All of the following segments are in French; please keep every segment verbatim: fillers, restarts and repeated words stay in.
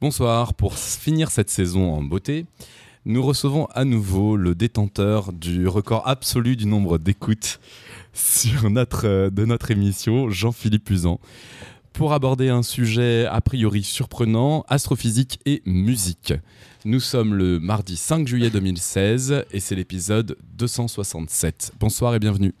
Bonsoir, pour finir cette saison en beauté, nous recevons à nouveau le détenteur du record absolu du nombre d'écoutes sur notre, de notre émission, Jean-Philippe Puzan, pour aborder un sujet a priori surprenant, astrophysique et musique. Nous sommes le mardi cinq juillet deux mille seize et c'est l'épisode deux cent soixante-sept. Bonsoir et bienvenue.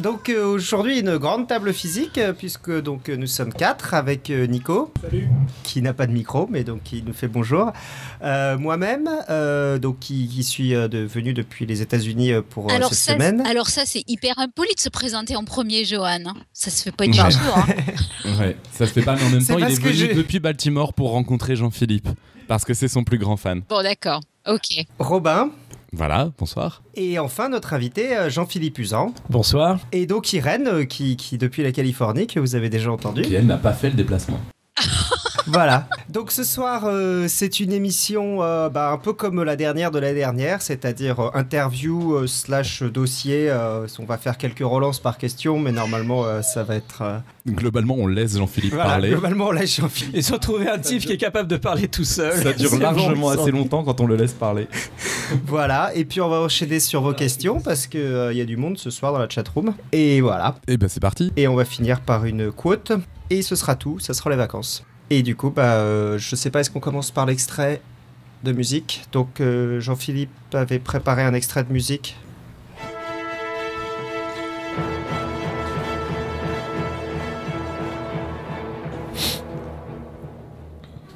Donc aujourd'hui une grande table physique puisque donc nous sommes quatre avec Nico. Salut. Qui n'a pas de micro mais donc qui nous fait bonjour. Euh, moi-même euh, donc qui, qui suis euh, de, venu depuis les États-Unis pour alors, cette ça, semaine. Alors ça c'est hyper impoli de se présenter en premier, Johan. Ça se fait pas du tout. Hein. Ouais, ça se fait pas mais en même temps il est venu je... depuis Baltimore pour rencontrer Jean-Philippe parce que c'est son plus grand fan. Bon d'accord. Ok. Robin. Voilà, bonsoir. Et enfin, notre invité, Jean-Philippe Puzan. Bonsoir. Et donc Irène, qui, qui depuis la Californie, que vous avez déjà entendu. Qui, elle, n'a pas fait le déplacement. Voilà. Donc ce soir, euh, c'est une émission euh, bah, un peu comme la dernière de la dernière, c'est-à-dire euh, interview euh, slash dossier. Euh, on va faire quelques relances par question, mais normalement, euh, ça va être... Euh... Globalement, on laisse Jean-Philippe voilà, parler. Globalement, on laisse Jean-Philippe. Et sans trouver un type qui est capable de parler tout seul. Ça dure largement assez longtemps quand on le laisse parler. Voilà. Et puis, on va enchaîner sur vos questions parce qu'il euh, y a du monde ce soir dans la chatroom. Et voilà. Et bien, c'est parti. Et on va finir par une quote. Et ce sera tout. Ça sera les vacances. Et du coup, bah, euh, je sais pas, est-ce qu'on commence par l'extrait de musique ? Donc, euh, Jean-Philippe avait préparé un extrait de musique.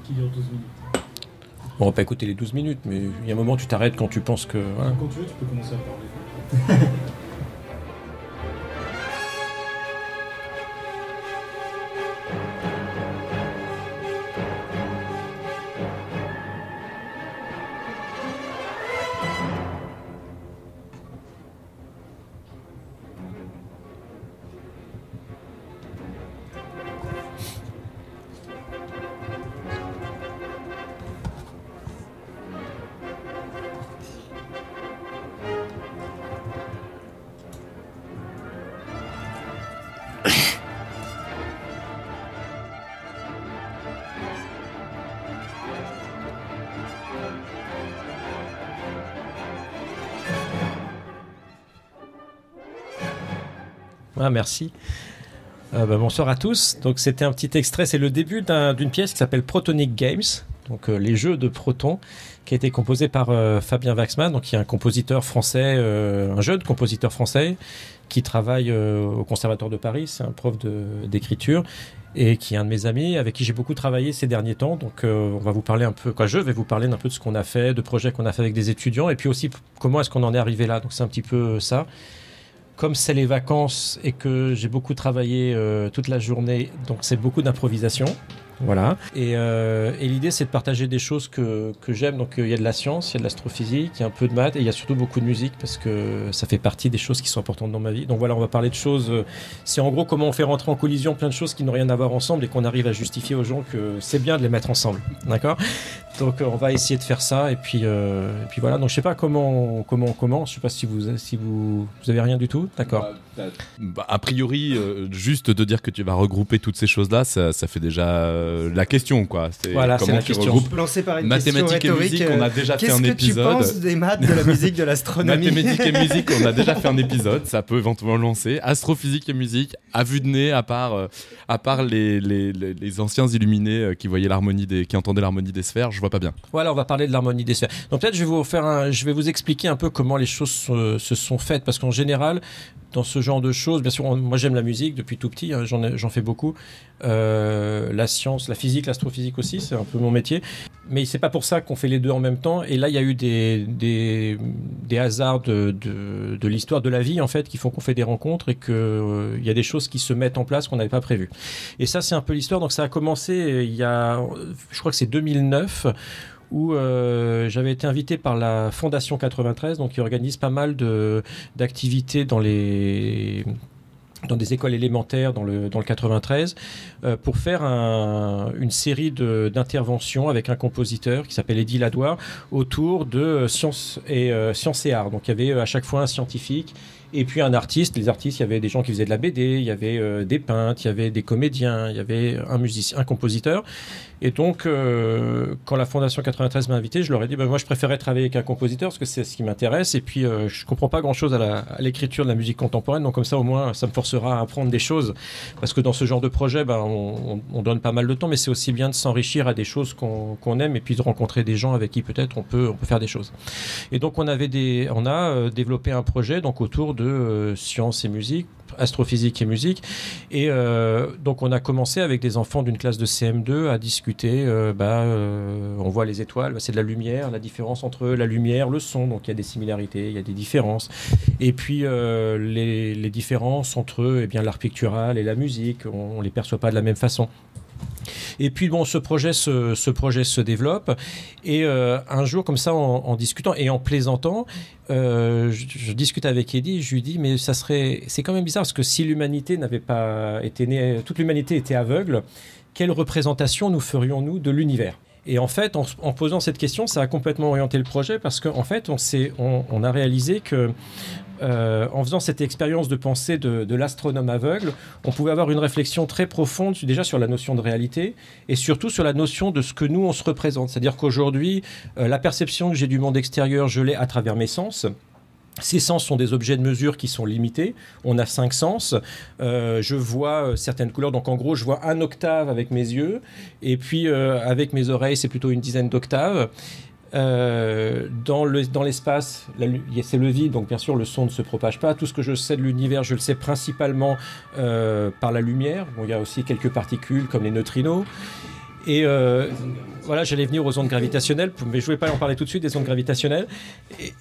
Qui dure douze minutes. On va pas écouter les douze minutes, mais il y a un moment où tu t'arrêtes quand tu penses que... Voilà. Quand tu veux, tu peux commencer à parler. Ah, merci. Euh, bah, bonsoir à tous. Donc, c'était un petit extrait. C'est le début d'un, d'une pièce qui s'appelle Protonic Games, donc euh, les jeux de Proton, qui a été composé par euh, Fabien Waxman, donc, qui est un compositeur français, euh, un jeune compositeur français qui travaille euh, au Conservatoire de Paris. C'est un prof de, d'écriture et qui est un de mes amis avec qui j'ai beaucoup travaillé ces derniers temps. Donc, euh, on va vous parler un peu, quoi, je vais vous parler un peu de ce qu'on a fait, de projets qu'on a fait avec des étudiants et puis aussi comment est-ce qu'on en est arrivé là. Donc, c'est un petit peu ça. Comme c'est les vacances et que j'ai beaucoup travaillé euh, toute la journée, donc c'est beaucoup d'improvisation, voilà. Et, euh, et l'idée, c'est de partager des choses que, que j'aime. Donc, il y a de la science, il y a de l'astrophysique, il y a un peu de maths et il y a surtout beaucoup de musique parce que ça fait partie des choses qui sont importantes dans ma vie. Donc voilà, on va parler de choses... Euh, c'est en gros comment on fait rentrer en collision plein de choses qui n'ont rien à voir ensemble et qu'on arrive à justifier aux gens que c'est bien de les mettre ensemble, d'accord ? Donc on va essayer de faire ça et puis euh, et puis voilà. Donc je sais pas comment comment on commence. Je sais pas si vous si vous vous avez rien du tout. D'accord. Bah, bah, a priori, euh, juste de dire que tu vas regrouper toutes ces choses là, ça, ça fait déjà euh, la question quoi. C'est, voilà, c'est la question. On peut lancer par une mathématiques question rhétorique. Et musique, on a déjà fait un épisode. Qu'est-ce que tu penses des maths, de la musique, de l'astronomie ? Mathématiques et musique, on a déjà fait un épisode. Ça peut éventuellement lancer. Astrophysique et musique, à vue de nez, à part euh, à part les les, les les anciens illuminés qui voyaient l'harmonie des qui entendaient l'harmonie des sphères. Je pas bien. Voilà, on va parler de l'harmonie des sphères. Donc peut-être je vais vous faire un, je vais vous expliquer un peu comment les choses se, se sont faites parce qu'en général, dans ce genre de choses, bien sûr, on, moi j'aime la musique depuis tout petit, hein, j'en, j'en fais beaucoup. Euh, la science, la physique, l'astrophysique aussi, c'est un peu mon métier. Mais c'est pas pour ça qu'on fait les deux en même temps. Et là, il y a eu des, des, des hasards de, de, de l'histoire de la vie, en fait, qui font qu'on fait des rencontres et qu'il euh, y a des choses qui se mettent en place qu'on n'avait pas prévues. Et ça, c'est un peu l'histoire. Donc ça a commencé il y a, je crois que c'est deux mille neuf, où euh, j'avais été invité par la Fondation quatre-vingt-treize, donc qui organise pas mal de, d'activités dans les... dans des écoles élémentaires dans le, dans le quatre-vingt-treize, euh, pour faire un, une série de, d'interventions avec un compositeur qui s'appelle Eddy Ladoire autour de euh, sciences et, euh, science et arts. Donc il y avait euh, à chaque fois un scientifique et puis un artiste. Les artistes, il y avait des gens qui faisaient de la B D, il y avait euh, des peintres, il y avait des comédiens, il y avait un musicien, un compositeur. Et donc, euh, quand la Fondation quatre-vingt-treize m'a invité, je leur ai dit bah, « moi, je préférais travailler avec un compositeur parce que c'est ce qui m'intéresse et puis euh, je ne comprends pas grand-chose à, la, à l'écriture de la musique contemporaine. Donc comme ça, au moins, ça me forcera à apprendre des choses. Parce que dans ce genre de projet, bah, on, on, on donne pas mal de temps, mais c'est aussi bien de s'enrichir à des choses qu'on, qu'on aime et puis de rencontrer des gens avec qui peut-être on peut, on peut faire des choses. Et donc, on, avait des, on a développé un projet donc, autour de euh, sciences et musique, astrophysique et musique. Et euh, donc, on a commencé avec des enfants d'une classe de C M deux à discuter. Euh, bah, euh, on voit les étoiles, bah, c'est de la lumière, la différence entre la lumière, le son. Donc, il y a des similarités, il y a des différences. Et puis, euh, les, les différences entre eh bien, l'art pictural et la musique, on ne les perçoit pas de la même façon. Et puis bon, ce projet se, ce projet se développe et euh, un jour comme ça en, en discutant et en plaisantant, euh, je, je discute avec Eddy, je lui dis mais ça serait, c'est quand même bizarre parce que si l'humanité n'avait pas été née, toute l'humanité était aveugle, quelle représentation nous ferions-nous de l'univers ? Et en fait, en, en posant cette question, ça a complètement orienté le projet parce qu'en fait, on, s'est, on, on a réalisé que Euh, en faisant cette expérience de pensée de, de l'astronome aveugle, on pouvait avoir une réflexion très profonde déjà sur la notion de réalité et surtout sur la notion de ce que nous on se représente. C'est-à-dire qu'aujourd'hui, euh, la perception que j'ai du monde extérieur, je l'ai à travers mes sens. Ces sens sont des objets de mesure qui sont limités. On a cinq sens. Euh, je vois certaines couleurs. Donc, en gros, je vois un octave avec mes yeux. Et puis, euh, avec mes oreilles, c'est plutôt une dizaine d'octaves. Euh, dans, le, dans l'espace, la, c'est le vide, donc bien sûr le son ne se propage pas. Tout ce que je sais de l'univers, je le sais principalement euh, par la lumière. Bon, il y a aussi quelques particules comme les neutrinos. Et euh, voilà, j'allais venir aux ondes gravitationnelles, mais je ne voulais pas en parler tout de suite des ondes gravitationnelles. Et,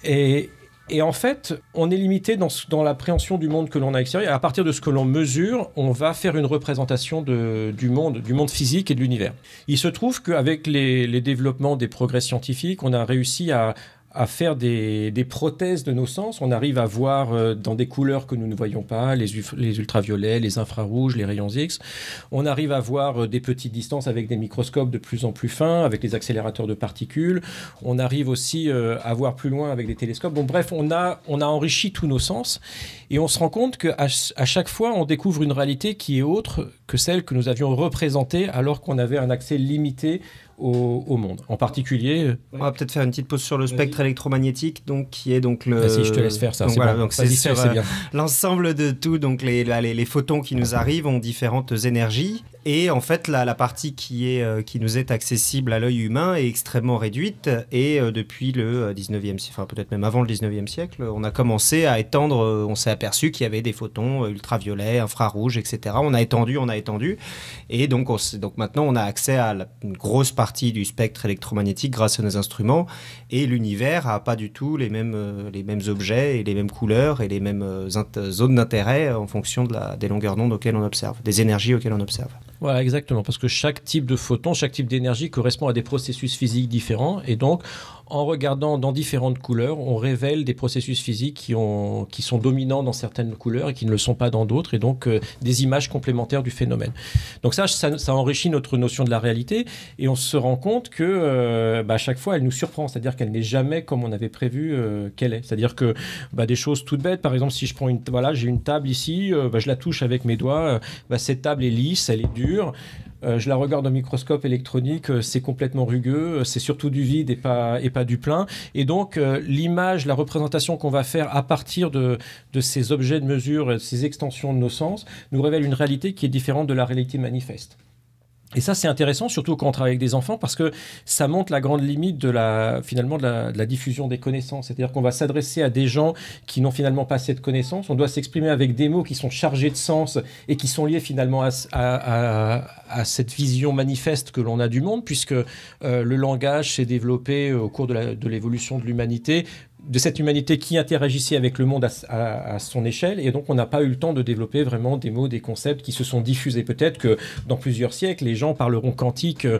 et, et en fait, on est limité dans, dans l'appréhension du monde que l'on a extérieur. À partir de ce que l'on mesure, on va faire une représentation de, du monde, du monde physique et de l'univers. Il se trouve qu'avec les, les développements des progrès scientifiques, on a réussi à, à faire des, des prothèses de nos sens. On arrive à voir dans des couleurs que nous ne voyons pas, les, les ultraviolets, les infrarouges, les rayons X. On arrive à voir des petites distances avec des microscopes de plus en plus fins, avec les accélérateurs de particules. On arrive aussi à voir plus loin avec des télescopes. Bon, bref, on a, on a enrichi tous nos sens et on se rend compte qu'à à chaque fois, on découvre une réalité qui est autre que celle que nous avions représentée alors qu'on avait un accès limité Au, au monde. En particulier... On va peut-être faire une petite pause sur le spectre Vas-y. électromagnétique, donc, qui est donc le... Vas-y, je te laisse faire ça, donc, c'est voilà, bon. Donc, c'est sur, faire, c'est bien. L'ensemble de tout, donc les, là, les, les photons qui nous arrivent ont différentes énergies, et en fait, la, la partie qui, est, qui nous est accessible à l'œil humain est extrêmement réduite, et euh, depuis le dix-neuvième siècle, enfin peut-être même avant le dix-neuvième siècle, on a commencé à étendre, on s'est aperçu qu'il y avait des photons ultraviolets, infrarouges, et cetera. On a étendu, on a étendu, et donc, on, donc maintenant, on a accès à la, une grosse partie partie du spectre électromagnétique grâce à nos instruments, et l'univers n'a pas du tout les mêmes, euh, les mêmes objets et les mêmes couleurs et les mêmes euh, int- zones d'intérêt en fonction de la, des longueurs d'onde auxquelles on observe, des énergies auxquelles on observe. Voilà, exactement, parce que chaque type de photon, chaque type d'énergie correspond à des processus physiques différents, et donc en regardant dans différentes couleurs, on révèle des processus physiques qui, ont, qui sont dominants dans certaines couleurs et qui ne le sont pas dans d'autres, et donc euh, des images complémentaires du phénomène. Donc ça, ça, ça enrichit notre notion de la réalité, et on se rend compte que euh, bah, à chaque fois, elle nous surprend, c'est-à-dire qu'elle n'est jamais comme on avait prévu euh, qu'elle est. C'est-à-dire que bah, des choses toutes bêtes, par exemple, si je prends une, voilà, j'ai une table ici, euh, bah, je la touche avec mes doigts, euh, bah, cette table est lisse, elle est dure. Euh, je la regarde au microscope électronique, euh, c'est complètement rugueux, euh, c'est surtout du vide et pas, et pas du plein. Et donc, euh, l'image, la représentation qu'on va faire à partir de, de ces objets de mesure, de ces extensions de nos sens, nous révèle une réalité qui est différente de la réalité manifeste. Et ça, c'est intéressant, surtout quand on travaille avec des enfants, parce que ça montre la grande limite de la, finalement, de la, de la diffusion des connaissances. C'est-à-dire qu'on va s'adresser à des gens qui n'ont finalement pas assez de connaissances. On doit s'exprimer avec des mots qui sont chargés de sens et qui sont liés finalement à, à, à, à cette vision manifeste que l'on a du monde, puisque euh, le langage s'est développé au cours de, la, de l'évolution de l'humanité de cette humanité qui interagissait avec le monde à, à, à son échelle, et donc on n'a pas eu le temps de développer vraiment des mots, des concepts qui se sont diffusés. Peut-être que dans plusieurs siècles, les gens parleront quantique euh,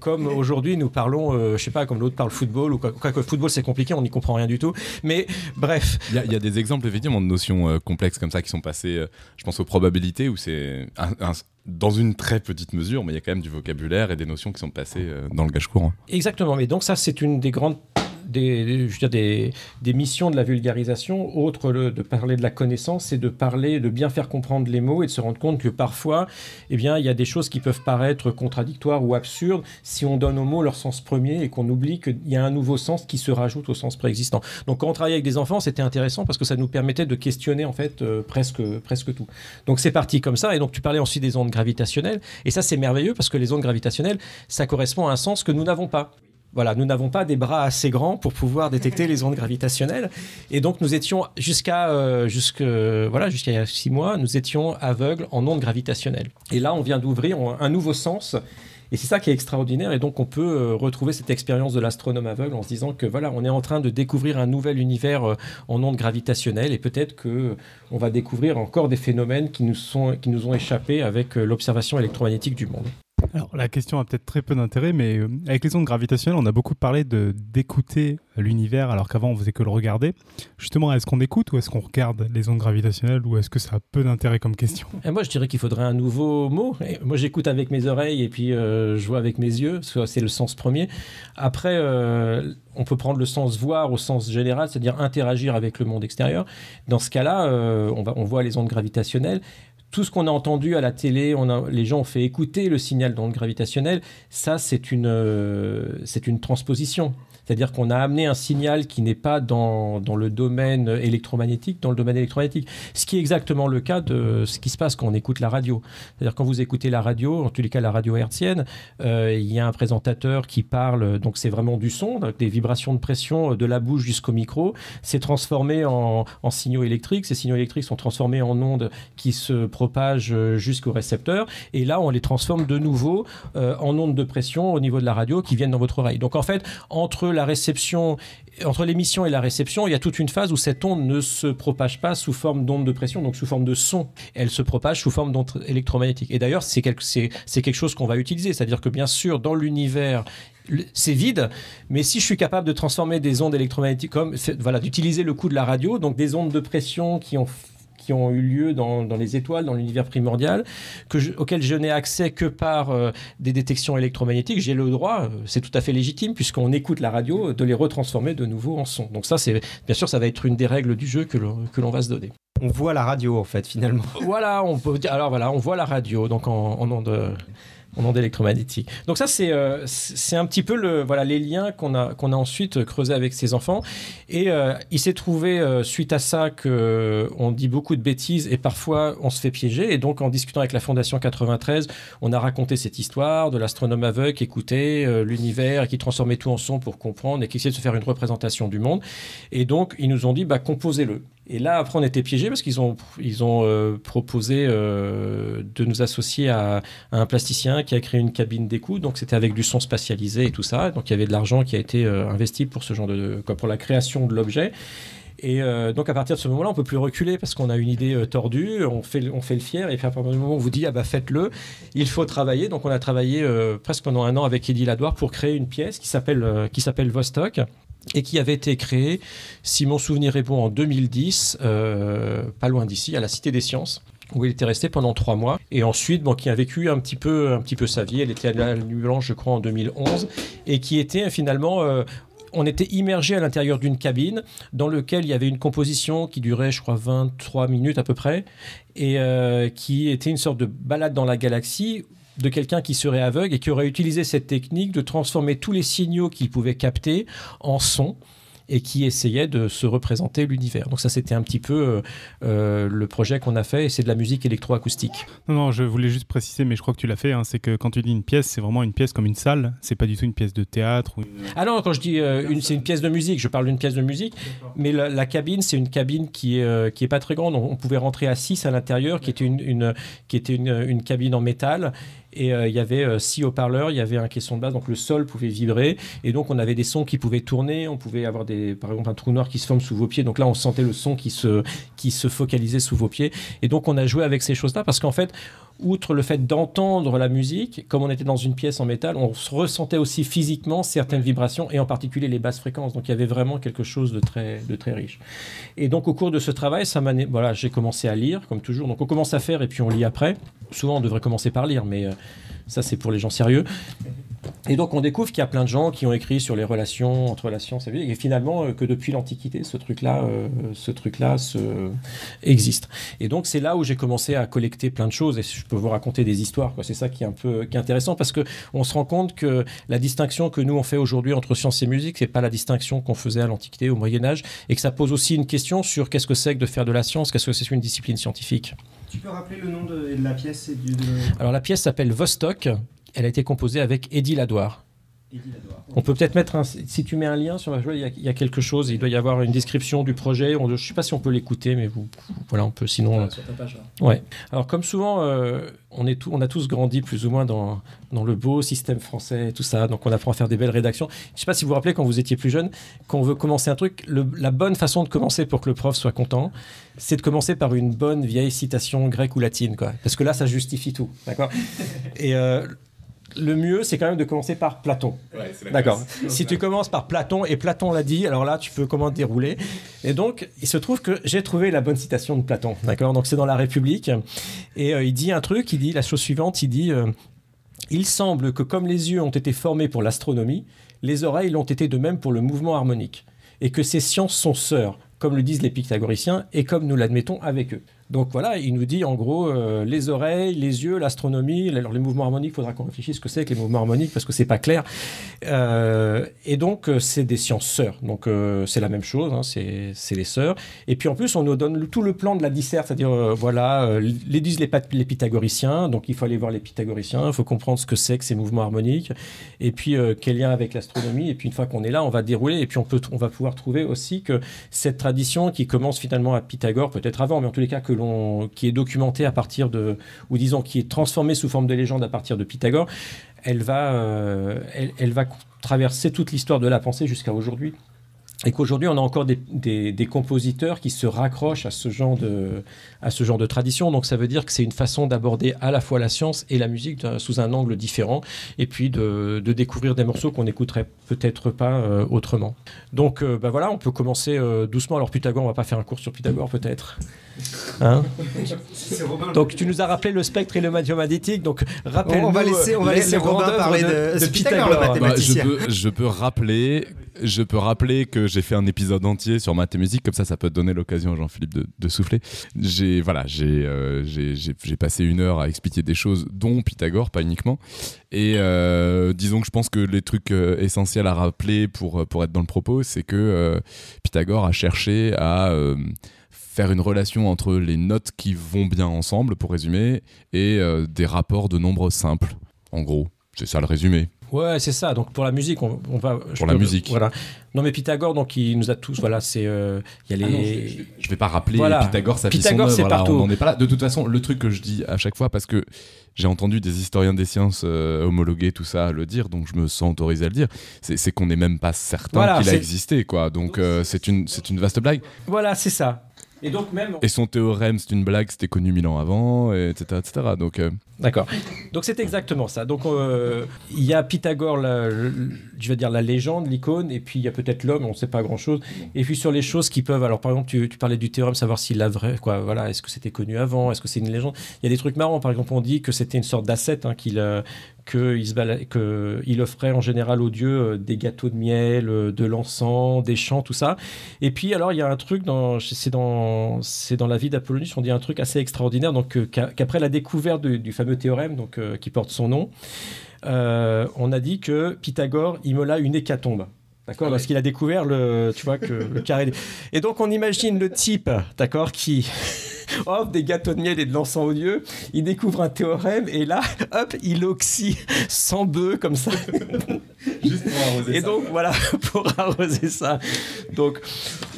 comme aujourd'hui nous parlons, euh, je sais pas, comme l'autre parle football, ou quoi, quoi que football c'est compliqué, on n'y comprend rien du tout, mais bref. Il y a, il y a des exemples effectivement de notions euh, complexes comme ça qui sont passées, euh, je pense aux probabilités, où c'est un, un dans une très petite mesure, mais il y a quand même du vocabulaire et des notions qui sont passées dans le langage courant. Exactement, mais donc ça c'est une des grandes Des, je veux dire des, des missions de la vulgarisation, autre le, de parler de la connaissance, c'est de parler, de bien faire comprendre les mots et de se rendre compte que parfois, eh bien, il y a des choses qui peuvent paraître contradictoires ou absurdes si on donne aux mots leur sens premier et qu'on oublie qu'il y a un nouveau sens qui se rajoute au sens préexistant. Donc quand on travaillait avec des enfants, c'était intéressant parce que ça nous permettait de questionner en fait euh, presque, presque tout. Donc c'est parti comme ça, et donc tu parlais ensuite des ondes gravitationnelles, et ça c'est merveilleux parce que les ondes gravitationnelles, ça correspond à un sens que nous n'avons pas. Voilà, nous n'avons pas des bras assez grands pour pouvoir détecter les ondes gravitationnelles. Et donc, nous étions jusqu'à, euh, jusqu'à, voilà, jusqu'à il y a six mois, nous étions aveugles en ondes gravitationnelles. Et là, on vient d'ouvrir un nouveau sens. Et c'est ça qui est extraordinaire. Et donc, on peut euh, retrouver cette expérience de l'astronome aveugle en se disant que voilà, on est en train de découvrir un nouvel univers euh, en ondes gravitationnelles. Et peut-être qu'on euh, va découvrir encore des phénomènes qui nous, sont, qui nous ont échappé avec euh, l'observation électromagnétique du monde. Alors, la question a peut-être très peu d'intérêt, mais euh, avec les ondes gravitationnelles, on a beaucoup parlé de, d'écouter l'univers, alors qu'avant, on faisait que le regarder. Justement, est-ce qu'on écoute ou est-ce qu'on regarde les ondes gravitationnelles, ou est-ce que ça a peu d'intérêt comme question ? Et moi, je dirais qu'il faudrait un nouveau mot. Et moi, j'écoute avec mes oreilles et puis euh, je vois avec mes yeux, parce que c'est le sens premier. Après, euh, on peut prendre le sens voir au sens général, c'est-à-dire interagir avec le monde extérieur. Dans ce cas-là, euh, on, va, on voit les ondes gravitationnelles. Tout ce qu'on a entendu à la télé, on a, les gens ont fait écouter le signal d'onde gravitationnelle, ça c'est une, euh, c'est une transposition. C'est-à-dire qu'on a amené un signal qui n'est pas dans, dans le domaine électromagnétique, dans le domaine électromagnétique. Ce qui est exactement le cas de ce qui se passe quand on écoute la radio. C'est-à-dire quand vous écoutez la radio, en tous les cas la radio hertzienne, euh, il y a un présentateur qui parle, donc c'est vraiment du son, des vibrations de pression de la bouche jusqu'au micro. C'est transformé en, en signaux électriques. Ces signaux électriques sont transformés en ondes qui se propagent jusqu'au récepteur. Et là, on les transforme de nouveau euh, en ondes de pression au niveau de la radio qui viennent dans votre oreille. Donc en fait, entre la réception, entre l'émission et la réception, il y a toute une phase où cette onde ne se propage pas sous forme d'onde de pression, donc sous forme de son. Elle se propage sous forme d'onde électromagnétique. Et d'ailleurs, c'est quelque, c'est, c'est quelque chose qu'on va utiliser. C'est-à-dire que bien sûr, dans l'univers, c'est vide, mais si je suis capable de transformer des ondes électromagnétiques, comme, voilà, d'utiliser le coup de la radio, donc des ondes de pression qui ont qui ont eu lieu dans, dans les étoiles, dans l'univers primordial, que je, auquel je n'ai accès que par euh, des détections électromagnétiques, j'ai le droit, c'est tout à fait légitime, puisqu'on écoute la radio, de les retransformer de nouveau en son. Donc ça, c'est, bien sûr, ça va être une des règles du jeu que, le, que l'on va se donner. On voit la radio, en fait, finalement. Voilà, on peut, alors voilà, on voit la radio, donc en, en ondes... en ondes électromagnétiques. Donc ça, c'est, euh, c'est un petit peu le, voilà, les liens qu'on a, qu'on a ensuite creusés avec ces enfants. Et euh, il s'est trouvé, euh, suite à ça, qu'on euh, dit beaucoup de bêtises et parfois, on se fait piéger. Et donc, en discutant avec la Fondation quatre-vingt-treize, on a raconté cette histoire de l'astronome aveugle qui écoutait euh, l'univers et qui transformait tout en son pour comprendre et qui essayait de se faire une représentation du monde. Et donc, ils nous ont dit, bah, composez-le. Et là, après, on était piégés parce qu'ils ont, ils ont euh, proposé euh, de nous associer à, à un plasticien qui a créé une cabine d'écoute. Donc, c'était avec du son spatialisé et tout ça. Donc, il y avait de l'argent qui a été euh, investi pour ce genre de, quoi, pour la création de l'objet. Et euh, donc, à partir de ce moment-là, on ne peut plus reculer parce qu'on a une idée euh, tordue, on fait, on fait le fier. Et puis, à partir du moment où on vous dit « Ah bah, faites-le », il faut travailler. Donc, on a travaillé euh, presque pendant un an avec Eddy Ladoire pour créer une pièce qui s'appelle, euh, qui s'appelle Vostok, et qui avait été créé, si mon souvenir est bon, en deux mille dix, euh, pas loin d'ici, à la Cité des Sciences, où il était resté pendant trois mois. Et ensuite, bon, qui a vécu un petit peu, un petit peu sa vie. Elle était à la Nuit Blanche, je crois, en deux mille onze, et qui était finalement... Euh, on était immergé à l'intérieur d'une cabine dans laquelle il y avait une composition qui durait, je crois, vingt-trois minutes à peu près, et euh, qui était une sorte de balade dans la galaxie, de quelqu'un qui serait aveugle et qui aurait utilisé cette technique de transformer tous les signaux qu'il pouvait capter en son et qui essayait de se représenter l'univers. Donc ça, c'était un petit peu euh, le projet qu'on a fait, et c'est de la musique électroacoustique. Non, non, je voulais juste préciser, mais je crois que tu l'as fait, hein, c'est que quand tu dis une pièce, c'est vraiment une pièce comme une salle, c'est pas du tout une pièce de théâtre. Ou une... Ah non, quand je dis euh, une, c'est une pièce de musique, je parle d'une pièce de musique. D'accord. Mais la, la cabine, c'est une cabine qui est, euh, qui est pas très grande. On, on pouvait rentrer à six à l'intérieur, qui était une, une, qui était une, une cabine en métal. Et il euh, y avait euh, six haut-parleurs, il y avait un caisson de basse, donc le sol pouvait vibrer, et donc on avait des sons qui pouvaient tourner, on pouvait avoir des des, par exemple un trou noir qui se forme sous vos pieds, donc là on sentait le son qui se, qui se focalisait sous vos pieds, et donc on a joué avec ces choses là parce qu'en fait outre le fait d'entendre la musique, comme on était dans une pièce en métal, on ressentait aussi physiquement certaines vibrations et en particulier les basses fréquences, donc il y avait vraiment quelque chose de très, de très riche. Et donc au cours de ce travail, ça m'a... voilà, j'ai commencé à lire comme toujours, donc on commence à faire et puis on lit après, souvent on devrait commencer par lire mais euh, ça c'est pour les gens sérieux. Et donc on découvre qu'il y a plein de gens qui ont écrit sur les relations, entre relations, ça veut dire, et finalement euh, que depuis l'Antiquité, ce truc-là, euh, ce truc-là se, euh, existe. Et donc c'est là où j'ai commencé à collecter plein de choses, et je peux vous raconter des histoires, quoi. C'est ça qui est un peu qui est intéressant, parce qu'on se rend compte que la distinction que nous on fait aujourd'hui entre science et musique, c'est pas la distinction qu'on faisait à l'Antiquité, au Moyen-Âge, et que ça pose aussi une question sur qu'est-ce que c'est que de faire de la science, qu'est-ce que c'est une discipline scientifique. Tu peux rappeler le nom de, de la pièce et du, de... Alors la pièce s'appelle Vostok. Elle a été composée avec Eddy Ladoire. Eddy Ladoire. On peut peut-être mettre un... Si tu mets un lien sur la joie, il y a, il y a quelque chose. Il doit y avoir une description du projet. On, je ne sais pas si on peut l'écouter, mais vous, voilà, on peut sinon... Ah, sur ta page, là. Ouais. Alors, comme souvent, euh, on, est tout, on a tous grandi plus ou moins dans, dans le beau système français, tout ça. Donc, on apprend à faire des belles rédactions. Je ne sais pas si vous vous rappelez, quand vous étiez plus jeune, quand on veut commencer un truc, le, la bonne façon de commencer pour que le prof soit content, c'est de commencer par une bonne vieille citation grecque ou latine, quoi. Parce que là, ça justifie tout, d'accord. Et... Euh, le mieux, c'est quand même de commencer par Platon. Ouais, c'est la D'accord. Classe. Si tu commences par Platon, et Platon l'a dit, alors là, tu peux comment dérouler. Et donc, il se trouve que j'ai trouvé la bonne citation de Platon. D'accord. Donc, c'est dans La République. Et euh, il dit un truc, il dit la chose suivante, il dit euh, « Il semble que comme les yeux ont été formés pour l'astronomie, les oreilles l'ont été de même pour le mouvement harmonique, et que ces sciences sont sœurs, comme le disent les pythagoriciens, et comme nous l'admettons avec eux. » Donc voilà, il nous dit en gros euh, les oreilles, les yeux, l'astronomie, alors les mouvements harmoniques, il faudra qu'on réfléchisse ce que c'est que les mouvements harmoniques parce que c'est pas clair. Euh, et donc euh, c'est des sciences sœurs, donc euh, c'est la même chose, hein, c'est, c'est les sœurs. Et puis en plus on nous donne le, tout le plan de la disserte, c'est-à-dire euh, voilà, euh, les disent les, les pythagoriciens, donc il faut aller voir les pythagoriciens, il faut comprendre ce que c'est que ces mouvements harmoniques, et puis euh, quel lien avec l'astronomie, et puis une fois qu'on est là, on va dérouler, et puis on, peut, on va pouvoir trouver aussi que cette tradition qui commence finalement à Pythagore, peut-être avant, mais en tous les cas que l'on, qui est documentée à partir de, ou disons qui est transformée sous forme de légende à partir de Pythagore, elle va, euh, elle, elle va traverser toute l'histoire de la pensée jusqu'à aujourd'hui. Et qu'aujourd'hui, on a encore des, des, des compositeurs qui se raccrochent à ce genre de, à ce genre de tradition. Donc, ça veut dire que c'est une façon d'aborder à la fois la science et la musique de, sous un angle différent, et puis de, de découvrir des morceaux qu'on n'écouterait peut-être pas euh, autrement. Donc, euh, bah voilà, on peut commencer euh, doucement. Alors, Pythagore, on ne va pas faire un cours sur Pythagore, peut-être. Hein ? Donc, tu nous as rappelé le spectre et le mathématique. Donc, rappelle-nous. On va laisser, on va laisser Robin parler de, de, de Pythagore, Pythagore, le mathématicien. Bah, je peux, je peux rappeler... Je peux rappeler que j'ai fait un épisode entier sur maths et musique, comme ça, ça peut donner l'occasion à Jean-Philippe de, de souffler. J'ai, voilà, j'ai, euh, j'ai, j'ai, j'ai passé une heure à expliquer des choses, dont Pythagore, pas uniquement. Et euh, disons que je pense que les trucs essentiels à rappeler pour, pour être dans le propos, c'est que euh, Pythagore a cherché à... Euh, faire une relation entre les notes qui vont bien ensemble, pour résumer, et euh, des rapports de nombres simples. En gros, c'est ça le résumé. Ouais, c'est ça. Donc pour la musique, on, on va. Pour la peux, musique. Voilà. Non, mais Pythagore, donc il nous a tous. Voilà, c'est. Euh, y a les... ah non, je, je, je vais pas rappeler. Voilà. Pythagore, ça Pythagore, fait son œuvre. Voilà, on n'en est pas là. De toute façon, le truc que je dis à chaque fois, parce que j'ai entendu des historiens des sciences euh, homologués tout ça le dire, donc je me sens autorisé à le dire. C'est, c'est qu'on n'est même pas certain voilà, qu'il c'est... a existé, quoi. Donc euh, c'est une, c'est une vaste blague. Voilà, c'est ça. Et donc même. Et son théorème, c'est une blague, c'était connu mille ans avant, et etc, et cetera. Donc. Euh... D'accord. Donc c'est exactement ça. Donc il euh, y a Pythagore, la, le, je vais dire la légende, l'icône, et puis il y a peut-être l'homme, on ne sait pas grand-chose. Et puis sur les choses qui peuvent. Alors par exemple, tu, tu parlais du théorème, savoir s'il l'a vrai, quoi. Voilà, est-ce que c'était connu avant, est-ce que c'est une légende. Il y a des trucs marrants. Par exemple, on dit que c'était une sorte d'ascète, hein, qu'il. Euh, qu'il se bala... que il offrait en général aux dieux des gâteaux de miel, de l'encens, des chants, tout ça. Et puis alors il y a un truc dans c'est dans c'est dans la vie d'Apollonius, on dit un truc assez extraordinaire, donc qu'après la découverte du, du fameux théorème, donc euh, qui porte son nom, euh, on a dit que Pythagore immola une hécatombe. D'accord, ah ouais. Parce qu'il a découvert le, tu vois, que le carré. Et donc on imagine le type, d'accord, qui offre des gâteaux de miel et de l'encens aux dieux. Il découvre un théorème et là, hop, il oxy sans bœuf comme ça. Juste pour arroser et ça. Et donc voilà, pour arroser ça. Donc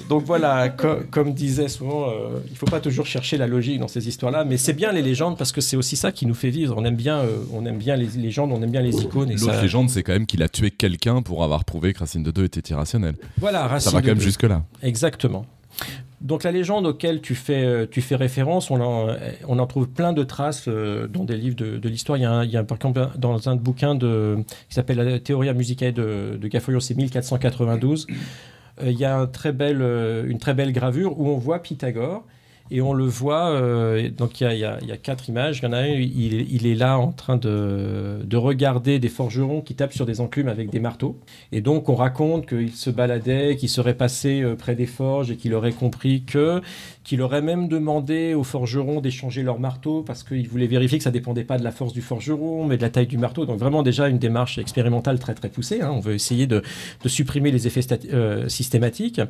Donc voilà, com comme disait souvent, euh, il ne faut pas toujours chercher la logique dans ces histoires-là, mais c'est bien les légendes parce que c'est aussi ça qui nous fait vivre. On aime bien, euh, on aime bien les légendes, on aime bien les icônes. L'autre ça... légende, c'est quand même qu'il a tué quelqu'un pour avoir prouvé que Racine de deux était irrationnel. Voilà, Racine ça va quand même jusque-là. Exactement. Donc la légende auquel tu fais, tu fais référence, on en, on en trouve plein de traces euh, dans des livres de, de l'histoire. Il y a, un, il y a un, par exemple dans un bouquin de, qui s'appelle La Theoria Musicae de, de Gafforio, c'est mille quatre cent quatre-vingt-douze. Euh, il y a un très bel, euh, une très belle gravure où on voit Pythagore et on le voit, euh, donc il y, a, il, y a, il y a quatre images. Il y en a une, il, il est là en train de, de regarder des forgerons qui tapent sur des enclumes avec des marteaux. Et donc on raconte qu'il se baladait, qu'il serait passé près des forges et qu'il aurait compris que, qu'il aurait même demandé aux forgerons d'échanger leurs marteaux parce qu'il voulait vérifier que ça ne dépendait pas de la force du forgeron mais de la taille du marteau. Donc vraiment déjà une démarche expérimentale très très poussée, hein. On veut essayer de, de supprimer les effets stat- euh, systématiques.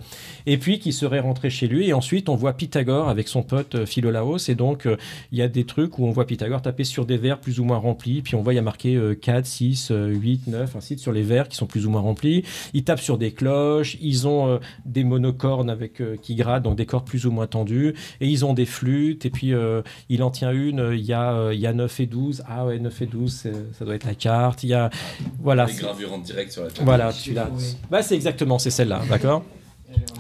Et puis qu'il serait rentré chez lui et ensuite on voit Pythagore avec son pote Philolaos, et donc il euh, y a des trucs où on voit Pythagore taper sur des verres plus ou moins remplis, puis on voit il y a marqué euh, quatre, six, huit, neuf, ainsi de suite sur les verres qui sont plus ou moins remplis. Ils tapent sur des cloches, ils ont euh, des monocornes avec, euh, qui grattent, donc des cordes plus ou moins tendues, et ils ont des flûtes, et puis euh, il en tient une, il euh, y, euh, y a neuf et douze, ah ouais neuf et douze ça doit être la carte, il y a voilà, des gravures en direct sur la carte. Voilà, tu l'as. Oui. Bah, c'est exactement, c'est celle-là, d'accord.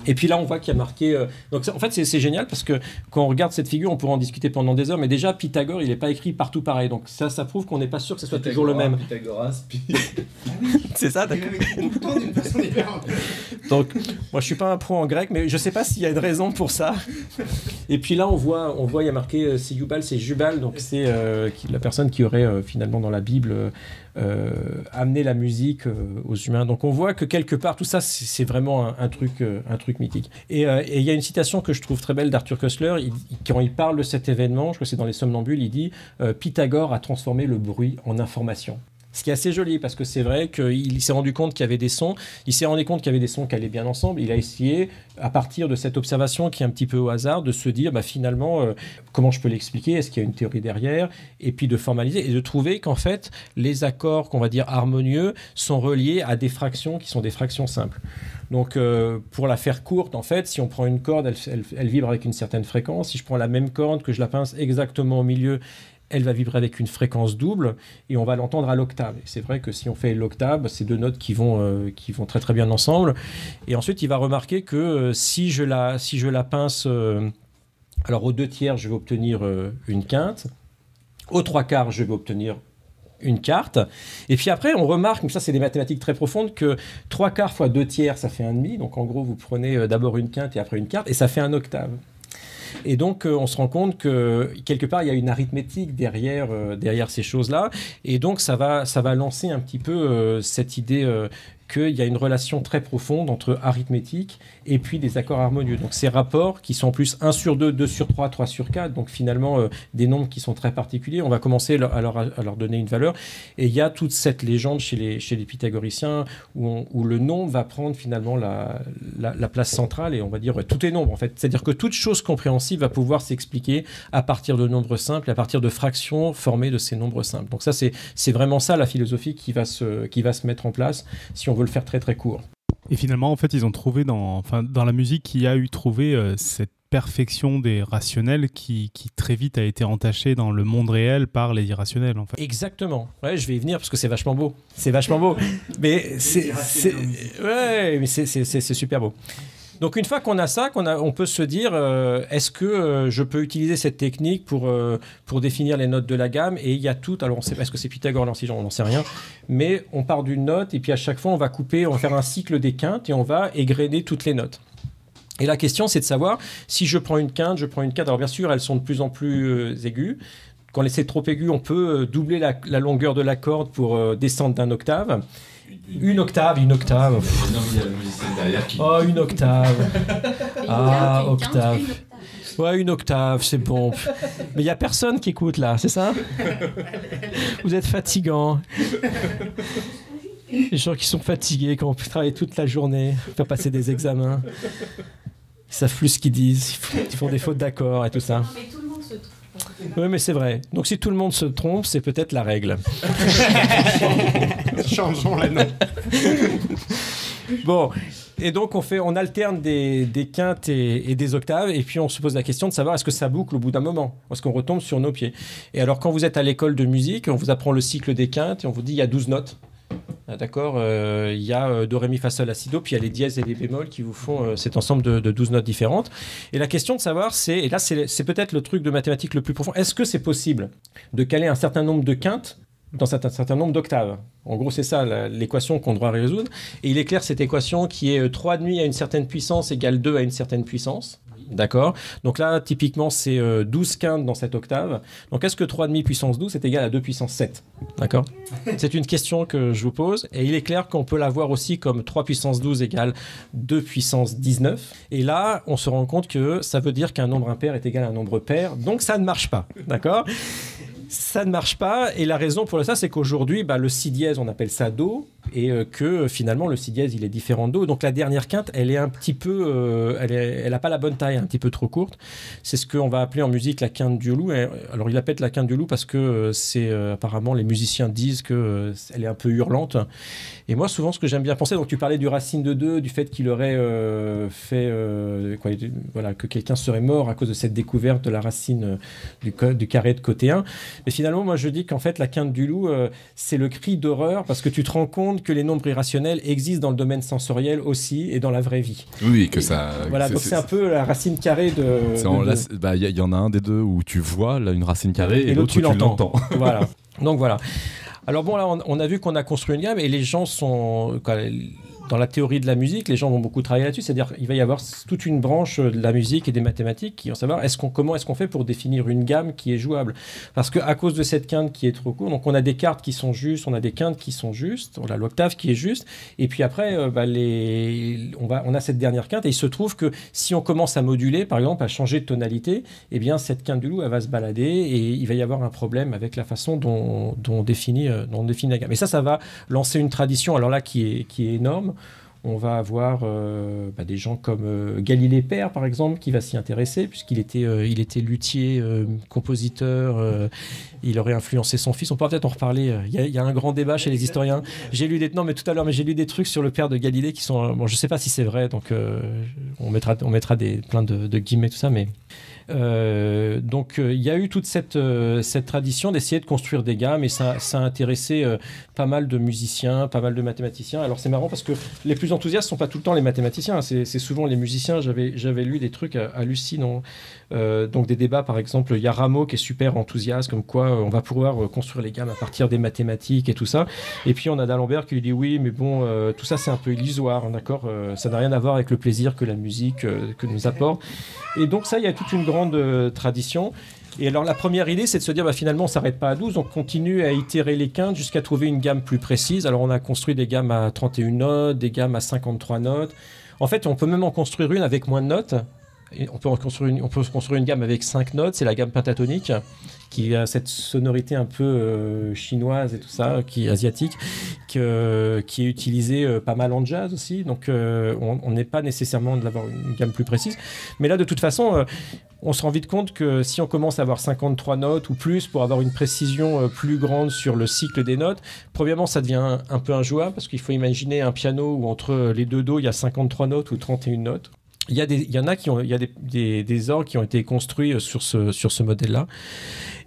Et puis là on voit qu'il y a marqué euh... donc ça, en fait c'est, c'est génial parce que quand on regarde cette figure on pourra en discuter pendant des heures, mais déjà Pythagore il n'est pas écrit partout pareil, donc ça ça prouve qu'on n'est pas sûr que ce soit toujours le même. Pythagoras puis... c'est ça, d'accord. Donc moi je suis pas un pro en grec mais je sais pas s'il y a une raison pour ça. Et puis là on voit on voit il y a marqué euh, c'est Jubal, c'est Jubal donc c'est euh, qui, la personne qui aurait euh, finalement dans la Bible euh, Euh, amener la musique euh, aux humains. Donc on voit que quelque part tout ça c'est, c'est vraiment un, un truc euh, un truc mythique. Et il euh, y a une citation que je trouve très belle d'Arthur Koestler. Il, il, quand il parle de cet événement, je crois que c'est dans les Somnambules, il dit euh, Pythagore a transformé le bruit en information. Ce qui est assez joli parce que c'est vrai qu'il s'est rendu compte qu'il y avait des sons, il s'est rendu compte qu'il y avait des sons qui allaient bien ensemble. Il a essayé, à partir de cette observation qui est un petit peu au hasard, de se dire bah, finalement euh, comment je peux l'expliquer, est-ce qu'il y a une théorie derrière, et puis de formaliser et de trouver qu'en fait les accords qu'on va dire harmonieux sont reliés à des fractions qui sont des fractions simples. Donc euh, pour la faire courte, en fait, si on prend une corde, elle, elle, elle vibre avec une certaine fréquence. Si je prends la même corde, que je la pince exactement au milieu, elle va vibrer avec une fréquence double et on va l'entendre à l'octave. Et c'est vrai que si on fait l'octave, c'est deux notes qui vont, euh, qui vont très très bien ensemble. Et ensuite, il va remarquer que euh, si, je la, si je la pince, euh, alors aux deux tiers, je vais obtenir euh, une quinte. Aux trois quarts, je vais obtenir une carte. Et puis après, on remarque, mais ça c'est des mathématiques très profondes, que trois quarts fois deux tiers, ça fait un demi. Donc en gros, vous prenez euh, d'abord une quinte et après une carte et ça fait un octave. Et donc, euh, on se rend compte que, quelque part, il y a une arithmétique derrière, euh, derrière ces choses-là. Et donc, ça va, ça va lancer un petit peu euh, cette idée euh, qu'il y a une relation très profonde entre arithmétique et puis des accords harmonieux. Donc, ces rapports qui sont en plus un sur deux, deux sur trois, trois sur quatre, donc finalement, euh, des nombres qui sont très particuliers. On va commencer leur, à, leur, à leur donner une valeur. Et il y a toute cette légende chez les, chez les pythagoriciens où, on, où le nombre va prendre finalement la, la, la place centrale et on va dire ouais, tout est nombre, en fait. C'est-à-dire que toute chose compréhensible va pouvoir s'expliquer à partir de nombres simples, à partir de fractions formées de ces nombres simples. Donc ça, c'est, c'est vraiment ça la philosophie qui va se, qui va se mettre en place si on veut le faire très très court. Et finalement, en fait, ils ont trouvé dans, enfin, dans la musique, il y a eu trouvé euh, cette perfection des rationnels qui, qui très vite a été entachée dans le monde réel par les irrationnels, en fait. Exactement. Ouais, je vais y venir parce que c'est vachement beau. C'est vachement beau. Mais c'est, c'est, c'est... ouais, mais c'est, c'est, c'est, c'est super beau. Donc une fois qu'on a ça, qu'on a, on peut se dire euh, est-ce que euh, je peux utiliser cette technique pour, euh, pour définir les notes de la gamme. Et il y a tout, alors on sait pas est-ce que c'est Pythagore, non, si on n'en sait rien, mais on part d'une note et puis à chaque fois on va couper, on va faire un cycle des quintes et on va égrener toutes les notes. Et la question c'est de savoir si je prends une quinte, je prends une quinte, alors bien sûr elles sont de plus en plus euh, aiguës. Quand c'est trop aigu, on peut euh, doubler la, la longueur de la corde pour euh, descendre d'un octave. Une octave, une octave. Non, il y a la musicienne derrière qui... Oh, une octave. Ah, octave. Ouais, une octave, c'est bon. Mais il n'y a personne qui écoute là, c'est ça ? Vous êtes fatigants. Les gens qui sont fatigués, qui ont travaillé toute la journée, faire passer des examens. Ils savent plus ce qu'ils disent, ils font des fautes d'accords et tout ça. Mais tout le monde se trouve. Oui, mais c'est vrai. Donc si tout le monde se trompe, c'est peut-être la règle. Changeons la note. Bon, Et donc on fait, on alterne des, des quintes et, et des octaves, et puis on se pose la question de savoir est-ce que ça boucle au bout d'un moment, est-ce qu'on retombe sur nos pieds. Et alors quand vous êtes à l'école de musique, on vous apprend le cycle des quintes et on vous dit il y a douze notes. Ah, d'accord, il euh, y a euh, do, ré, mi, fa, sol, la, si, do, puis il y a les dièses et les bémols qui vous font euh, cet ensemble de, de douze notes différentes. Et la question de savoir, c'est, et là c'est, c'est peut-être le truc de mathématiques le plus profond, est-ce que c'est possible de caler un certain nombre de quintes dans un certain nombre d'octaves. En gros, c'est ça la, l'équation qu'on doit résoudre. Et il éclaire cette équation qui est trois demi à une certaine puissance égale deux à une certaine puissance. D'accord. Donc là, typiquement, c'est douze quintes dans cette octave. Donc est-ce que trois demi puissance douze est égal à deux puissance sept ? D'accord. C'est une question que je vous pose. Et il est clair qu'on peut la voir aussi comme trois puissance douze égale deux puissance dix-neuf. Et là, on se rend compte que ça veut dire qu'un nombre impair est égal à un nombre pair. Donc ça ne marche pas. D'accord ? Ça ne marche pas, et la raison pour ça, c'est qu'aujourd'hui, bah, le si dièse, on appelle ça do, et euh, que euh, finalement, le si dièse, il est différent de do. Donc la dernière quinte, elle est un petit peu, euh, elle, est, elle a pas la bonne taille, un petit peu trop courte. C'est ce qu'on va appeler en musique la quinte du loup. Et, alors il l'appelle la quinte du loup parce que euh, c'est euh, apparemment les musiciens disent que euh, elle est un peu hurlante. Et moi, souvent, ce que j'aime bien penser, donc tu parlais du racine de deux, du fait qu'il aurait euh, fait, euh, quoi, voilà, que quelqu'un serait mort à cause de cette découverte de la racine euh, du, co- du carré de côté un. Mais finalement, moi, je dis qu'en fait, la quinte du loup, euh, c'est le cri d'horreur parce que tu te rends compte que les nombres irrationnels existent dans le domaine sensoriel aussi et dans la vraie vie. Oui, que ça... Et, voilà, c'est, donc c'est, c'est un peu la racine carrée de... Il bah, y, y en a un des deux où tu vois là, une racine carrée et, et l'autre, l'autre tu où l'entends. tu l'entends. Voilà. Donc voilà. Alors bon, là, on, on a vu qu'on a construit une gamme et les gens sont... Quoi, dans la théorie de la musique, les gens vont beaucoup travailler là-dessus, c'est-à-dire qu'il va y avoir toute une branche de la musique et des mathématiques qui vont savoir est-ce qu'on, comment est-ce qu'on fait pour définir une gamme qui est jouable. Parce qu'à cause de cette quinte qui est trop courte, donc on a des quartes qui sont justes, on a des quintes qui sont justes, on a l'octave qui est juste, et puis après, euh, bah, les, on, va, on a cette dernière quinte, et il se trouve que si on commence à moduler, par exemple, à changer de tonalité, eh bien cette quinte du loup, elle va se balader, et il va y avoir un problème avec la façon dont, dont, on, définit, dont on définit la gamme. Et ça, ça va lancer une tradition, alors là, qui est, qui est énorme. On va avoir euh, bah, des gens comme euh, Galilée Père, par exemple, qui va s'y intéresser, puisqu'il était, euh, il était luthier, euh, compositeur, euh, il aurait influencé son fils. On pourra peut-être en reparler, il y, y a un grand débat chez les historiens. J'ai lu des, non, mais tout à l'heure, mais j'ai lu des trucs sur le père de Galilée qui sont... Euh, bon, je ne sais pas si c'est vrai, donc euh, on mettra, on mettra des, plein de, de guillemets, tout ça, mais... Euh, donc il euh, y a eu toute cette, euh, cette tradition d'essayer de construire des gammes et ça, ça a intéressé euh, pas mal de musiciens, pas mal de mathématiciens. Alors c'est marrant parce que les plus enthousiastes ne sont pas tout le temps les mathématiciens, hein, c'est, c'est souvent les musiciens. J'avais, j'avais lu des trucs hallucinants, euh, donc des débats par exemple, il y a Rameau qui est super enthousiaste comme quoi euh, on va pouvoir euh, construire les gammes à partir des mathématiques et tout ça, et puis on a D'Alembert qui lui dit oui mais bon euh, tout ça c'est un peu illusoire, hein, d'accord, euh, ça n'a rien à voir avec le plaisir que la musique euh, que nous apporte. Et donc ça, il y a toute une grande de tradition. Et alors la première idée, c'est de se dire bah, finalement on s'arrête pas à douze, on continue à itérer les quintes jusqu'à trouver une gamme plus précise. Alors on a construit des gammes à trente et une notes, des gammes à cinquante-trois notes. En fait on peut même en construire une avec moins de notes. Et on peut en construire une, on peut construire une gamme avec cinq notes, c'est la gamme pentatonique qui a cette sonorité un peu euh, chinoise et tout ça, qui est asiatique, que, euh, qui est utilisée euh, pas mal en jazz aussi, donc euh, on n'est pas nécessairement d'avoir une, une gamme plus précise. Mais là, de toute façon, euh, on se rend vite compte que si on commence à avoir cinquante-trois notes ou plus pour avoir une précision euh, plus grande sur le cycle des notes, premièrement, ça devient un, un peu injouable, parce qu'il faut imaginer un piano où entre les deux dos, il y a cinquante-trois notes ou trente et une notes. Il y a des, il y en a qui ont, il y a des, des, des orgues qui ont été construits sur ce, sur ce modèle-là.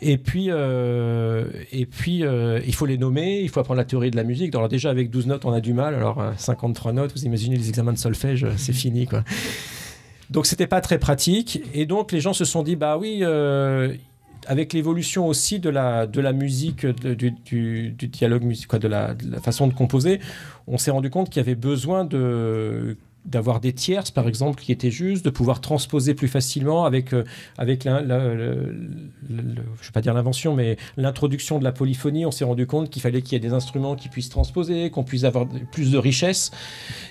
Et puis, euh, et puis, euh, il faut les nommer, il faut apprendre la théorie de la musique. Alors déjà, avec douze notes, on a du mal. Alors, cinquante-trois notes, vous imaginez les examens de solfège, c'est fini, quoi. Donc, c'était pas très pratique. Et donc, les gens se sont dit, bah oui, euh, avec l'évolution aussi de la, de la musique, de, du, du, du dialogue musique, quoi, de la, de la façon de composer, on s'est rendu compte qu'il y avait besoin de... d'avoir des tierces, par exemple, qui étaient justes, de pouvoir transposer plus facilement avec, euh, avec la, la, la, la, la, je vais pas dire l'invention, mais l'introduction de la polyphonie. On s'est rendu compte qu'il fallait qu'il y ait des instruments qui puissent transposer, qu'on puisse avoir plus de richesse.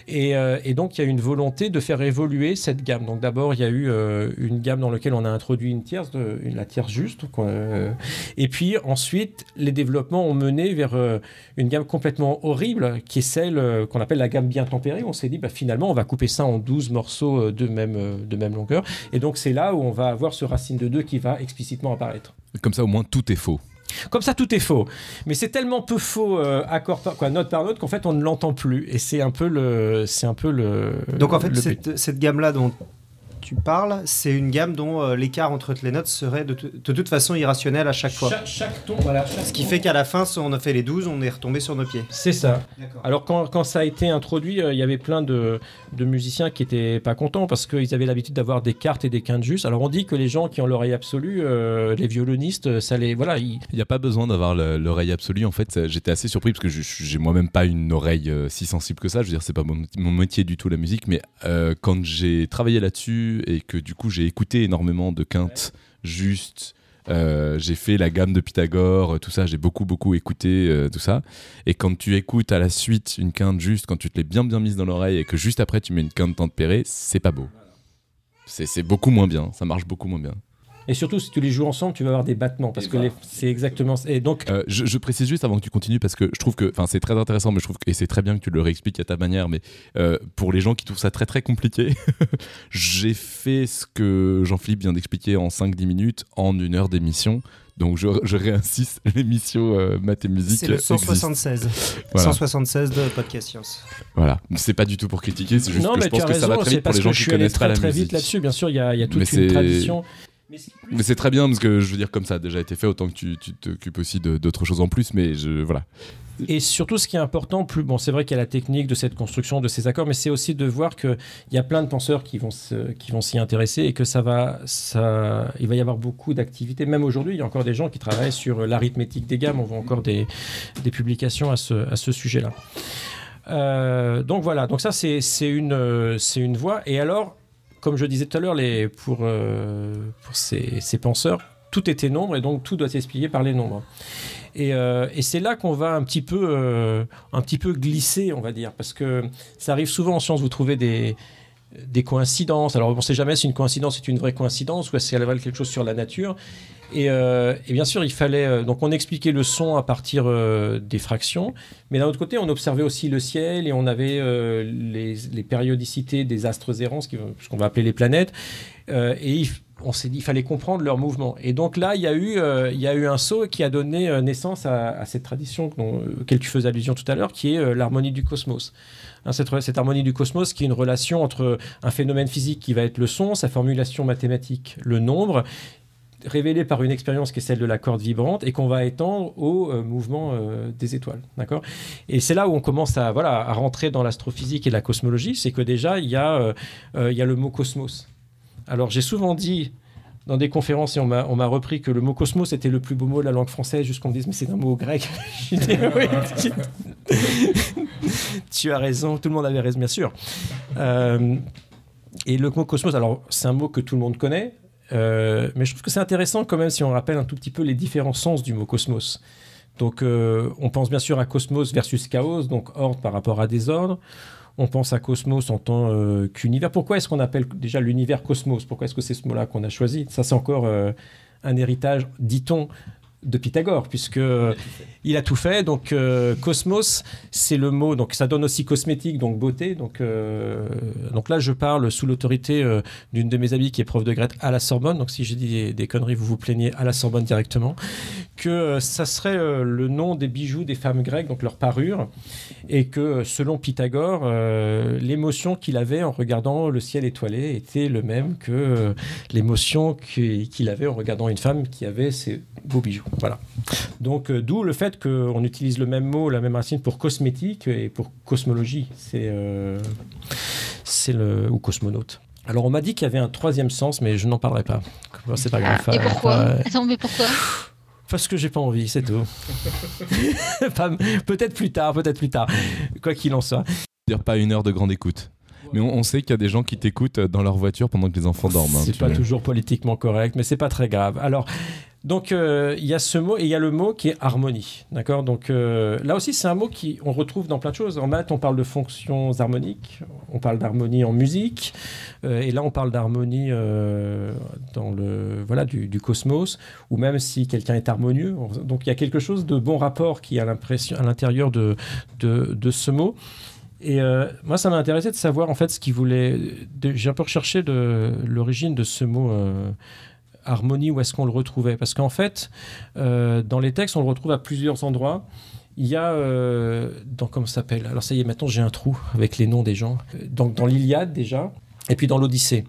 Et, euh, et donc, il y a une volonté de faire évoluer cette gamme. Donc, d'abord, il y a eu euh, une gamme dans laquelle on a introduit une tierce, de, une, la tierce juste. Quoi, euh, et puis, ensuite, les développements ont mené vers euh, une gamme complètement horrible, qui est celle euh, qu'on appelle la gamme bien tempérée. On s'est dit, bah, finalement, on va couper ça en douze morceaux de même, de même longueur. Et donc, c'est là où on va avoir ce racine de deux qui va explicitement apparaître. Comme ça, au moins, tout est faux. Comme ça, tout est faux. Mais c'est tellement peu faux, euh, accord par, quoi, note par note, qu'en fait, on ne l'entend plus. Et c'est un peu le, c'est un peu le. Donc en fait, cette, cette gamme-là dont tu parles, c'est une gamme dont euh, l'écart entre les notes serait de, t- de toute façon irrationnel à chaque fois. Cha- chaque ton, voilà. Chaque Ce qui ton. Fait qu'à la fin, on a fait les douze, on est retombé sur nos pieds. C'est ça. D'accord. Alors quand, quand ça a été introduit, il euh, y avait plein de, de musiciens qui n'étaient pas contents parce qu'ils avaient l'habitude d'avoir des quarts et des quintus. Alors on dit que les gens qui ont l'oreille absolue, euh, les violonistes, ça les... Voilà, ils... Il n'y a pas besoin d'avoir le, l'oreille absolue. En fait, j'étais assez surpris parce que je, j'ai moi-même pas une oreille euh, si sensible que ça. Je veux dire, c'est pas mon, mon métier du tout la musique, mais euh, quand j'ai travaillé là-dessus, et que du coup j'ai écouté énormément de quintes, juste euh, j'ai fait la gamme de Pythagore, tout ça, j'ai beaucoup beaucoup écouté euh, tout ça, et quand tu écoutes à la suite une quinte juste, quand tu te l'es bien bien mise dans l'oreille et que juste après tu mets une quinte tempérée, c'est pas beau, c'est, c'est beaucoup moins bien, ça marche beaucoup moins bien. Et surtout, si tu les joues ensemble, tu vas avoir des battements. Parce et que bah, les... c'est exactement ça. Et donc... euh, je, je précise juste avant que tu continues, parce que je trouve que c'est très intéressant, mais je trouve que... et c'est très bien que tu le réexpliques à ta manière. Mais euh, pour les gens qui trouvent ça très très compliqué, j'ai fait ce que Jean-Philippe vient d'expliquer en cinq dix minutes, en une heure d'émission. Donc je, je réinsiste, l'émission euh, Maths et Musique. C'est le cent soixante-seize. Voilà. cent soixante-seize de Podcast Science. Voilà, c'est pas du tout pour critiquer, c'est juste non, que je pense raison, que ça va très vite pour les gens qui connaissent très, pas la musique. Très vite là-dessus, bien sûr, il y, y a toute mais une c'est... tradition. Mais c'est, plus... mais c'est très bien parce que je veux dire comme ça a déjà été fait, autant que tu, tu t'occupes aussi de, d'autres choses en plus, mais je, voilà. Et surtout, ce qui est important, plus, bon, c'est vrai qu'il y a la technique de cette construction, de ces accords, mais c'est aussi de voir qu'il y a plein de penseurs qui vont, se, qui vont s'y intéresser et que ça va, ça, il va y avoir beaucoup d'activités. Même aujourd'hui, il y a encore des gens qui travaillent sur l'arithmétique des gammes. On voit encore des, des publications à ce, à ce sujet-là. Euh, donc voilà, donc ça, c'est, c'est, une, c'est une voie. Et alors, comme je disais tout à l'heure, les, pour, euh, pour ces, ces penseurs, tout était nombre et donc tout doit s'expliquer par les nombres. Et, euh, et c'est là qu'on va un petit, peu, euh, un petit peu glisser, on va dire, parce que ça arrive souvent en science, vous trouvez des, des coïncidences. Alors on ne sait jamais si une coïncidence est une vraie coïncidence ou si elle valent quelque chose sur la nature. Et, euh, et bien sûr, il fallait... Euh, donc on expliquait le son à partir euh, des fractions, mais d'un autre côté, on observait aussi le ciel et on avait euh, les, les périodicités des astres errants, ce, qui, ce qu'on va appeler les planètes, euh, et il, on s'est dit, il fallait comprendre leur mouvement. Et donc là, il y a eu, euh, il y a eu un saut qui a donné naissance à, à cette tradition dont, euh, auquel tu faisais allusion tout à l'heure, qui est euh, l'harmonie du cosmos. Hein, cette, cette harmonie du cosmos qui est une relation entre un phénomène physique qui va être le son, sa formulation mathématique, le nombre, révélée par une expérience qui est celle de la corde vibrante et qu'on va étendre au euh, mouvement euh, des étoiles, d'accord ? Et c'est là où on commence à, voilà, à rentrer dans l'astrophysique et la cosmologie, c'est que déjà, il y a, euh, euh, il y a le mot cosmos. Alors, j'ai souvent dit dans des conférences, et on m'a, on m'a repris que le mot cosmos était le plus beau mot de la langue française, jusqu'on me dise, mais c'est un mot grec. Je dis, oui, tu as raison, tout le monde avait raison, bien sûr. Euh, et le mot cosmos, alors, c'est un mot que tout le monde connaît, Euh, mais je trouve que c'est intéressant quand même si on rappelle un tout petit peu les différents sens du mot cosmos. Donc euh, on pense bien sûr à cosmos versus chaos, donc ordre par rapport à désordre. On pense à cosmos en tant euh, qu'univers. Pourquoi est-ce qu'on appelle déjà l'univers cosmos ? Pourquoi est-ce que c'est ce mot-là qu'on a choisi ? Ça c'est encore euh, un héritage, dit-on, de Pythagore, puisque il a tout fait. Donc euh, cosmos, c'est le mot. Donc ça donne aussi cosmétique, donc beauté. Donc euh, donc là, je parle sous l'autorité euh, d'une de mes amies qui est prof de grec à la Sorbonne. Donc si j'ai dit des, des conneries, vous vous plaignez à la Sorbonne directement. Que euh, ça serait euh, le nom des bijoux des femmes grecques, donc leur parure, et que selon Pythagore, euh, l'émotion qu'il avait en regardant le ciel étoilé était le même que euh, l'émotion qu'il avait en regardant une femme qui avait ses beaux bijoux. Voilà. Donc, euh, d'où le fait qu'on utilise le même mot, la même racine pour cosmétique et pour cosmologie, c'est, euh, c'est le, ou cosmonaute. Alors, on m'a dit qu'il y avait un troisième sens, mais je n'en parlerai pas. C'est pas grave. Et pourquoi ? euh, Attends, mais pourquoi ? Parce que j'ai pas envie, c'est tout. Peut-être plus tard, peut-être plus tard. Quoi qu'il en soit. Dire pas une heure de grande écoute. Mais on, on sait qu'il y a des gens qui t'écoutent dans leur voiture pendant que les enfants dorment. Hein, c'est pas veux. toujours politiquement correct, mais c'est pas très grave. Alors. Donc, il euh, y a ce mot et il y a le mot qui est harmonie, d'accord ? Donc, euh, là aussi, c'est un mot qu'on retrouve dans plein de choses. En maths, on parle de fonctions harmoniques, on parle d'harmonie en musique, euh, et là, on parle d'harmonie euh, dans le, voilà, du, du cosmos, ou même si quelqu'un est harmonieux. On, donc, il y a quelque chose de bon rapport qui est à, à l'intérieur de, de, de ce mot. Et euh, moi, ça m'a intéressé de savoir, en fait, ce qu'il voulait... De, j'ai un peu recherché de, l'origine de ce mot... Euh, Harmonie, où est-ce qu'on le retrouvait? Parce qu'en fait, euh, dans les textes, on le retrouve à plusieurs endroits. Il y a, euh, dans, comment ça s'appelle? Alors ça y est, maintenant j'ai un trou avec les noms des gens. Donc dans l'Iliade déjà, et puis dans l'Odyssée.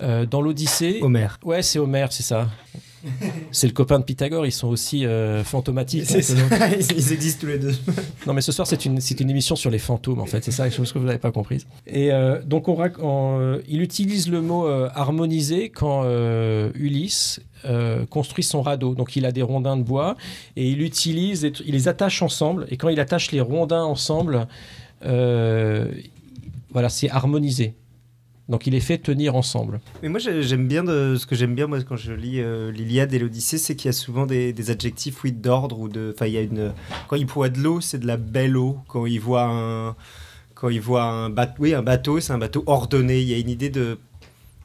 Euh, dans l'Odyssée... Homère. Ouais, c'est Homère, c'est ça. C'est le copain de Pythagore, ils sont aussi euh, fantomatiques. C'est ça. Ils existent tous les deux. Non, mais ce soir, c'est une, c'est une émission sur les fantômes, en fait. C'est ça, je pense que vous n'avez pas comprise. Et euh, donc, on rac- on, euh, il utilise le mot euh, harmoniser quand euh, Ulysse euh, construit son radeau. Donc, il a des rondins de bois et il utilise, et t- il les attache ensemble. Et quand il attache les rondins ensemble, euh, voilà, c'est harmoniser. Donc il est fait tenir ensemble. Mais moi j'aime bien de, ce que j'aime bien moi quand je lis euh, l'Iliade et l'Odyssée, c'est qu'il y a souvent des, des adjectifs oui d'ordre ou de, enfin il y a une, quand il voit de l'eau c'est de la belle eau, quand il voit un, quand il voit un bateau, oui un bateau c'est un bateau ordonné. Il y a une idée de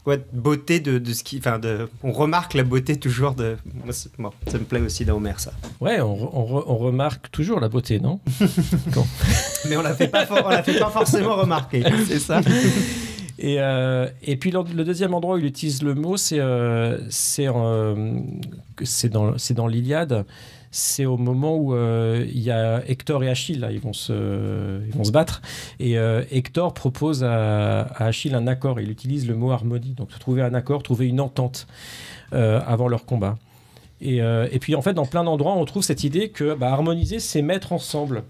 ouais, beauté de, de ce qui, enfin de, on remarque la beauté toujours de, moi, bon, ça me plaît aussi d'Homère ça. Ouais, on, re, on, re, on remarque toujours la beauté, non? Quand mais on la fait pas, for- on la fait pas forcément remarquer, c'est ça. Et, euh, et puis le deuxième endroit où il utilise le mot, c'est, euh, c'est, euh, c'est, dans, c'est dans l'Iliade, c'est au moment où euh, il y a Hector et Achille, là, ils, vont se, ils vont se battre, et euh, Hector propose à, à Achille un accord, il utilise le mot harmonie, donc trouver un accord, trouver une entente euh, avant leur combat. Et, euh, et puis en fait, dans plein d'endroits, on trouve cette idée que bah, harmoniser, c'est mettre ensemble.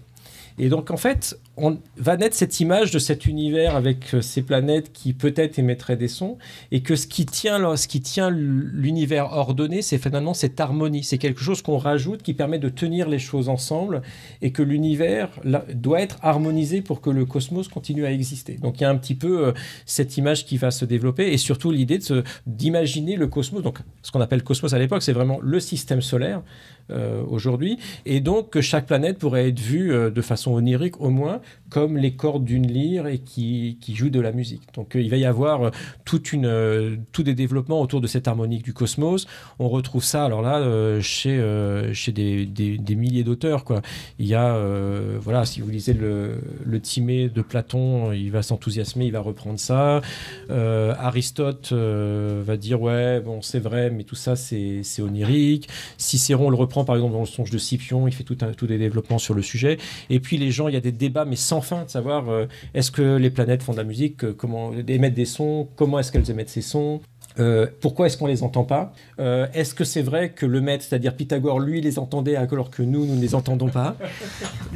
Et donc, en fait, on va naître cette image de cet univers avec euh, ces planètes qui peut-être émettraient des sons et que ce qui tient, là, ce qui tient l'univers ordonné, c'est finalement cette harmonie. C'est quelque chose qu'on rajoute qui permet de tenir les choses ensemble et que l'univers là, doit être harmonisé pour que le cosmos continue à exister. Donc, il y a un petit peu euh, cette image qui va se développer et surtout l'idée de se, d'imaginer le cosmos. Donc, ce qu'on appelle cosmos à l'époque, c'est vraiment le système solaire euh, aujourd'hui. Et donc, que chaque planète pourrait être vue euh, de façon onirique au moins, comme les cordes d'une lyre et qui, qui jouent de la musique. Donc euh, il va y avoir euh, toute une, euh, tous des développements autour de cette harmonique du cosmos. On retrouve ça alors là euh, chez, euh, chez des, des, des milliers d'auteurs, quoi. Il y a, euh, voilà, si vous lisez le, le Timée de Platon, il va s'enthousiasmer, il va reprendre ça. Euh, Aristote euh, va dire ouais, bon c'est vrai, mais tout ça c'est, c'est onirique. Cicéron le reprend par exemple dans le Songe de Scipion, il fait tout, un, tout des développements sur le sujet. Et puis les gens, il y a des débats mais sans fin de savoir euh, est-ce que les planètes font de la musique, euh, comment émettent des sons, comment est-ce qu'elles émettent ces sons, euh, pourquoi est-ce qu'on les entend pas, euh, est-ce que c'est vrai que le maître, c'est-à-dire Pythagore, lui les entendait alors que nous nous ne les entendons pas.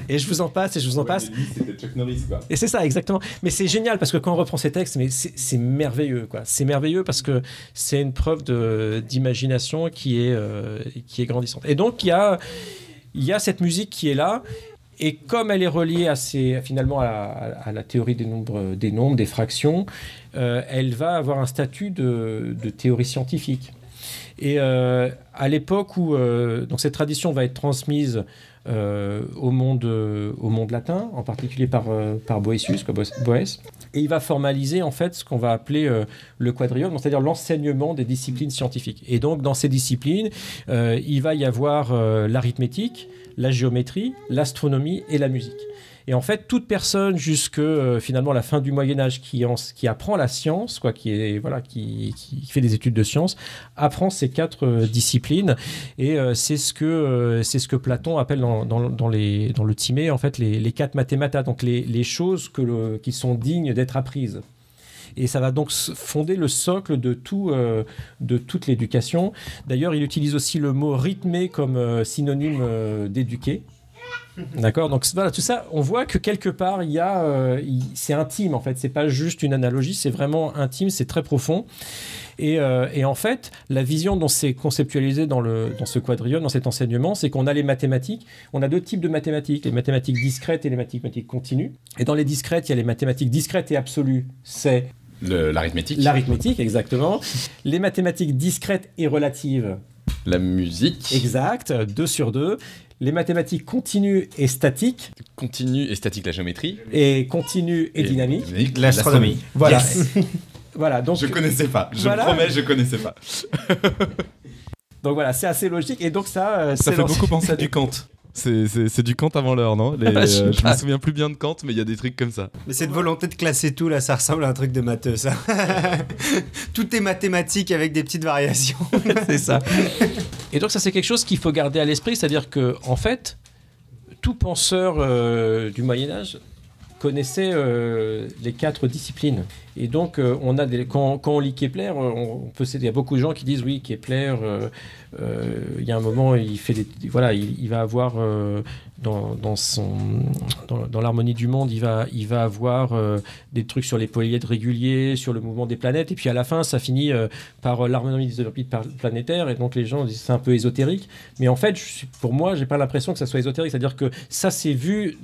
Et je vous en passe et je vous en ouais, passe. Lui, c'était Chuck Norris quoi. Et c'est ça exactement. Mais c'est génial parce que quand on reprend ces textes, mais c'est, c'est merveilleux quoi. C'est merveilleux parce que c'est une preuve de d'imagination qui est euh, qui est grandissante. Et donc il y a il y a cette musique qui est là. Et comme elle est reliée à ces, finalement à la, à la théorie des nombres, des nombres, des fractions, euh, elle va avoir un statut de, de théorie scientifique. Et euh, à l'époque où euh, donc cette tradition va être transmise euh, au monde, euh, au monde latin, en particulier par euh, par Boëcius, quoi, Boès, et il va formaliser en fait ce qu'on va appeler euh, le quadrivium, c'est-à-dire l'enseignement des disciplines scientifiques. Et donc dans ces disciplines, euh, il va y avoir euh, l'arithmétique, la géométrie, l'astronomie et la musique. Et en fait, toute personne jusque euh, finalement la fin du Moyen Âge qui, en, qui apprend la science, quoi, qui est voilà, qui, qui fait des études de science, apprend ces quatre euh, disciplines. Et euh, c'est ce que euh, c'est ce que Platon appelle dans, dans, dans les dans le Timée en fait les, les quatre mathemata, donc les, les choses que le, qui sont dignes d'être apprises. Et ça va donc fonder le socle de, tout, euh, de toute l'éducation. D'ailleurs, il utilise aussi le mot « rythmé » comme euh, synonyme euh, d'éduquer. D'accord, donc voilà, tout ça, on voit que quelque part, il y a, euh, il, c'est intime en fait, c'est pas juste une analogie, c'est vraiment intime, c'est très profond. Et, euh, et en fait, la vision dont c'est conceptualisé dans, le, dans ce quadrivium, dans cet enseignement, c'est qu'on a les mathématiques, on a deux types de mathématiques, les mathématiques discrètes et les mathématiques continues. Et dans les discrètes, il y a les mathématiques discrètes et absolues, c'est... Le, l'arithmétique. L'arithmétique, exactement. Les mathématiques discrètes et relatives. La musique. Exact, deux sur deux. Les mathématiques continues et statiques. Continue et statique, la géométrie. Et continue et, et dynamique. dynamique. L'astronomie. Voilà. Yes. Voilà donc, je connaissais pas. Je voilà. promets, je connaissais pas. Donc voilà, c'est assez logique. Et donc ça... Euh, ça c'est fait l'enseignement. Beaucoup penser à du Kant. C'est, c'est, c'est du Kant avant l'heure, non les, ah, Je, euh, je me souviens plus bien de Kant, mais il y a des trucs comme ça. Mais cette volonté de classer tout, là, ça ressemble à un truc de matheux, ça. Tout est mathématique avec des petites variations. C'est ça. Et donc, ça, c'est quelque chose qu'il faut garder à l'esprit. C'est-à-dire que, en fait, tout penseur euh, du Moyen-Âge connaissait euh, les quatre disciplines. Et donc, euh, on a des, quand, quand on lit Kepler, on, on peut, il y a beaucoup de gens qui disent, oui, Kepler, euh, euh, il y a un moment, il, fait des, voilà, il, il va avoir, euh, dans, dans, son, dans, dans l'harmonie du monde, il va, il va avoir euh, des trucs sur les polyèdres réguliers, sur le mouvement des planètes, et puis à la fin, ça finit euh, par euh, l'harmonie des orbites planétaires, et donc les gens disent, c'est un peu ésotérique, mais en fait, je, pour moi, j'ai pas l'impression que ça soit ésotérique, c'est-à-dire que ça, c'est vu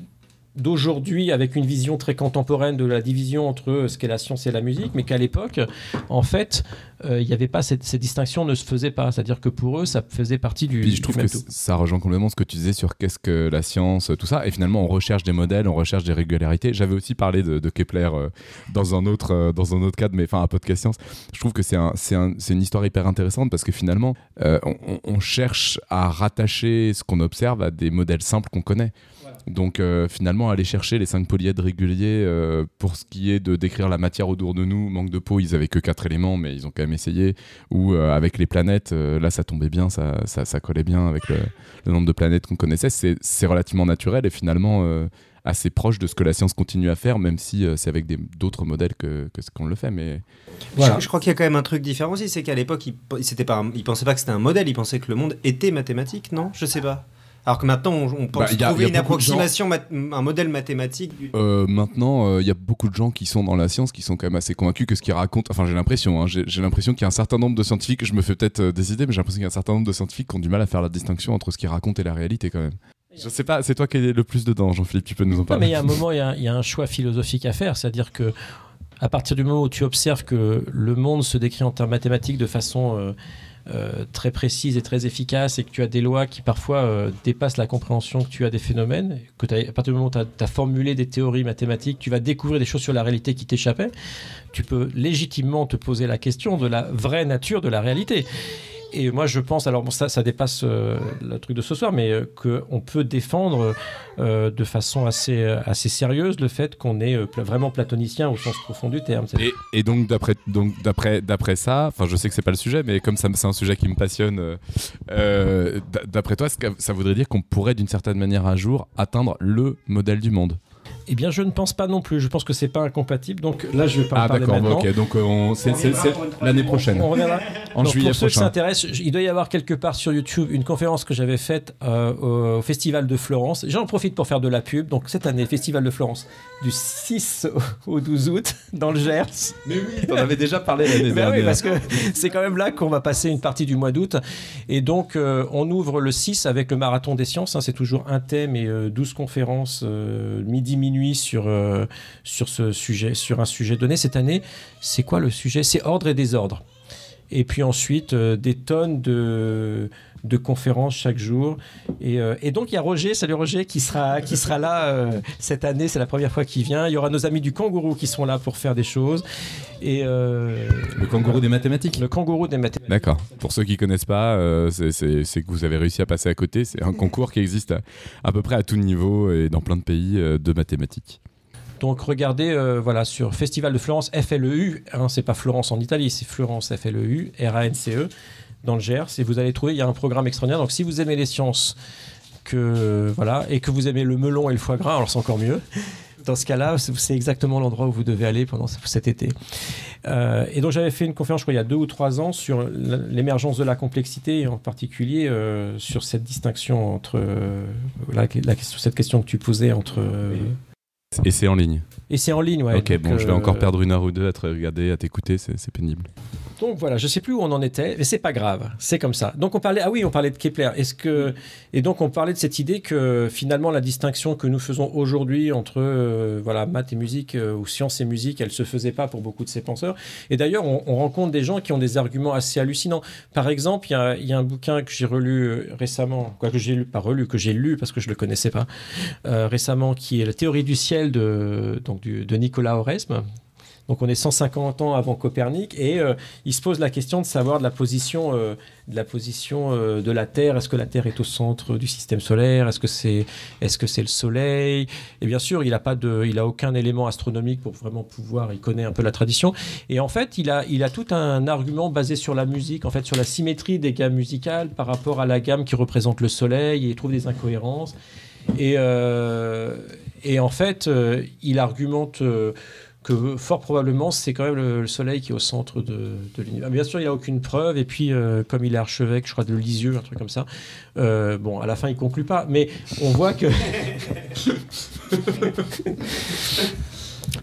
d'aujourd'hui avec une vision très contemporaine de la division entre ce qu'est la science et la musique, mais qu'à l'époque, en fait, il euh, n'y avait pas, cette, ces distinctions ne se faisaient pas. C'est-à-dire que pour eux, ça faisait partie du... Puis je du trouve que tout. Ça rejoint complètement ce que tu disais sur qu'est-ce que la science, tout ça. Et finalement, on recherche des modèles, on recherche des régularités. J'avais aussi parlé de, de Kepler euh, dans, un autre, euh, dans un autre cadre, mais enfin, un podcast science. Je trouve que c'est, un, c'est, un, c'est une histoire hyper intéressante parce que finalement, euh, on, on cherche à rattacher ce qu'on observe à des modèles simples qu'on connaît. Donc euh, finalement aller chercher les cinq polyèdres réguliers euh, pour ce qui est de décrire la matière autour de nous, manque de peau, ils avaient que quatre éléments mais ils ont quand même essayé, ou euh, avec les planètes, euh, là ça tombait bien, ça, ça, ça collait bien avec le, le nombre de planètes qu'on connaissait, c'est, c'est relativement naturel et finalement euh, assez proche de ce que la science continue à faire, même si euh, c'est avec des, d'autres modèles que, que ce qu'on le fait. Mais... Voilà. Je, je crois qu'il y a quand même un truc différent aussi, c'est qu'à l'époque ils ne pensaient pas que c'était un modèle, ils pensaient que le monde était mathématique, non ? Je sais pas. Alors que maintenant, on pense bah, trouver une approximation, mat- un modèle mathématique. Euh, maintenant, il euh, y a beaucoup de gens qui sont dans la science, qui sont quand même assez convaincus que ce qu'ils racontent... Enfin, j'ai l'impression, hein, j'ai, j'ai l'impression qu'il y a un certain nombre de scientifiques... Je me fais peut-être euh, des idées, mais j'ai l'impression qu'il y a un certain nombre de scientifiques qui ont du mal à faire la distinction entre ce qu'ils racontent et la réalité, quand même. Je sais pas, c'est toi qui es le plus dedans, Jean-Philippe, tu peux nous en parler. Non, mais il y a un moment, il y, y a un choix philosophique à faire, c'est-à-dire que à partir du moment où tu observes que le monde se décrit en termes mathématiques de façon... Euh, Euh, très précise et très efficace et que tu as des lois qui parfois euh, dépassent la compréhension que tu as des phénomènes, que à partir du moment où tu as formulé des théories mathématiques, tu vas découvrir des choses sur la réalité qui t'échappaient, tu peux légitimement te poser la question de la vraie nature de la réalité. Et moi je pense, alors bon, ça, ça dépasse euh, le truc de ce soir, mais euh, qu'on peut défendre euh, de façon assez, assez sérieuse le fait qu'on est euh, vraiment platonicien au sens profond du terme. Et, et donc, d'après, donc d'après, d'après ça, enfin je sais que c'est pas le sujet, mais comme ça, c'est un sujet qui me passionne, euh, d'après toi, ça voudrait dire qu'on pourrait d'une certaine manière un jour atteindre le modèle du monde ? Eh bien, je ne pense pas non plus. Je pense que c'est pas incompatible. Donc là, je vais pas ah, parler maintenant. Ah d'accord, ok. Donc euh, on, c'est, on c'est, c'est, c'est l'année prochaine. On, on reviendra. En donc, juillet pour ceux prochain. Qui s'intéressent, il doit y avoir quelque part sur YouTube une conférence que j'avais faite euh, au Festival de Florence. J'en profite pour faire de la pub. Donc cette année, Festival de Florence, du six au douze août, dans le Gers. Mais oui, on avait déjà parlé l'année dernière. Mais oui, parce que c'est quand même là qu'on va passer une partie du mois d'août. Et donc, euh, on ouvre le six avec le Marathon des Sciences. Hein, c'est toujours un thème et euh, douze conférences, euh, midi, minuit. Sur, euh, sur ce sujet, sur un sujet donné. Cette année, c'est quoi le sujet ? C'est ordre et désordre. Et puis ensuite, euh, des tonnes de, de conférences chaque jour. Et, euh, et donc, il y a Roger, salut Roger, qui sera, qui sera là euh, cette année. C'est la première fois qu'il vient. Il y aura nos amis du kangourou qui sont là pour faire des choses. Et euh, le kangourou euh, des mathématiques. Le kangourou des mathématiques. D'accord. Pour ceux qui ne connaissent pas, euh, c'est, c'est, c'est que vous avez réussi à passer à côté. C'est un concours qui existe à, à peu près à tout niveau et dans plein de pays euh, de mathématiques. Donc regardez euh, voilà, sur Festival de Florence, F L E U, hein, c'est pas Florence en Italie, c'est Florence F L E U, R A N C E, dans le Gers, et vous allez trouver, il y a un programme extraordinaire. Donc si vous aimez les sciences que, voilà, et que vous aimez le melon et le foie gras, alors c'est encore mieux. Dans ce cas-là, c'est exactement l'endroit où vous devez aller pendant cet été. Euh, et donc j'avais fait une conférence, je crois, il y a deux ou trois ans sur l'émergence de la complexité, et en particulier euh, sur cette distinction entre euh, la, la, cette question que tu posais entre... Euh, Et c'est en ligne. Et c'est en ligne, ouais. Ok, bon, euh... je vais encore perdre une heure ou deux à te regarder, à t'écouter, c'est, c'est pénible. Donc voilà, je sais plus où on en était, mais c'est pas grave, c'est comme ça. Donc on parlait, ah oui, on parlait de Kepler. Est-ce que et donc on parlait de cette idée que finalement la distinction que nous faisons aujourd'hui entre euh, voilà maths et musique euh, ou science et musique, elle se faisait pas pour beaucoup de ces penseurs. Et d'ailleurs, on, on rencontre des gens qui ont des arguments assez hallucinants. Par exemple, il y a, y a un bouquin que j'ai relu récemment, quoi que j'ai lu, pas relu, que j'ai lu parce que je le connaissais pas euh, récemment, qui est La théorie du ciel de donc du, de Nicolas Oresme. Donc on est cent cinquante ans avant Copernic et euh, il se pose la question de savoir de la position, euh, de, la position euh, de la Terre. Est-ce que la Terre est au centre du système solaire ? Est-ce que c'est, est-ce que c'est le Soleil ? Et bien sûr, il n'a pas de, il n'a aucun élément astronomique pour vraiment pouvoir. Il connaît un peu la tradition. Et en fait, il a, il a tout un argument basé sur la musique, en fait, sur la symétrie des gammes musicales par rapport à la gamme qui représente le Soleil. Et il trouve des incohérences. Et, euh, et en fait, euh, il argumente euh, que fort probablement, c'est quand même le, le Soleil qui est au centre de, de l'univers. Bien sûr, il n'y a aucune preuve. Et puis, euh, comme il est archevêque, je crois, de Lisieux, un truc comme ça, euh, bon, à la fin, il ne conclut pas. Mais on voit que...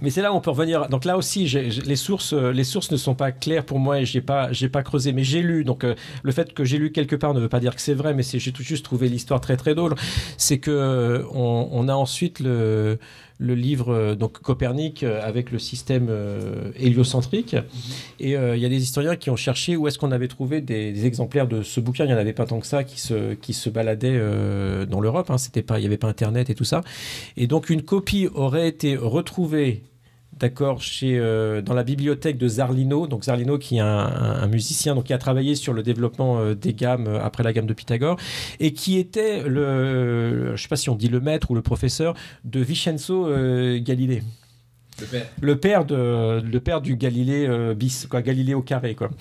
Mais c'est là où on peut revenir. Donc là aussi, j'ai, j'ai, les sources, les sources ne sont pas claires pour moi et j'ai pas, j'ai pas creusé. Mais j'ai lu. Donc euh, le fait que j'ai lu quelque part ne veut pas dire que c'est vrai. Mais c'est, j'ai tout juste trouvé l'histoire très très drôle. C'est que euh, on, on a ensuite le, le livre euh, donc Copernic euh, avec le système euh, héliocentrique. Et il euh, y a des historiens qui ont cherché où est-ce qu'on avait trouvé des, des exemplaires de ce bouquin. Il n'y en avait pas tant que ça qui se, qui se baladaient euh, dans l'Europe. Hein. C'était pas, il n'y avait pas Internet et tout ça. Et donc une copie aurait été retrouvée. D'accord, chez, euh, dans la bibliothèque de Zarlino, donc Zarlino qui est un, un, un musicien donc qui a travaillé sur le développement euh, des gammes euh, après la gamme de Pythagore et qui était le, euh, je ne sais pas si on dit le maître ou le professeur de Vincenzo euh, Galilée. Le père. Le père, de, le père du Galilée euh, bis, quoi, Galilée au carré, quoi.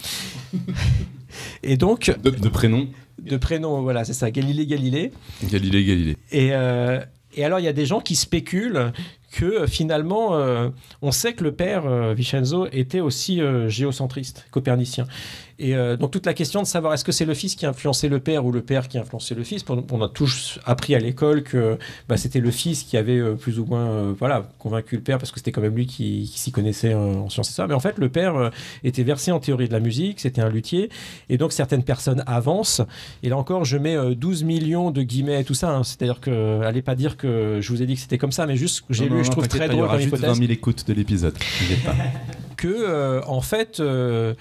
Et donc... De, de prénom. De prénom, voilà, c'est ça, Galilée Galilée. Galilée Galilée. Et, euh, et alors, il y a des gens qui spéculent que finalement, euh, on sait que le père euh, Vincenzo était aussi euh, géocentriste, copernicien. Et euh, donc toute la question de savoir est-ce que c'est le fils qui a influencé le père ou le père qui a influencé le fils, on a tous appris à l'école que bah, c'était le fils qui avait euh, plus ou moins euh, voilà, convaincu le père parce que c'était quand même lui qui, qui s'y connaissait euh, en sciences et ça. Mais en fait, le père euh, était versé en théorie de la musique, c'était un luthier. Et donc certaines personnes avancent. Et là encore, je mets euh, douze millions de guillemets et tout ça. Hein. C'est-à-dire que, allez pas dire que je vous ai dit que c'était comme ça, mais juste que j'ai non, lu, non, je trouve très drôle comme hypothèse. Il y aura juste vingt mille écoutes de l'épisode. Pas. que, euh, en fait... Euh,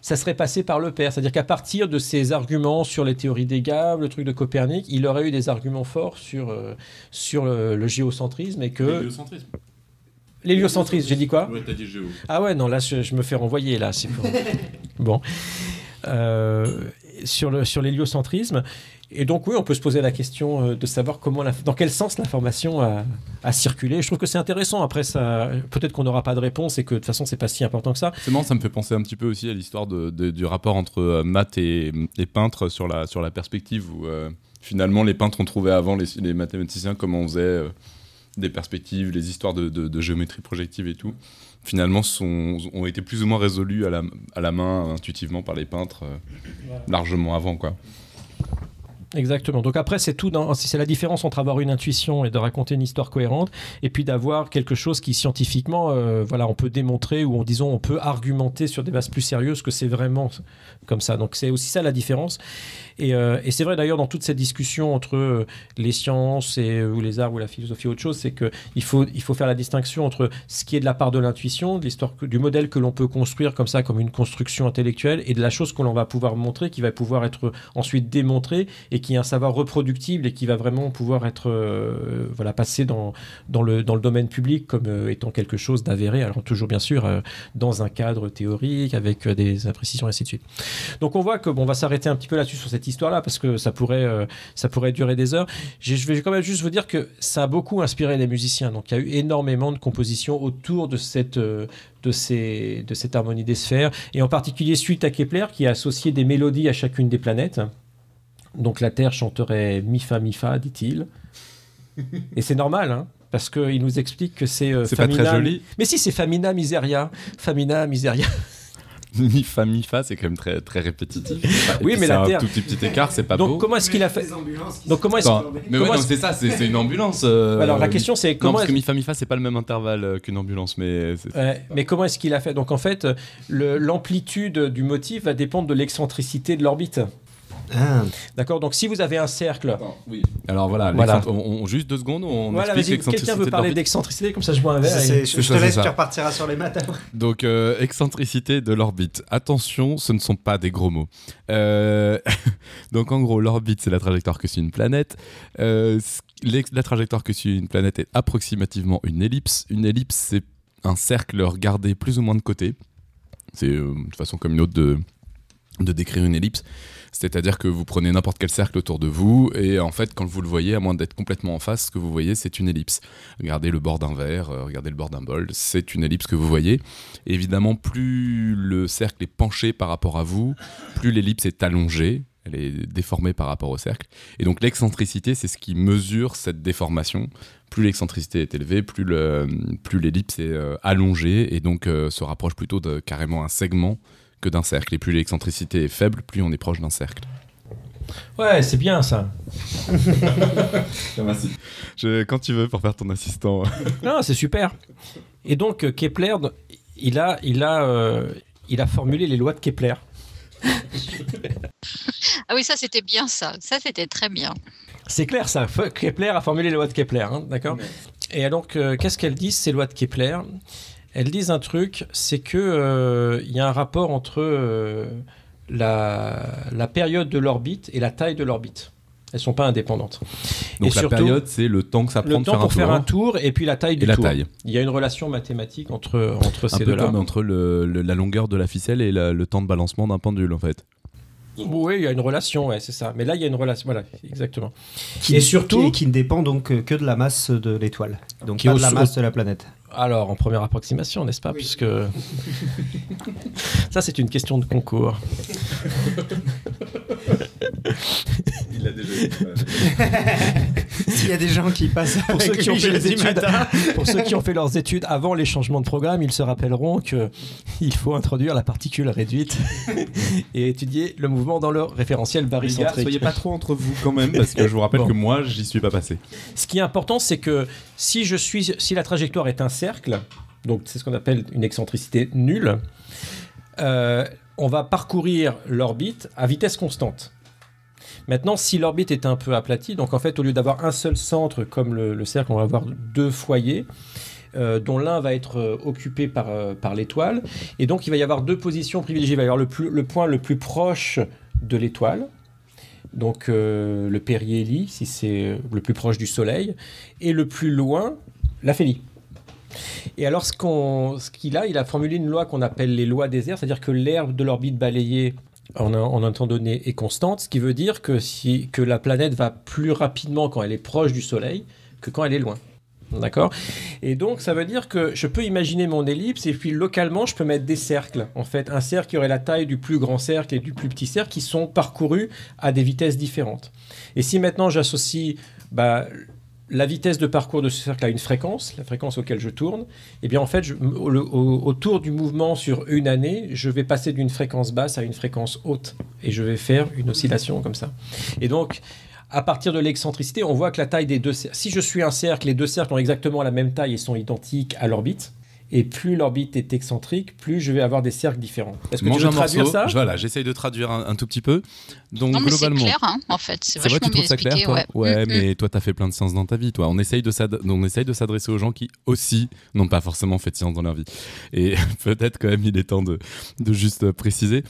ça serait passé par le père. C'est-à-dire qu'à partir de ses arguments sur les théories des gammes, le truc de Copernic, il aurait eu des arguments forts sur, euh, sur le, le géocentrisme et que... L'héliocentrisme. L'héliocentrisme, j'ai dit quoi ? Ouais, t'as dit géo. Ah ouais, non, là, je, je me fais renvoyer, là. C'est pour... bon. Euh, sur, le, sur l'héliocentrisme. Et donc, oui, on peut se poser la question de savoir comment la, dans quel sens l'information a, a circulé. Je trouve que c'est intéressant. Après, ça, peut-être qu'on n'aura pas de réponse et que de toute façon, c'est pas si important que ça. C'est bon, ça me fait penser un petit peu aussi à l'histoire de, de, du rapport entre maths et, et peintres sur la, sur la perspective où euh, finalement, les peintres ont trouvé avant les, les mathématiciens comment on faisait euh, des perspectives, les histoires de, de, de géométrie projective et tout. Finalement, sont, ont été plus ou moins résolus à la, à la main, intuitivement, par les peintres, euh, voilà. Largement avant, quoi. Exactement. Donc après, c'est tout. Dans, c'est la différence entre avoir une intuition et de raconter une histoire cohérente, et puis d'avoir quelque chose qui scientifiquement, euh, voilà, on peut démontrer ou en disons, on peut argumenter sur des bases plus sérieuses que c'est vraiment comme ça. Donc c'est aussi ça la différence. Et, euh, et c'est vrai d'ailleurs dans toute cette discussion entre les sciences et ou les arts ou la philosophie ou autre chose, c'est que il faut il faut faire la distinction entre ce qui est de la part de l'intuition, de l'histoire, du modèle que l'on peut construire comme ça, comme une construction intellectuelle, et de la chose que l'on va pouvoir montrer, qui va pouvoir être ensuite démontrée. Et et qui a un savoir reproductible et qui va vraiment pouvoir être euh, voilà, passé dans, dans, le, dans le domaine public comme euh, étant quelque chose d'avéré, alors toujours bien sûr euh, dans un cadre théorique avec euh, des imprécisions et ainsi de suite. Donc on voit que bon, on va s'arrêter un petit peu là-dessus sur cette histoire-là parce que ça pourrait, euh, ça pourrait durer des heures. J'ai, je vais quand même juste vous dire que ça a beaucoup inspiré les musiciens, donc il y a eu énormément de compositions autour de cette... Euh, De, ces, de cette harmonie des sphères et en particulier suite à Kepler qui a associé des mélodies à chacune des planètes. Donc la Terre chanterait mi fa mi fa, dit-il. Et c'est normal, hein, parce qu'il nous explique que c'est. Euh, c'est famina, pas très joli. Mais si, c'est famina miseria, famina miseria. Mi fa mi fa, c'est quand même très très répétitif. Oui, mais la Terre. C'est un tout petit écart, c'est pas beau. Donc comment est-ce qu'il a fait ? Donc comment est-ce Mais ouais, c'est ça, c'est une ambulance. Alors la question c'est comment ? Parce que mi fa mi fa, c'est pas le même intervalle qu'une ambulance, mais. Mais comment est-ce qu'il a fait ? Donc en fait, l'amplitude du motif va dépendre de l'excentricité de l'orbite. Ah. D'accord, donc si vous avez un cercle. Attends, oui. Alors voilà, voilà. On, on, juste deux secondes, on voilà, explique l'excentricité. Quelqu'un veut parler de d'excentricité, comme ça je bois un verre. C'est, c'est, et... c'est, je te laisse, ça. Tu repartiras sur les maths. Donc, euh, excentricité de l'orbite. Attention, ce ne sont pas des gros mots. Euh, donc en gros, l'orbite, c'est la trajectoire que suit une planète. Euh, la trajectoire que suit une planète est approximativement une ellipse. Une ellipse, c'est un cercle regardé plus ou moins de côté. C'est euh, une façon comme une autre de, de décrire une ellipse. C'est-à-dire que vous prenez n'importe quel cercle autour de vous et en fait, quand vous le voyez, à moins d'être complètement en face, ce que vous voyez, c'est une ellipse. Regardez le bord d'un verre, regardez le bord d'un bol, c'est une ellipse que vous voyez. Et évidemment, plus le cercle est penché par rapport à vous, plus l'ellipse est allongée, elle est déformée par rapport au cercle. Et donc, l'excentricité, c'est ce qui mesure cette déformation. Plus l'excentricité est élevée, plus, le, plus l'ellipse est allongée et donc euh, se rapproche plutôt de carrément un segment que d'un cercle. Et plus l'excentricité est faible, plus on est proche d'un cercle. Ouais, c'est bien ça. Merci. Je, quand tu veux pour faire ton assistant. Non, c'est super. Et donc Kepler, il a, il a, euh, il a formulé les lois de Kepler. Ah oui, ça c'était bien ça. Ça c'était très bien. C'est clair ça. Kepler a formulé les lois de Kepler, hein, d'accord. Mais... Et donc, euh, qu'est-ce qu'elles disent ces lois de Kepler ? Elles disent un truc, c'est qu'il euh, y a un rapport entre euh, la, la période de l'orbite et la taille de l'orbite. Elles ne sont pas indépendantes. Donc et la surtout, période, c'est le temps que ça prend de faire un tour. Le temps pour faire un tour et puis la taille du tour. Taille. Il y a une relation mathématique entre, entre ces deux-là. Un peu comme entre le, le, la longueur de la ficelle et la, le temps de balancement d'un pendule, en fait. Oui, il y a une relation, ouais, c'est ça. Mais là, il y a une relation, voilà, exactement. Qui, et surtout... Qui, qui ne dépend donc que de la masse de l'étoile, donc pas de la masse de la planète. Alors, en première approximation, n'est-ce pas ? Oui. Puisque... ça, c'est une question de concours. Il a déjà eu. S'il y a des gens qui passent pour ceux qui ont fait les études, pour ceux qui ont fait leurs études avant les changements de programme, ils se rappelleront qu'il faut introduire la particule réduite et étudier le mouvement dans leur référentiel barycentrique. Gars, soyez pas trop entre vous quand même, parce que je vous rappelle bon. que moi, j'y suis pas passé. Ce qui est important, c'est que si je suis, si la trajectoire est un cercle, donc c'est ce qu'on appelle une excentricité nulle, euh, on va parcourir l'orbite à vitesse constante. Maintenant, si l'orbite est un peu aplatie, donc en fait, au lieu d'avoir un seul centre comme le, le cercle, on va avoir deux foyers, euh, dont l'un va être euh, occupé par, euh, par l'étoile. Et donc, il va y avoir deux positions privilégiées. Il va y avoir le, plus, le point le plus proche de l'étoile, donc euh, le périhélie, si c'est le plus proche du Soleil, et le plus loin, l'aphélie. Et alors, ce, qu'on, ce qu'il a, il a formulé une loi qu'on appelle les lois des airs, c'est-à-dire que l'aire de l'orbite balayée, En un, en un temps donné est constante, ce qui veut dire que, si, que la planète va plus rapidement quand elle est proche du Soleil que quand elle est loin. D'accord ? Et donc, ça veut dire que je peux imaginer mon ellipse et puis localement, je peux mettre des cercles. En fait, un cercle qui aurait la taille du plus grand cercle et du plus petit cercle qui sont parcourus à des vitesses différentes. Et si maintenant j'associe... Bah, la vitesse de parcours de ce cercle a une fréquence, la fréquence auquel je tourne, et bien en fait, je, au, au, autour du mouvement sur une année, je vais passer d'une fréquence basse à une fréquence haute, et je vais faire une oscillation comme ça. Et donc, à partir de l'excentricité, on voit que la taille des deux cercles... Si je suis un cercle, les deux cercles ont exactement la même taille et sont identiques à l'orbite, et plus l'orbite est excentrique, plus je vais avoir des cercles différents. Est-ce que Mange tu veux traduire morceau, ça ? Voilà, j'essaye de traduire un, un tout petit peu. Donc, non, mais globalement, c'est clair, hein, en fait. C'est, c'est vrai, tu trouves ça clair, toi ? Ouais, ouais mm-hmm. Mais toi, t'as fait plein de sciences dans ta vie, toi. On essaye de, s'ad... on essaye de s'adresser aux gens qui, aussi, n'ont pas forcément fait de sciences dans leur vie. Et peut-être, quand même, il est temps de, de juste préciser...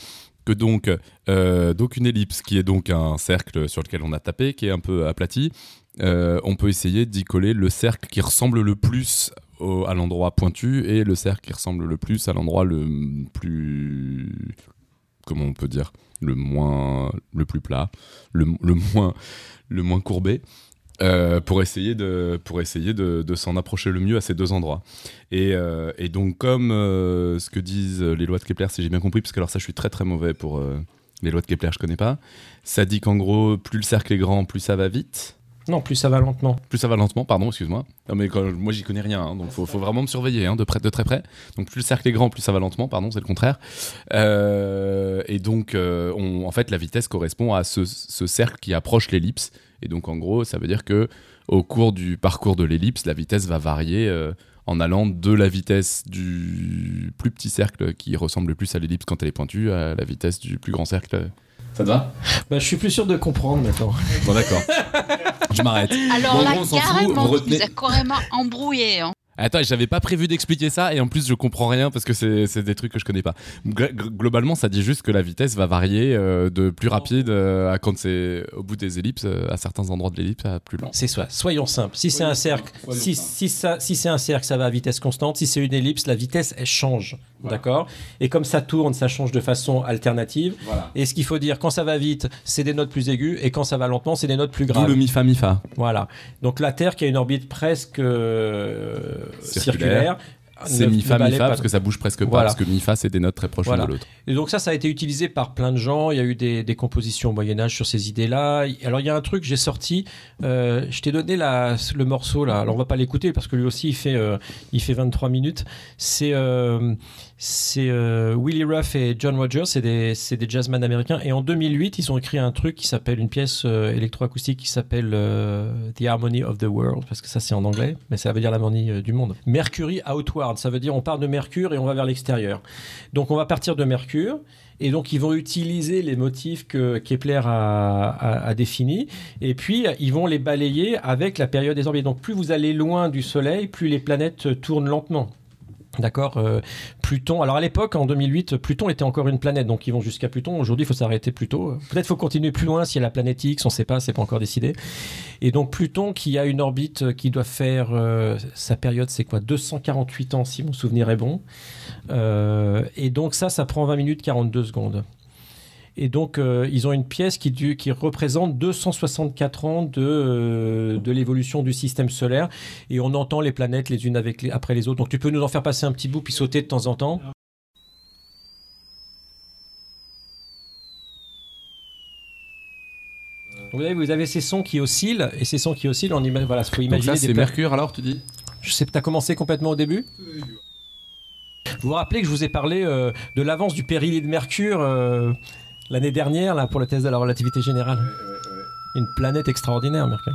Que donc, euh, donc une ellipse qui est donc un cercle sur lequel on a tapé, qui est un peu aplati, euh, on peut essayer d'y coller le cercle qui ressemble le plus au, à l'endroit pointu et le cercle qui ressemble le plus à l'endroit le plus... Comment on peut dire ? Le moins... Le plus plat, le, le, moins, le moins courbé. Euh, pour essayer, de, pour essayer de, de s'en approcher le mieux à ces deux endroits. Et, euh, et donc, comme euh, ce que disent les lois de Kepler, si j'ai bien compris, parce que alors ça, je suis très très mauvais pour euh, les lois de Kepler, je connais pas. Ça dit qu'en gros, plus le cercle est grand, plus ça va vite. Non, plus ça va lentement. Plus ça va lentement, pardon, excuse-moi. Non, mais quand, moi, j'y connais rien, hein, donc il faut, faut vraiment me surveiller hein, de, près, de très près. Donc, plus le cercle est grand, plus ça va lentement, pardon, c'est le contraire. Euh, et donc, euh, on, en fait, la vitesse correspond à ce, ce cercle qui approche l'ellipse. Et donc, en gros, ça veut dire qu'au cours du parcours de l'ellipse, la vitesse va varier euh, en allant de la vitesse du plus petit cercle qui ressemble le plus à l'ellipse quand elle est pointue à la vitesse du plus grand cercle. Ça te va ? Bah, je suis plus sûr de comprendre maintenant. Bon, d'accord. Je m'arrête. Alors bon, là, gros, on s'en carrément, fout, vous retenez... vous a carrément embrouillé. Hein. Attends, j'avais pas prévu d'expliquer ça et en plus je comprends rien parce que c'est, c'est des trucs que je connais pas. G- globalement, ça dit juste que la vitesse va varier euh, de plus rapide euh, à quand c'est au bout des ellipses, euh, à certains endroits de l'ellipse, à plus lent. C'est ça. Soyons simples. Si soyons c'est un cercle, si, si, ça, si c'est un cercle, ça va à vitesse constante. Si c'est une ellipse, la vitesse elle change, voilà. D'accord ? Et comme ça tourne, ça change de façon alternative. Voilà. Et ce qu'il faut dire, quand ça va vite, c'est des notes plus aiguës et quand ça va lentement, c'est des notes plus graves. D'où le mi fa mi fa. Voilà. Donc la Terre qui a une orbite presque euh, circulaire, circulaire. C'est mi fa mi fa parce que ça bouge presque pas, voilà. Parce que mi fa c'est des notes très proches voilà. de l'autre. Et donc ça ça a été utilisé par plein de gens. Il y a eu des, des compositions au Moyen-Âge sur ces idées là. Alors il y a un truc j'ai sorti, euh, je t'ai donné la, le morceau là. Alors on va pas l'écouter parce que lui aussi il fait euh, il fait vingt-trois minutes. C'est euh, c'est euh, Willie Ruff et John Rogers, c'est des c'est des jazzmen américains. Et en deux mille huit ils ont écrit un truc qui s'appelle une pièce euh, électroacoustique qui s'appelle euh, The Harmony of the World parce que ça c'est en anglais, mais ça veut dire l'harmonie euh, du monde. Mercury Outward. Ça veut dire on part de Mercure et on va vers l'extérieur. Donc on va partir de Mercure et donc ils vont utiliser les motifs que Kepler a, a, a définis et puis ils vont les balayer avec la période des orbites. Donc plus vous allez loin du Soleil, plus les planètes tournent lentement. D'accord, euh, Pluton. Alors à l'époque, en deux mille huit, Pluton était encore une planète, donc ils vont jusqu'à Pluton. Aujourd'hui, il faut s'arrêter plus tôt. Peut-être faut continuer plus loin s'il y a la planète X, on ne sait pas, c'est pas encore décidé. Et donc Pluton, qui a une orbite qui doit faire euh, sa période, c'est quoi, deux cent quarante-huit ans si mon souvenir est bon. Euh, et donc ça, ça prend vingt minutes quarante-deux secondes. Et donc, euh, ils ont une pièce qui, du, qui représente deux cent soixante-quatre ans de, euh, de l'évolution du système solaire. Et on entend les planètes les unes avec les, après les autres. Donc, tu peux nous en faire passer un petit bout puis sauter de temps en temps. Vous avez, vous avez ces sons qui oscillent. Et ces sons qui oscillent, on ima- voilà, faut imaginer. Donc là, c'est des Mercure, alors, tu dis ? Je sais, t'as commencé complètement au début ? Vous vous rappelez que je vous ai parlé euh, de l'avance du périhélium de Mercure euh... l'année dernière, là, pour le test de la relativité générale. Une planète extraordinaire, Mercure.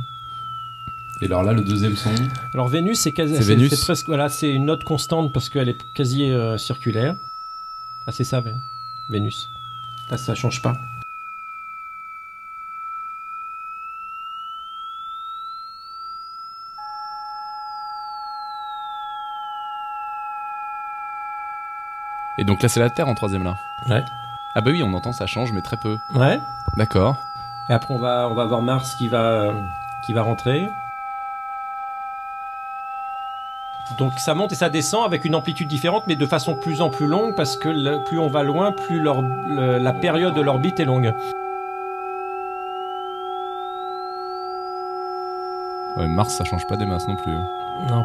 Et alors là, le deuxième son. Alors Vénus, c'est quasi. C'est, c'est Vénus. C'est presque, voilà, c'est une note constante parce qu'elle est quasi euh, circulaire. Ah, c'est ça, Vénus. Ça, ça change pas. Et donc là, c'est la Terre en troisième là. Ouais. Ah bah oui, on entend ça change, mais très peu. Ouais. D'accord. Et après, on va, on va voir Mars qui va, qui va rentrer. Donc ça monte et ça descend avec une amplitude différente, mais de façon plus en plus longue, parce que le, plus on va loin, plus leur, le, la période de l'orbite est longue. Ouais, Mars, ça change pas des masses non plus. Non.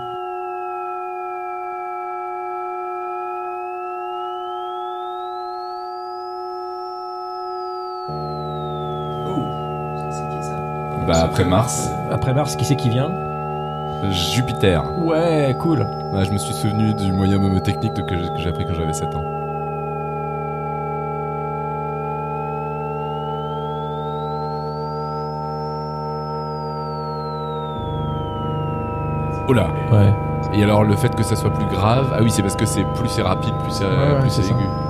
Bah après Mars. Après Mars, qui c'est qui vient ? Jupiter. Ouais, cool. Bah, je me suis souvenu du moyen mnémotechnique que j'ai appris quand j'avais sept ans. Oh là. Ouais. Et alors le fait que ça soit plus grave, ah oui, c'est parce que c'est plus c'est rapide, plus c'est, ouais, plus c'est aigu. Ça.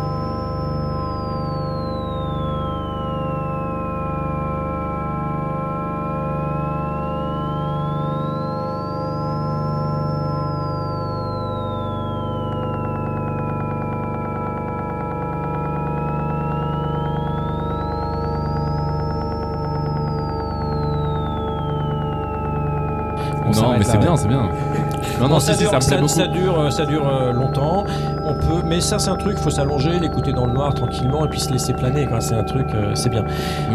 Non, mais c'est bien, c'est bien. Non, non, si, si, ça me plaît beaucoup. Ça dure, ça dure euh, longtemps. On peut, mais ça, c'est un truc, faut s'allonger, l'écouter dans le noir tranquillement et puis se laisser planer. Quoi. C'est un truc, euh, c'est bien.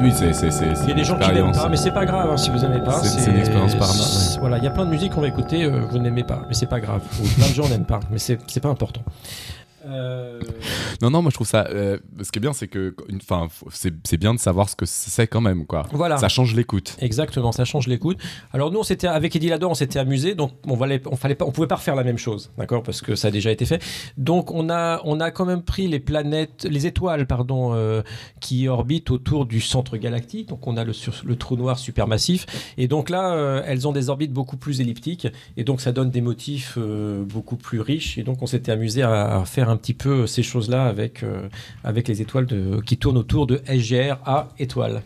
Oui, c'est, c'est, c'est. Il y a des gens qui n'aiment pas, mais c'est pas grave hein, si vous n'aimez pas. C'est, c'est, c'est une expérience par là. Voilà, il y a plein de musiques qu'on va écouter, euh, vous n'aimez pas, mais c'est pas grave. Plein de gens n'aiment pas, mais c'est, c'est pas important. Euh... Non non moi je trouve ça euh, ce qui est bien c'est que enfin c'est c'est bien de savoir ce que c'est quand même quoi. Voilà. Ça change l'écoute. Exactement, ça change l'écoute. Alors nous on s'était avec Eddy Lador, on s'était amusé donc on valait on fallait pas on pouvait pas refaire la même chose, d'accord parce que ça a déjà été fait. Donc on a on a quand même pris les planètes les étoiles pardon euh, qui orbitent autour du centre galactique. Donc on a le sur, le trou noir supermassif et donc là euh, elles ont des orbites beaucoup plus elliptiques et donc ça donne des motifs euh, beaucoup plus riches et donc on s'était amusé à, à faire un petit peu ces choses-là avec, euh, avec les étoiles de, qui tournent autour de S G R A étoiles.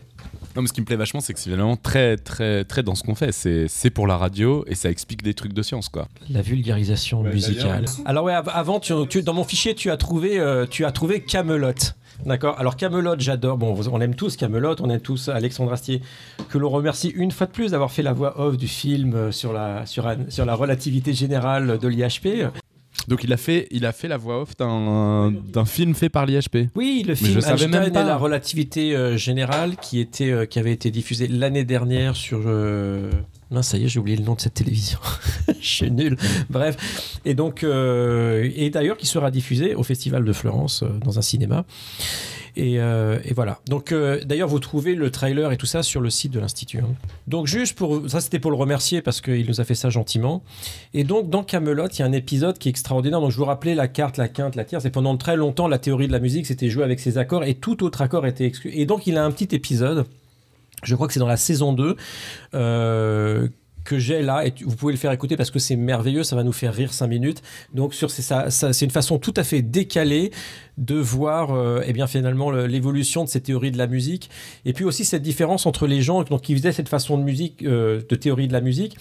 Non, mais ce qui me plaît vachement, c'est que c'est vraiment très, très, très dans ce qu'on fait. C'est, c'est pour la radio et ça explique des trucs de science, quoi. La vulgarisation ouais, musicale. Alors ouais, avant, tu, tu, dans mon fichier, tu as trouvé, euh, tu as trouvé Camelot. D'accord. Alors Camelot, j'adore. Bon, on aime tous Camelot, on aime tous Alexandre Astier, que l'on remercie une fois de plus d'avoir fait la voix off du film sur la, sur la, sur la relativité générale de l'I H P. Donc il a fait, il a fait la voix off d'un, d'un film fait par l'I H P. Oui, le film Einstein et la relativité euh, générale qui était, euh, qui avait été diffusé l'année dernière sur. Euh... Non, ça y est, j'ai oublié le nom de cette télévision. Je suis nul. Bref, et donc euh... et d'ailleurs qui sera diffusé au Festival de Florence euh, dans un cinéma. Et, euh, et voilà. Donc, euh, d'ailleurs, vous trouvez le trailer et tout ça sur le site de l'Institut. Hein. Donc, juste pour ça, c'était pour le remercier parce qu'il nous a fait ça gentiment. Et donc, dans Camelot, il y a un épisode qui est extraordinaire. Donc, je vous rappelais la quarte, la quinte, la tierce. Et pendant très longtemps, la théorie de la musique, c'était jouer avec ses accords et tout autre accord était exclu. Et donc, il a un petit épisode. Je crois que c'est dans la saison deux. Euh, que j'ai là, et vous pouvez le faire écouter parce que c'est merveilleux, ça va nous faire rire cinq minutes. Donc sur, c'est, ça, ça, c'est une façon tout à fait décalée de voir euh, eh bien, finalement le, l'évolution de ces théories de la musique, et puis aussi cette différence entre les gens donc, qui faisaient cette façon de musique, euh, de théorie de la musique,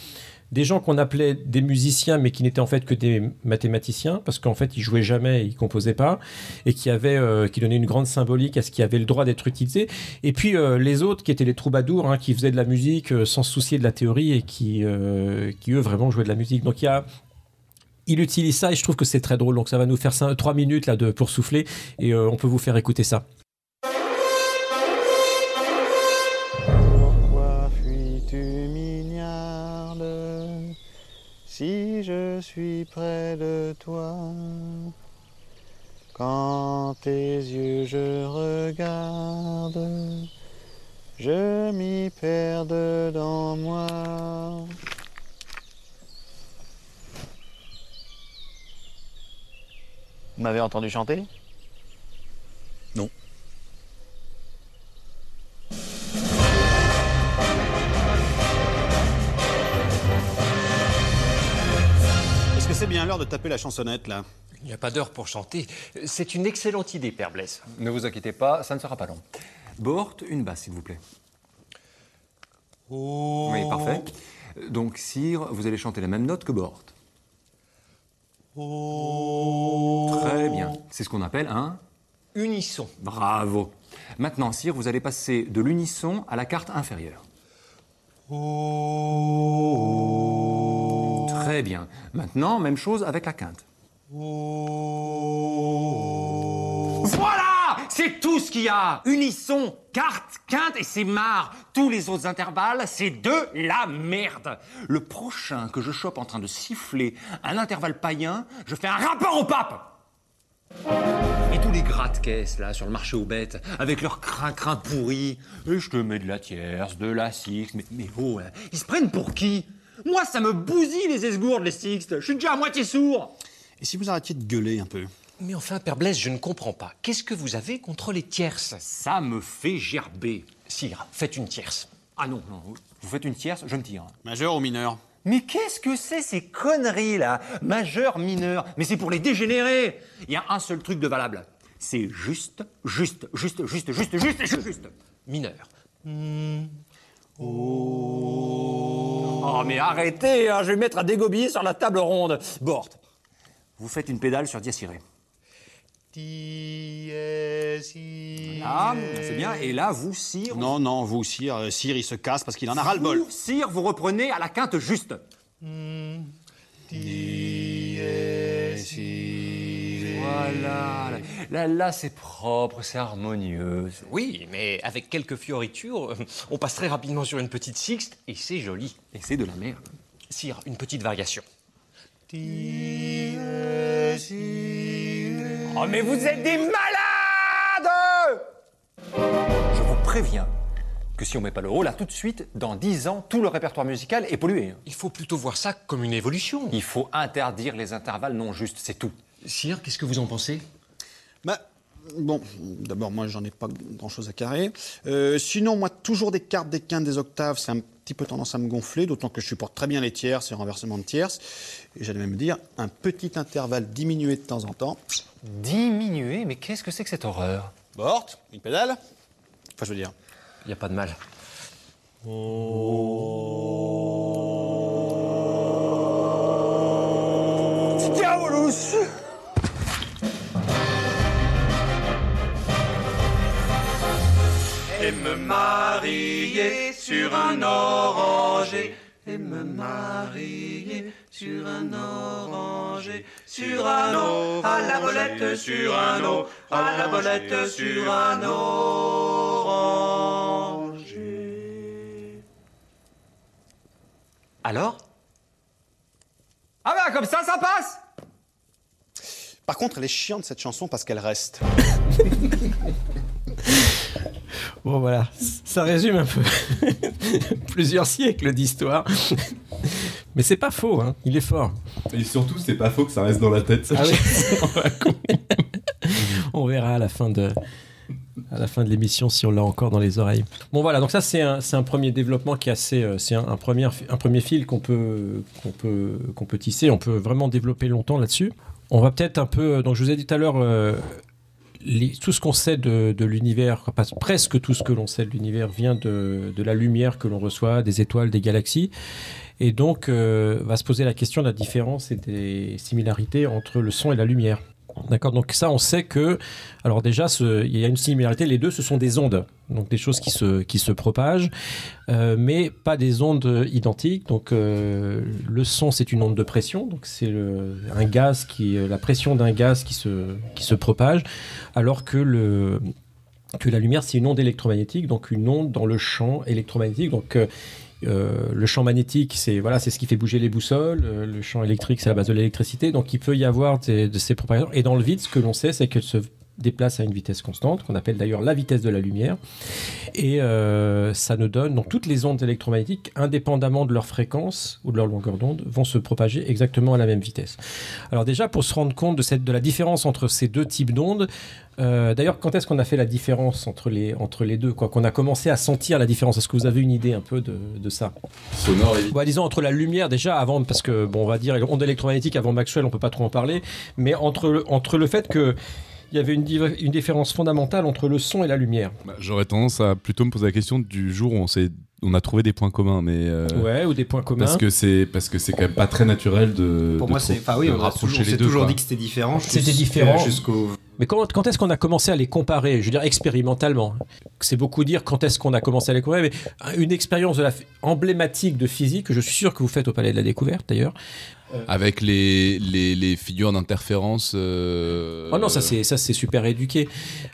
des gens qu'on appelait des musiciens mais qui n'étaient en fait que des mathématiciens parce qu'en fait ils jouaient jamais, ils composaient pas, et qui, avaient, euh, qui donnaient une grande symbolique à ce qui avait le droit d'être utilisé, et puis euh, les autres qui étaient les troubadours hein, qui faisaient de la musique euh, sans se soucier de la théorie et qui Euh, qui eux vraiment jouaient de la musique. Donc il y a il utilise ça et je trouve que c'est très drôle. Donc ça va nous faire cinq, trois minutes là de pour souffler et euh, on peut vous faire écouter ça. Pourquoi fuis-tu, mignarde, si je suis près de toi? Quand tes yeux je regarde, je m'y perds dans moi. Vous m'avez entendu chanter ? Non. Est-ce que c'est bien l'heure de taper la chansonnette, là ? Il n'y a pas d'heure pour chanter. C'est une excellente idée, Père Blaise. Ne vous inquiétez pas, ça ne sera pas long. Bort, une basse, s'il vous plaît. Oh. Oui, parfait. Donc, sire, vous allez chanter la même note que Bort. Oh. Très bien. C'est ce qu'on appelle un... unisson. Bravo. Maintenant, sire, vous allez passer de l'unisson à la quarte inférieure. Oh. Très bien. Maintenant, même chose avec la quinte. Oh. Voilà! C'est tout ce qu'il y a. Unisson, quarte, quinte et c'est marre. Tous les autres intervalles, c'est de la merde. Le prochain que je chope en train de siffler un intervalle païen, je fais un rapport au pape. Et tous les gratte-caisses, là, sur le marché aux bêtes, avec leur crin-crin pourri. Et je te mets de la tierce, de la sixte, mais, mais oh, hein, ils se prennent pour qui? Moi, ça me bousille les esgourdes, les sixtes. Je suis déjà à moitié sourd. Et si vous arrêtiez de gueuler un peu? Mais enfin, Père Blaise, je ne comprends pas. Qu'est-ce que vous avez contre les tierces? Ça me fait gerber. Sire, faites une tierce. Ah non, non, vous faites une tierce, je me tire. Majeur ou mineur? Mais qu'est-ce que c'est ces conneries, là? Majeur, mineur, mais c'est pour les dégénérer. Il y a un seul truc de valable. C'est juste, juste, juste, juste, juste, juste, juste, juste. Mineur. Mmh. Oh. Oh, mais arrêtez, hein, je vais me mettre à dégobiller sur la table ronde. Bort, vous faites une pédale sur dièse irée. Là, c'est bien. Et là, vous, sire... Non, non, vous, sire, euh, sire, il se casse parce qu'il en a ras-le-bol. Vous, sire, vous reprenez à la quinte juste. Mmh. Voilà. Là, là, c'est propre, c'est harmonieux. Oui, mais avec quelques fioritures, on passe très rapidement sur une petite sixte et c'est joli. Et c'est de la merde. Sire, une petite variation. Oh, mais vous êtes des malades! Je vous préviens que si on met pas le haut, là, tout de suite, dans dix ans, tout le répertoire musical est pollué. Il faut plutôt voir ça comme une évolution. Il faut interdire les intervalles non justes, c'est tout. Sire, qu'est-ce que vous en pensez? Bah, bon, d'abord, moi, j'en ai pas grand-chose à carrer. Euh, sinon, moi, toujours des quartes, des quintes, des octaves, c'est un peu tendance à me gonfler, d'autant que je supporte très bien les tierces et renversement de tierces. Et j'allais même dire un petit intervalle diminué de temps en temps. Diminué? Mais qu'est-ce que c'est que cette horreur? Bort, une pédale. Enfin, je veux dire... Il n'y a pas de mal. Diabolus! Et me marier sur un oranger, et me marier sur un oranger, sur un eau, à la bolette, sur un eau, à la bolette, sur un oranger. Alors? Ah bah comme ça, ça passe! Par contre, elle est chiante cette chanson parce qu'elle reste. Bon voilà, ça résume un peu plusieurs siècles d'histoire. Mais c'est pas faux, hein. Il est fort. Et surtout, c'est pas faux que ça reste dans la tête. Ah oui. On verra à la fin de, à la fin de l'émission si on l'a encore dans les oreilles. Bon voilà, donc ça c'est un, c'est un premier développement qui est assez, c'est un, un premier, un premier fil qu'on peut, qu'on peut, qu'on peut tisser. On peut vraiment développer longtemps là-dessus. On va peut-être un peu, donc je vous ai dit tout à l'heure. Euh, Les, tout ce qu'on sait de, de l'univers, presque tout ce que l'on sait de l'univers vient de, de la lumière que l'on reçoit, des étoiles, des galaxies. Et donc, euh, va se poser la question de la différence et des similarités entre le son et la lumière. D'accord, donc ça, on sait que... Alors déjà, ce, il y a une similarité, les deux, ce sont des ondes, donc des choses qui se, qui se propagent, euh, mais pas des ondes identiques. Donc euh, le son, c'est une onde de pression, donc c'est le, un gaz qui, la pression d'un gaz qui se, qui se propage, alors que, le, que la lumière, c'est une onde électromagnétique, donc une onde dans le champ électromagnétique. Donc... Euh, Euh, le champ magnétique, c'est, voilà, c'est ce qui fait bouger les boussoles. Euh, le champ électrique, c'est la base de l'électricité. Donc, il peut y avoir des, de ces propagations. Et dans le vide, ce que l'on sait, c'est qu'elle se déplace à une vitesse constante, qu'on appelle d'ailleurs la vitesse de la lumière. Et euh, ça nous donne... Donc, toutes les ondes électromagnétiques, indépendamment de leur fréquence ou de leur longueur d'onde, vont se propager exactement à la même vitesse. Alors déjà, pour se rendre compte de, cette, de la différence entre ces deux types d'ondes, euh, d'ailleurs, quand est-ce qu'on a fait la différence entre les, entre les deux, quoi, qu'on a commencé à sentir la différence? Est-ce que vous avez une idée un peu de, de ça? Sonore et... bah, disons, entre la lumière, déjà, avant, parce que, bon, on va dire, ondes électromagnétiques, avant Maxwell, on peut pas trop en parler, mais entre, entre le fait que... Il y avait une, div- une différence fondamentale entre le son et la lumière. Bah, j'aurais tendance à plutôt me poser la question du jour où on, s'est, on a trouvé des points communs. Mais euh, ouais, ou des points communs. Parce que c'est, parce que c'est quand même pas très naturel de. Pour de moi, trop, c'est. Enfin, oui, on, a toujours, on s'est deux, toujours dit que c'était différent. C'était différent. Jusqu'au... Mais quand, quand est-ce qu'on a commencé à les comparer? Je veux dire, expérimentalement. C'est beaucoup dire quand est-ce qu'on a commencé à les comparer, mais une expérience de la f- emblématique de physique, que je suis sûr que vous faites au Palais de la Découverte d'ailleurs. Avec les, les, les figures d'interférence. Euh... Oh non, ça c'est, ça, c'est super éduqué.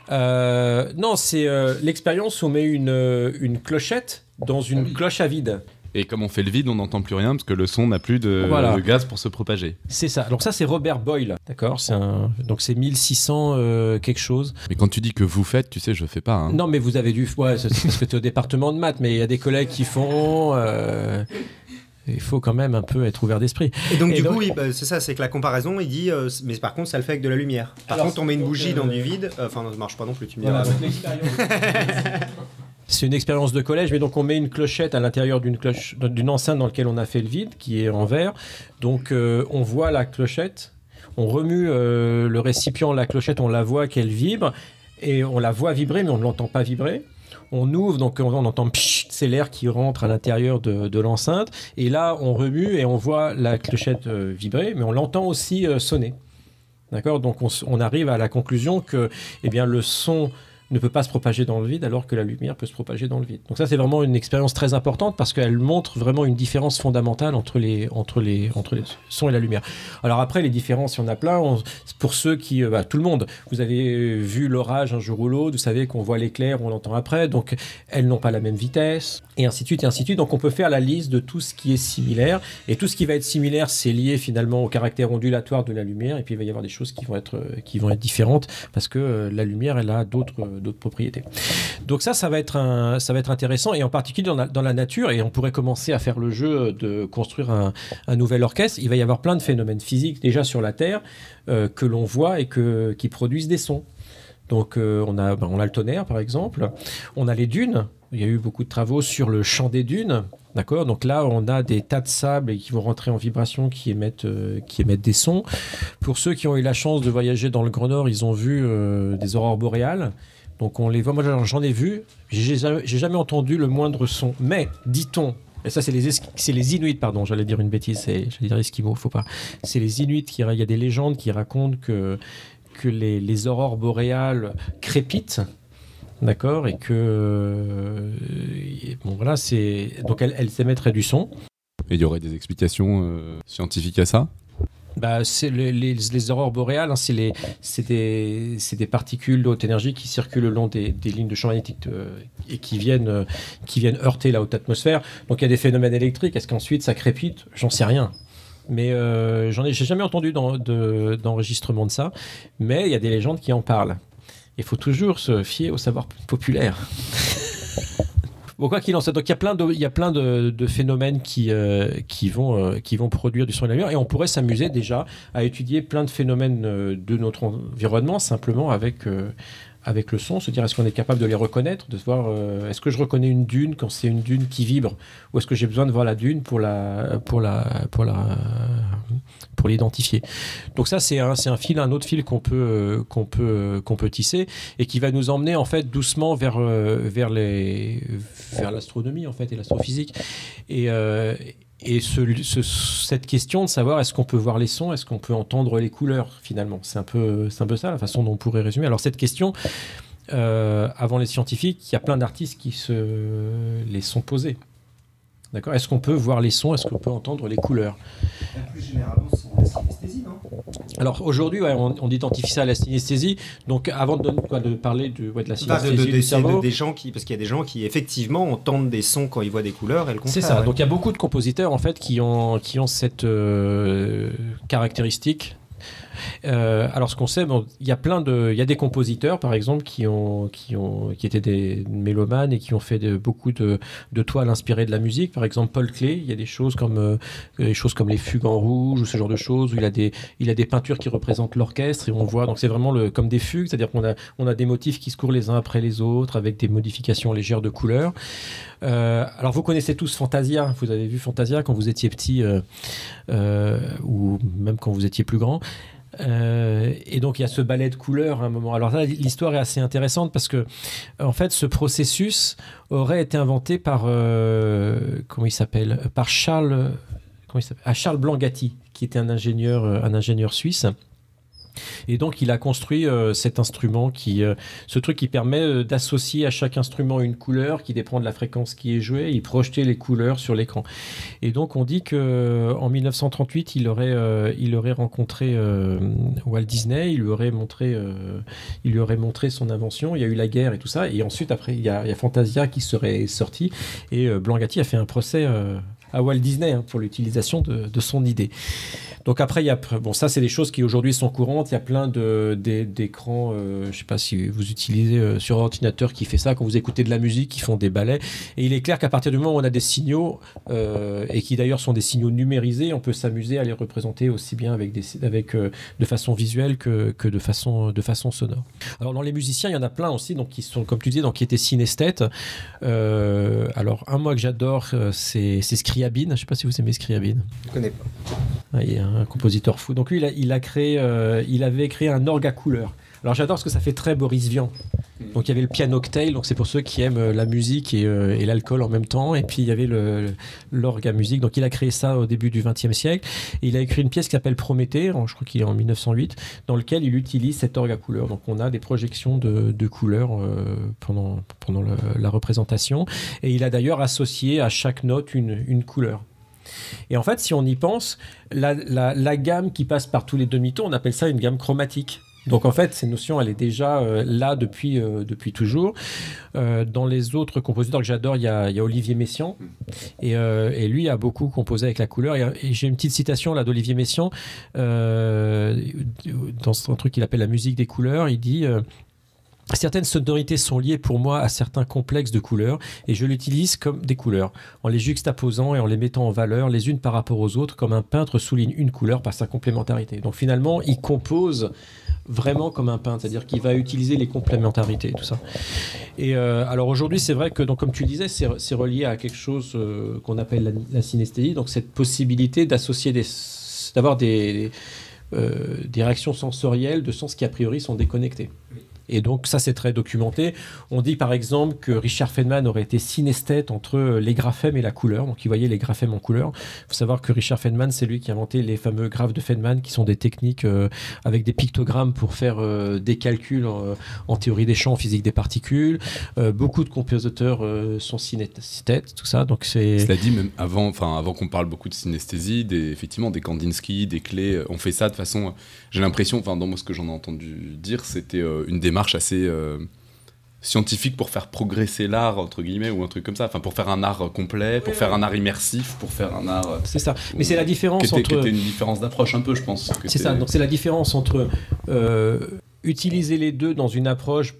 Euh, non, c'est euh, l'expérience où on met une, une clochette dans une oui. cloche à vide. Et comme on fait le vide, on n'entend plus rien parce que le son n'a plus de, voilà. de gaz pour se propager. C'est ça. Donc ça, c'est Robert Boyle. D'accord, c'est un... Donc c'est mille six cents euh, quelque chose. Mais quand tu dis que vous faites, tu sais, je ne fais pas. Hein. Non, mais vous avez dû... Ouais, c'est parce que tu es au département de maths, mais il y a des collègues qui font... Euh... Il faut quand même un peu être ouvert d'esprit. Et donc, et du donc, coup, oui, bah, c'est ça, c'est que la comparaison, il dit, euh, mais par contre, ça le fait avec de la lumière. Par alors, contre, on met une bougie euh, dans du vide, enfin, euh, ça ne marche pas non plus, tu me diras. C'est une expérience de collège, mais donc on met une clochette à l'intérieur d'une, cloche, d'une enceinte dans laquelle on a fait le vide, qui est en verre. Donc, euh, on voit la clochette, on remue euh, le récipient, la clochette, on la voit qu'elle vibre, et on la voit vibrer, mais on ne l'entend pas vibrer. On ouvre, donc on, on entend pshht, c'est l'air qui rentre à l'intérieur de, de l'enceinte. Et là, on remue et on voit la clochette euh, vibrer, mais on l'entend aussi euh, sonner. D'accord ? Donc, on, on arrive à la conclusion que eh bien, le son ne peut pas se propager dans le vide, alors que la lumière peut se propager dans le vide. Donc ça, c'est vraiment une expérience très importante parce qu'elle montre vraiment une différence fondamentale entre les, entre les, entre les sons et la lumière. Alors après, les différences, il y en a plein. On, pour ceux qui... Bah, tout le monde, vous avez vu l'orage un jour ou l'autre, vous savez qu'on voit l'éclair, on l'entend après, donc elles n'ont pas la même vitesse, et ainsi de suite, et ainsi de suite. Donc on peut faire la liste de tout ce qui est similaire, et tout ce qui va être similaire, c'est lié finalement au caractère ondulatoire de la lumière, et puis il va y avoir des choses qui vont être, qui vont être différentes parce que euh, la lumière, elle a d'autres... d'autres propriétés. Donc ça, ça va être un, ça va être intéressant, et en particulier dans la, dans la nature, et on pourrait commencer à faire le jeu de construire un, un nouvel orchestre. Il va y avoir plein de phénomènes physiques déjà sur la Terre euh, que l'on voit et que, qui produisent des sons. Donc euh, on a, ben, on a le tonnerre par exemple, on a les dunes. Il y a eu beaucoup de travaux sur le chant des dunes, d'accord. Donc là, on a des tas de sables qui vont rentrer en vibration, qui émettent, euh, qui émettent des sons. Pour ceux qui ont eu la chance de voyager dans le Grand Nord, ils ont vu euh, des aurores boréales. Donc on les voit, moi j'en ai vu, j'ai jamais, j'ai jamais entendu le moindre son. Mais, dit-on, et ça c'est les, es- c'est les Inuits, pardon, j'allais dire une bêtise, c'est, j'allais dire Esquimaux, faut pas. C'est les Inuits, qui, il y a des légendes qui racontent que, que les, les aurores boréales crépitent, d'accord, et que... Euh, et bon voilà, c'est... Donc elles, elles émettraient du son. Et il y aurait des explications euh, scientifiques à ça ? Bah, c'est les, les, les aurores boréales, hein, c'est, les, c'est, des, c'est des particules de haute énergie qui circulent le long des, des lignes de champ magnétique de, et qui viennent, euh, qui viennent heurter la haute atmosphère. Donc il y a des phénomènes électriques. Est-ce qu'ensuite ça crépite ? J'en sais rien. Mais euh, j'en ai, j'ai jamais entendu dans, de, d'enregistrement de ça. Mais il y a des légendes qui en parlent. Il faut toujours se fier au savoir populaire. Bon, quoi qu'il en soit, donc il y a plein de, il y a plein de, de phénomènes qui, euh, qui, vont, euh, qui vont produire du son et de la lumière, et on pourrait s'amuser déjà à étudier plein de phénomènes euh, de notre environnement simplement avec, euh, avec le son, se dire est-ce qu'on est capable de les reconnaître, de voir euh, est-ce que je reconnais une dune quand c'est une dune qui vibre, ou est-ce que j'ai besoin de voir la dune pour, la, pour, la, pour, la, pour l'identifier. Donc ça c'est un, c'est un fil, un autre fil qu'on peut, euh, qu'on peut, euh, qu'on peut tisser et qui va nous emmener en fait doucement vers, euh, vers les... vers l'astronomie en fait et l'astrophysique et, euh, et ce, ce, cette question de savoir est-ce qu'on peut voir les sons, est-ce qu'on peut entendre les couleurs finalement, c'est un peu, c'est un peu ça la façon dont on pourrait résumer. Alors cette question euh, avant les scientifiques, il y a plein d'artistes qui se les sont posés, d'accord, est-ce qu'on peut voir les sons, est-ce qu'on peut entendre les couleurs, plus généralement c'est la synesthésie, non ? Alors aujourd'hui ouais, on, on identifie ça à la synesthésie, donc avant de, quoi, de parler de, ouais, de la synesthésie bah, de, de, du cerveau de, des gens qui, parce qu'il y a des gens qui effectivement entendent des sons quand ils voient des couleurs et le contraire, c'est ça ouais. Donc il y a beaucoup de compositeurs en fait qui ont, qui ont cette euh, caractéristique. Euh, alors ce qu'on sait, bon, il y a plein de, il y a des compositeurs par exemple qui ont, qui ont, qui étaient des mélomanes et qui ont fait de, beaucoup de, de toiles inspirées de la musique. Par exemple Paul Klee, il y a des choses comme euh, des choses comme les fugues en rouge ou ce genre de choses où il a des, il a des peintures qui représentent l'orchestre et on voit. Donc c'est vraiment le, comme des fugues, c'est-à-dire qu'on a, on a des motifs qui se courent les uns après les autres avec des modifications légères de couleurs. Euh, alors vous connaissez tous Fantasia, vous avez vu Fantasia quand vous étiez petit euh, euh, ou même quand vous étiez plus grand. Euh, et donc il y a ce ballet de couleurs à un moment. Alors là, l'histoire est assez intéressante parce que en fait ce processus aurait été inventé par euh, comment il s'appelle par Charles comment il s'appelle à Charles Blangati, qui était un ingénieur un ingénieur suisse. Et donc il a construit euh, cet instrument qui, euh, ce truc qui permet euh, d'associer à chaque instrument une couleur qui dépend de la fréquence qui est jouée. Il projetait les couleurs sur l'écran. Et donc on dit que en dix-neuf cent trente-huit il aurait, euh, il aurait rencontré euh, Walt Disney. Il lui aurait montré, euh, il lui aurait montré son invention. Il y a eu la guerre et tout ça. Et ensuite après il y a, il y a Fantasia qui serait sorti. Et euh, Blangati a fait un procès. Euh, à Walt Disney hein, pour l'utilisation de, de son idée. Donc après, il y a, bon, ça c'est des choses qui aujourd'hui sont courantes. Il y a plein de, des, d'écrans, euh, je ne sais pas si vous utilisez euh, sur ordinateur qui fait ça, quand vous écoutez de la musique, qui font des ballets. Et il est clair qu'à partir du moment où on a des signaux, euh, et qui d'ailleurs sont des signaux numérisés, on peut s'amuser à les représenter aussi bien avec des, avec, euh, de façon visuelle que, que de, façon, de façon sonore. Alors dans les musiciens, il y en a plein aussi, donc, qui sont, comme tu disais, donc, qui étaient synesthètes. Euh, alors un mot que j'adore, c'est, c'est Scriabine. Je ne sais pas si vous aimez Scriabine. Je ne connais pas. Ah, il est un compositeur fou. Donc lui, il, a, il, a créé, euh, il avait créé un orgue à couleurs. Alors j'adore parce que ça fait très Boris Vian. Donc il y avait le pianococktail, donc c'est pour ceux qui aiment la musique et, euh, et l'alcool en même temps. Et puis il y avait le, l'orgue à musique. Donc il a créé ça au début du vingtième siècle. Et il a écrit une pièce qui s'appelle Prométhée, en, je crois qu'il est en dix-neuf cent huit, dans lequel il utilise cet orgue à couleurs. Donc on a des projections de, de couleurs euh, pendant, pendant le, la représentation. Et il a d'ailleurs associé à chaque note une, une couleur. Et en fait, si on y pense, la, la, la gamme qui passe par tous les demi-tons, on appelle ça une gamme chromatique. Donc en fait, cette notion, elle est déjà euh, là depuis, euh, depuis toujours. Euh, dans les autres compositeurs que j'adore, il y a, il y a Olivier Messiaen. Et, euh, et lui a beaucoup composé avec la couleur. Et, et j'ai une petite citation là d'Olivier Messiaen. Euh, dans un truc qu'il appelle la musique des couleurs, il dit euh, « Certaines sonorités sont liées pour moi à certains complexes de couleurs et je l'utilise comme des couleurs, en les juxtaposant et en les mettant en valeur les unes par rapport aux autres, comme un peintre souligne une couleur par sa complémentarité. » Donc finalement, il compose vraiment comme un peintre, c'est-à-dire qu'il va utiliser les complémentarités et tout ça. Et euh, alors aujourd'hui, c'est vrai que, donc, comme tu le disais, c'est, c'est relié à quelque chose euh, qu'on appelle la, la synesthésie, donc cette possibilité d'associer, des, d'avoir des, euh, des réactions sensorielles de sens qui a priori sont déconnectées. Et donc ça, c'est très documenté. On dit par exemple que Richard Feynman aurait été synesthète entre les graphèmes et la couleur, donc il voyait les graphèmes en couleur. Il faut savoir que Richard Feynman, c'est lui qui a inventé les fameux graphes de Feynman, qui sont des techniques euh, avec des pictogrammes pour faire euh, des calculs en, en théorie des champs, en physique des particules. Euh, beaucoup de compositeurs euh, sont synesthètes, tout ça. Donc c'est... Cela dit, même avant, enfin avant qu'on parle beaucoup de synesthésie, des, effectivement des Kandinsky, des Clés, on fait ça de façon, j'ai l'impression, enfin dans moi ce que j'en ai entendu dire, c'était euh, une démarche marche assez euh, scientifique pour faire progresser l'art, entre guillemets, ou un truc comme ça, enfin pour faire un art complet, pour oui, faire oui. un art immersif, pour faire un art... C'est ça, mais euh, c'est la différence entre... C'était une différence d'approche un peu, je pense. Que c'est t'es... ça, donc c'est la différence entre euh, utiliser les deux dans une approche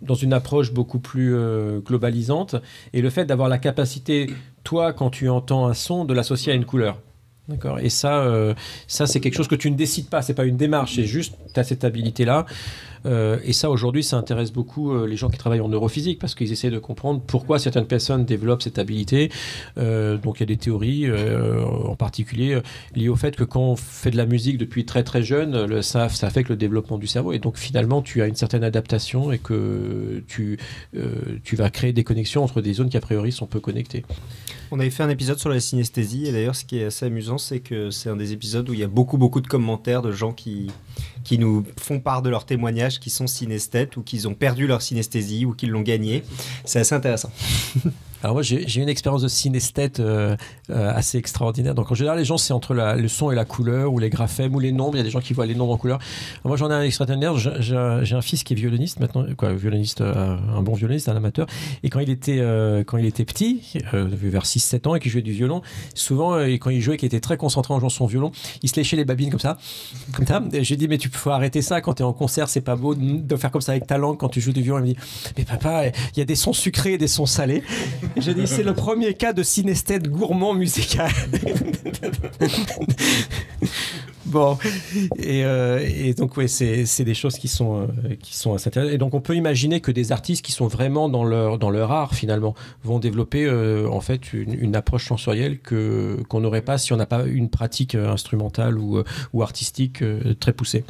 dans une approche beaucoup plus euh, globalisante, et le fait d'avoir la capacité, toi, quand tu entends un son, de l'associer à une couleur. D'accord. Et ça, euh, ça, c'est quelque chose que tu ne décides pas, c'est pas une démarche, c'est juste tu as cette habilité-là. Euh, et ça, aujourd'hui, ça intéresse beaucoup euh, les gens qui travaillent en neurophysique, parce qu'ils essaient de comprendre pourquoi certaines personnes développent cette habilité. Euh, donc, il y a des théories, euh, en particulier, euh, liées au fait que quand on fait de la musique depuis très très jeune, le, ça, ça affecte le développement du cerveau. Et donc, finalement, tu as une certaine adaptation et que tu, euh, tu vas créer des connexions entre des zones qui, a priori, sont peu connectées. On avait fait un épisode sur la synesthésie. Et d'ailleurs, ce qui est assez amusant, c'est que c'est un des épisodes où il y a beaucoup, beaucoup de commentaires de gens qui, qui nous font part de leurs témoignages, qui sont synesthètes ou qu'ils ont perdu leur synesthésie ou qu'ils l'ont gagnée. C'est assez intéressant. Alors moi, j'ai, j'ai une expérience de synesthète euh, euh, assez extraordinaire. Donc en général, les gens, c'est entre la, le son et la couleur, ou les graphèmes, ou les nombres. Il y a des gens qui voient les nombres en couleur. Alors moi, j'en ai un extraordinaire. J'ai, j'ai, j'ai un fils qui est violoniste maintenant, quoi, violoniste, euh, un bon violoniste, un amateur. Et quand il était, euh, quand il était petit, euh, vers six sept ans, et qu'il jouait du violon, souvent, euh, quand il jouait, qu'il était très concentré en jouant son violon, il se léchait les babines comme ça. Comme ça. Et j'ai dit, mais tu peux arrêter ça quand t'es en concert, c'est pas beau de faire comme ça avec ta langue quand tu joues du violon. Il me dit, mais papa, il y a des sons sucrés et des sons salés. Je dis, c'est le premier cas de synesthète gourmand musical. Bon, et, euh, et donc ouais, c'est c'est des choses qui sont euh, qui sont assez intéressantes. Et donc on peut imaginer que des artistes qui sont vraiment dans leur dans leur art finalement vont développer euh, en fait une, une approche sensorielle que qu'on n'aurait pas si on n'a pas une pratique instrumentale ou ou artistique euh, très poussée.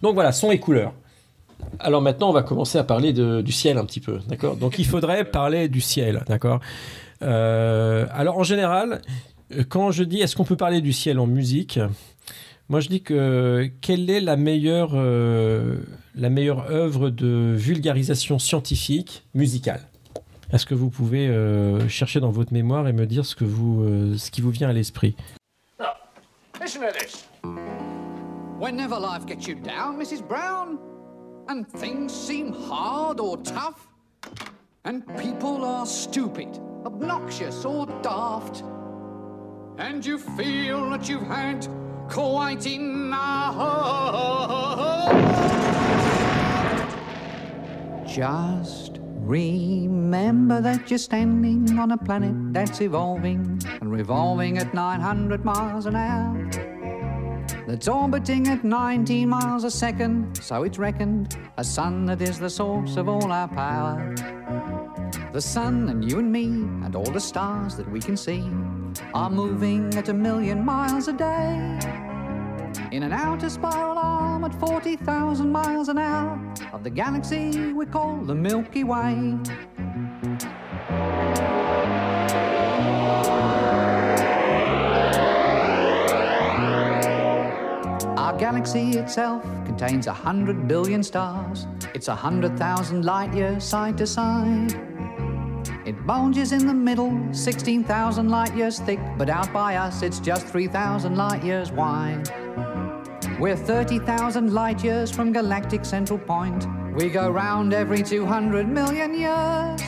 Donc voilà, son et couleur. Alors maintenant, on va commencer à parler de, du ciel un petit peu, d'accord ? Donc il faudrait parler du ciel, d'accord ? euh, Alors en général, quand je dis est-ce qu'on peut parler du ciel en musique ? Moi je dis que quelle est la meilleure, euh, la meilleure œuvre de vulgarisation scientifique musicale ? Est-ce que vous pouvez euh, chercher dans votre mémoire et me dire ce, que vous, euh, ce qui vous vient à l'esprit ? Oh, listen to this. Whenever life gets you down, Missus Brown, and things seem hard or tough, and people are stupid, obnoxious or daft, and you feel that you've had quite enough. Just remember that you're standing on a planet that's evolving and revolving at nine hundred miles an hour. That's orbiting at nineteen miles a second, so it's reckoned, a sun that is the source of all our power. The sun and you and me and all the stars that we can see are moving at a million miles a day in an outer spiral arm at forty thousand miles an hour of the galaxy we call the Milky Way. Our galaxy itself contains a hundred billion stars. It's a hundred thousand light years side to side. It bulges in the middle, sixteen thousand light years thick, but out by us it's just three thousand light years wide. We're thirty thousand light years from galactic central point. We go round every two hundred million years.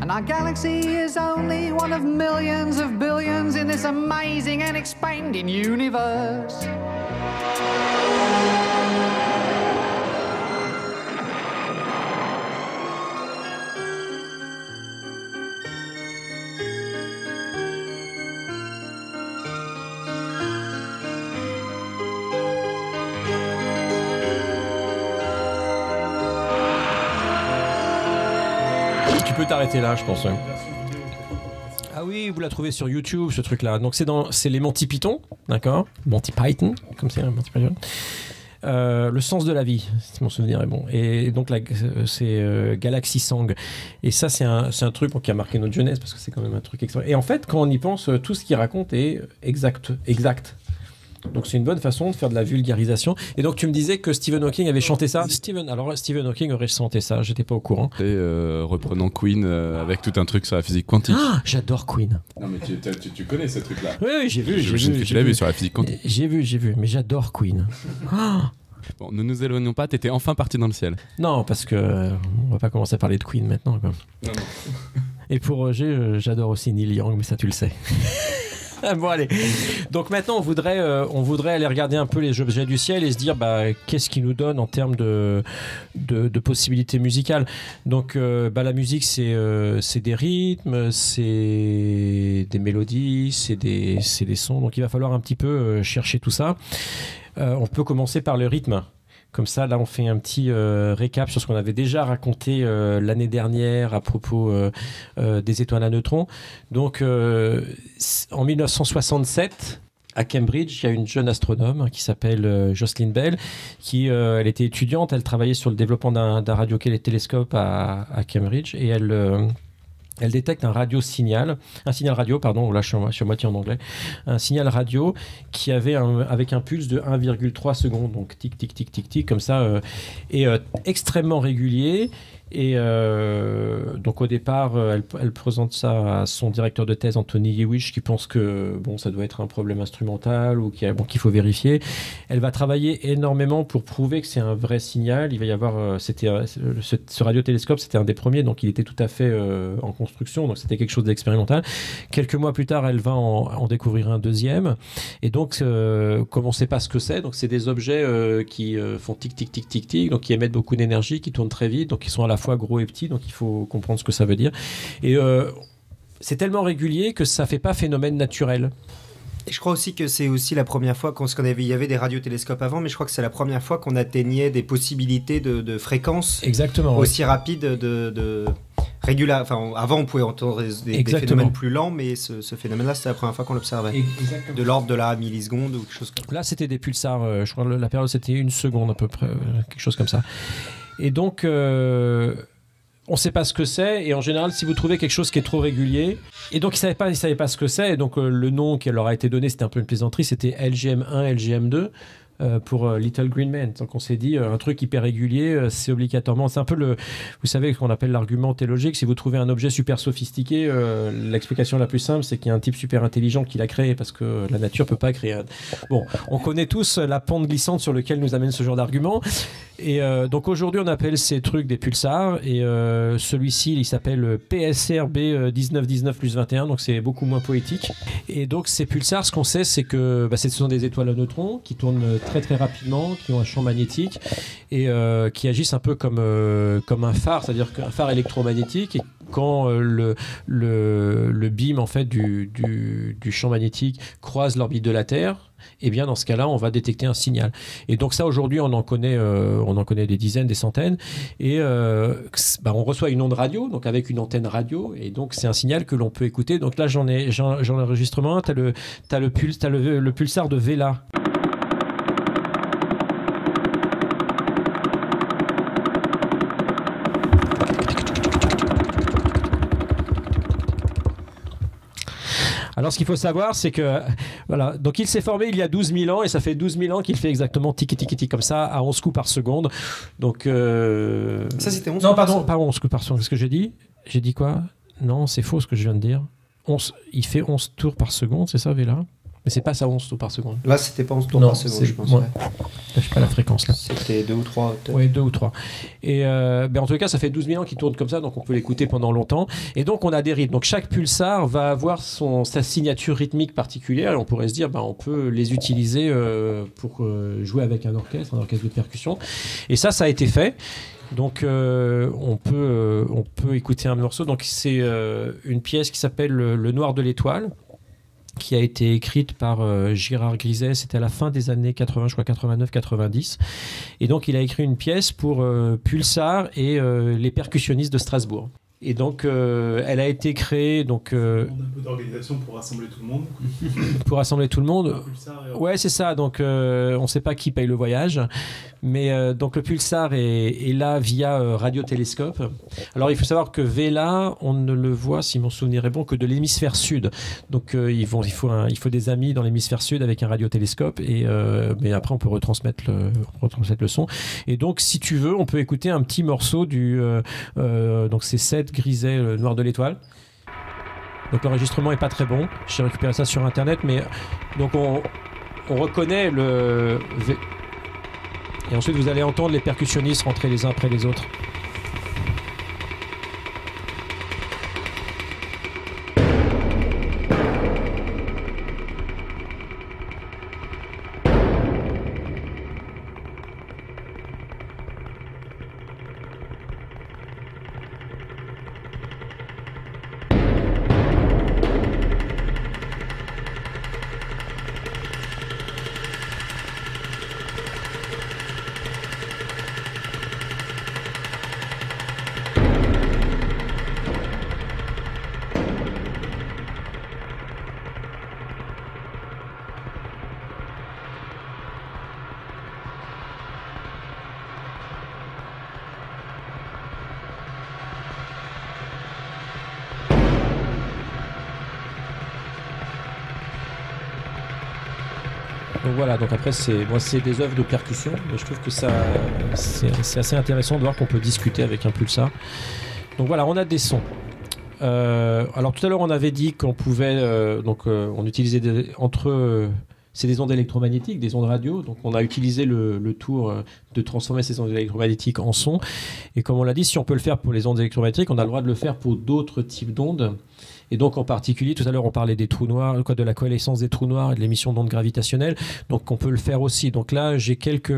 And our galaxy is only one of millions of billions in this amazing and expanding universe. Tu peux t'arrêter là, je pense. Ah oui, vous la trouvez sur YouTube, ce truc-là. Donc c'est dans, c'est les Monty Python, d'accord ? Monty Python, comme c'est Monty Python. euh, Le sens de la vie, si mon souvenir est bon. Et donc la, c'est euh, Galaxy Sang. Et ça, c'est un, c'est un truc qui a marqué notre jeunesse, parce que c'est quand même un truc extraordinaire. Et en fait, quand on y pense, tout ce qu'il raconte est exact. exact. Donc c'est une bonne façon de faire de la vulgarisation. Et donc tu me disais que Stephen Hawking avait chanté ça. Stephen, alors Stephen Hawking aurait chanté ça, j'étais pas au courant. Et euh, reprenant Queen euh, avec tout un truc sur la physique quantique. Ah, j'adore Queen. Non mais tu, tu, tu connais ce truc là. Oui, oui, j'ai vu, j'ai, j'ai vu, vu, j'ai vu, vu sur la physique quantique. J'ai vu, j'ai vu, mais j'adore Queen. Ah. Bon, ne nous éloignons pas, t'étais enfin parti dans le ciel. Non, parce que euh, on va pas commencer à parler de Queen maintenant quoi. Non, non. Et pour Roger, j'adore aussi Neil Young, mais ça tu le sais. Bon allez, donc maintenant on voudrait, euh, on voudrait aller regarder un peu les objets du ciel et se dire bah, qu'est-ce qu'ils nous donnent en termes de, de, de possibilités musicales. Donc euh, bah, la musique c'est, euh, c'est des rythmes, c'est des mélodies, c'est des, c'est des sons, donc il va falloir un petit peu euh, chercher tout ça. Euh, on peut commencer par le rythme. Comme ça, là, on fait un petit euh, récap sur ce qu'on avait déjà raconté euh, l'année dernière à propos euh, euh, des étoiles à neutrons. Donc, euh, en dix-neuf cent soixante-sept, à Cambridge, il y a une jeune astronome qui s'appelle euh, Jocelyn Bell, qui, euh, elle était étudiante, elle travaillait sur le développement d'un, d'un radiotélescope à, à Cambridge, et elle... Euh, Elle détecte un radio signal, un signal radio, pardon, là je suis, je suis à moitié en anglais, un signal radio qui avait un, avec un pulse de un virgule trois secondes, donc tic, tic, tic, tic, tic, comme ça, euh, et euh, extrêmement régulier. Et euh, donc au départ, elle, elle présente ça à son directeur de thèse, Anthony Yewich, qui pense que bon, ça doit être un problème instrumental ou qu'il, a, bon, qu'il faut vérifier. Elle va travailler énormément pour prouver que c'est un vrai signal. Il va y avoir, c'était, ce, ce radiotélescope, c'était un des premiers, donc il était tout à fait euh, en construction, donc c'était quelque chose d'expérimental. Quelques mois plus tard, elle va en, en découvrir un deuxième. Et donc, euh, comme on ne sait pas ce que c'est, donc c'est des objets euh, qui euh, font tic, tic, tic, tic, tic, donc qui émettent beaucoup d'énergie, qui tournent très vite, donc qui sont à la fois gros et petit, donc il faut comprendre ce que ça veut dire. Et euh, c'est tellement régulier que ça fait pas phénomène naturel. Et je crois aussi que c'est aussi la première fois qu'on, qu'on avait, il y avait des radiotélescopes avant, mais je crois que c'est la première fois qu'on atteignait des possibilités de, de fréquences exactement, aussi oui. rapides de, de régula... Enfin, avant on pouvait entendre des, des phénomènes plus lents, mais ce, ce phénomène-là, c'était la première fois qu'on l'observait. Exactement. De l'ordre de la milliseconde ou quelque chose comme ça. Là, c'était des pulsars. Euh, je crois que la période c'était une seconde à peu près, euh, quelque chose comme ça. Et donc, euh, on ne sait pas ce que c'est. Et en général, si vous trouvez quelque chose qui est trop régulier... Et donc, ils ne savaient pas, ils savaient pas ce que c'est. Et donc, euh, le nom qui leur a été donné, c'était un peu une plaisanterie. C'était L G M un, L G M deux euh, pour euh, Little Green Man. Donc, on s'est dit, euh, un truc hyper régulier, euh, c'est obligatoirement... C'est un peu, le, vous savez, ce qu'on appelle l'argument théologique. Si vous trouvez un objet super sophistiqué, euh, l'explication la plus simple, c'est qu'il y a un type super intelligent qui l'a créé parce que la nature ne peut pas créer... Un... Bon, on connaît tous la pente glissante sur laquelle nous amène ce genre d'argument. Et euh, donc aujourd'hui on appelle ces trucs des pulsars et euh, celui-ci il s'appelle P S R B dix-neuf dix-neuf plus vingt et un, donc c'est beaucoup moins poétique. Et donc ces pulsars, ce qu'on sait c'est que bah, ce sont des étoiles à neutrons qui tournent très très rapidement, qui ont un champ magnétique et euh, qui agissent un peu comme, euh, comme un phare, c'est-à-dire qu'un phare électromagnétique, et quand euh, le, le, le beam en fait du, du, du champ magnétique croise l'orbite de la Terre, et eh bien dans ce cas-là on va détecter un signal. Et donc ça aujourd'hui on en connaît, euh, on en connaît des dizaines, des centaines, et euh, bah, on reçoit une onde radio, donc avec une antenne radio, et donc c'est un signal que l'on peut écouter. Donc là j'en ai, j'en, j'en ai enregistrement un, t'as le, t'as le, pul, t'as le, le pulsar de Vela. Alors, ce qu'il faut savoir, c'est que, voilà, donc il s'est formé il y a douze mille ans et ça fait douze mille ans qu'il fait exactement tic tic tic comme ça à onze coups par seconde. Donc, euh... ça c'était onze. Non, pardon, pas onze coups par seconde. Qu'est-ce que j'ai dit ? J'ai dit quoi ? Non, c'est faux ce que je viens de dire. onze... Il fait onze tours par seconde, c'est ça, Vela ? Mais c'est pas ça, onze tours par seconde. Là, c'était pas onze tours non, par seconde, je pense. Ouais. Ouais. Là, je sais pas la fréquence, là. C'était deux ou trois. Oui, deux ou trois. Et euh, ben, en tout cas, ça fait douze mille ans qu'il tourne comme ça, donc on peut l'écouter pendant longtemps. Et donc, on a des rythmes. Donc, chaque pulsar va avoir son, sa signature rythmique particulière. Et on pourrait se dire, ben, on peut les utiliser euh, pour euh, jouer avec un orchestre, un orchestre de percussion. Et ça, ça a été fait. Donc, euh, on, peut, euh, on peut écouter un morceau. Donc, c'est euh, une pièce qui s'appelle Le, Le Noir de l'Étoile, qui a été écrite par euh, Girard Griset. C'était à la fin des années quatre-vingts, je crois quatre-vingt-neuf quatre-vingt-dix. Et donc, il a écrit une pièce pour euh, Pulsar et euh, les percussionnistes de Strasbourg. Et donc, euh, elle a été créée. Donc, euh, on a un peu d'organisation pour rassembler tout le monde. pour rassembler tout le monde. Pulsar, ouais, c'est ça. Donc, euh, on ne sait pas qui paye le voyage. Mais euh, donc, le Pulsar est, est là via euh, radiotélescope. Alors, il faut savoir que Vela, on ne le voit, si mon souvenir est bon, que de l'hémisphère sud. Donc, euh, ils vont, il, faut un, il faut des amis dans l'hémisphère sud avec un radiotélescope. Et, euh, mais après, on peut retransmettre le, retransmettre le son. Et donc, si tu veux, on peut écouter un petit morceau du. Euh, euh, donc, c'est sept Griset, le Noir de l'Étoile. Donc l'enregistrement est pas très bon. J'ai récupéré ça sur internet, mais donc on, on reconnaît le. Et ensuite vous allez entendre les percussionnistes rentrer les uns après les autres. Voilà, donc après c'est, bon, c'est des œuvres de percussion, mais je trouve que ça c'est, c'est assez intéressant de voir qu'on peut discuter avec un pulsar. Donc voilà, on a des sons. Euh, alors tout à l'heure on avait dit qu'on pouvait euh, donc euh, on utilisait des, entre euh, c'est des ondes électromagnétiques, des ondes radio, donc on a utilisé le, le tour euh, de transformer ces ondes électromagnétiques en sons. Et comme on l'a dit, si on peut le faire pour les ondes électromagnétiques, on a le droit de le faire pour d'autres types d'ondes. Et donc en particulier, tout à l'heure on parlait des trous noirs, quoi, de la coalescence des trous noirs et de l'émission d'ondes gravitationnelles, donc on peut le faire aussi. Donc là j'ai quelques,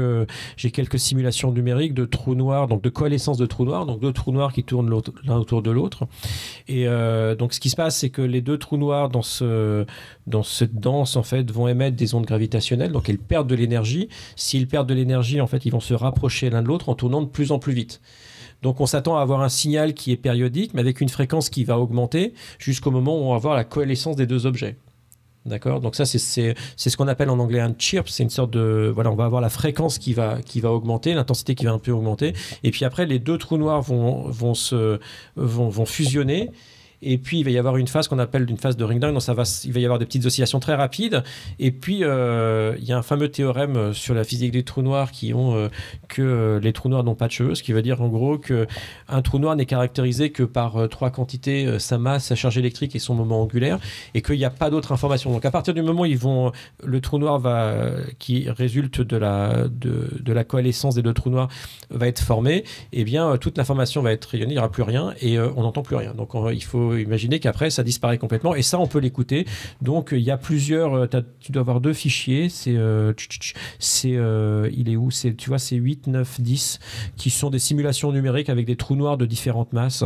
j'ai quelques simulations numériques de trous noirs, donc de coalescence de trous noirs, donc deux trous noirs qui tournent l'un autour de l'autre. Et euh, donc ce qui se passe, c'est que les deux trous noirs dans, ce, dans cette danse en fait vont émettre des ondes gravitationnelles, donc elles perdent de l'énergie. S'ils perdent de l'énergie, en fait ils vont se rapprocher l'un de l'autre en tournant de plus en plus vite. Donc on s'attend à avoir un signal qui est périodique, mais avec une fréquence qui va augmenter jusqu'au moment où on va avoir la coalescence des deux objets. D'accord ? Donc ça, c'est, c'est, c'est ce qu'on appelle en anglais un chirp. C'est une sorte de... Voilà, on va avoir la fréquence qui va, qui va augmenter, l'intensité qui va un peu augmenter. Et puis après, les deux trous noirs vont, vont, se, vont, vont fusionner. Et puis, il va y avoir une phase qu'on appelle une phase de ring-down. Donc, ça va, il va y avoir des petites oscillations très rapides. Et puis, euh, il y a un fameux théorème sur la physique des trous noirs qui ont euh, que les trous noirs n'ont pas de cheveux, ce qui veut dire en gros qu'un trou noir n'est caractérisé que par euh, trois quantités, euh, sa masse, sa charge électrique et son moment angulaire, et qu'il n'y a pas d'autres informations. Donc, à partir du moment où ils vont, le trou noir va, qui résulte de la, de, de la coalescence des deux trous noirs va être formé, eh bien, euh, toute l'information va être rayonnée, il n'y aura plus rien et euh, on n'entend plus rien. Donc, on, il faut imaginer qu'après ça disparaît complètement, et ça on peut l'écouter. Donc il y a plusieurs, tu dois avoir deux fichiers, c'est, euh, c'est euh, il est où c'est, tu vois, c'est huit, neuf, dix qui sont des simulations numériques avec des trous noirs de différentes masses,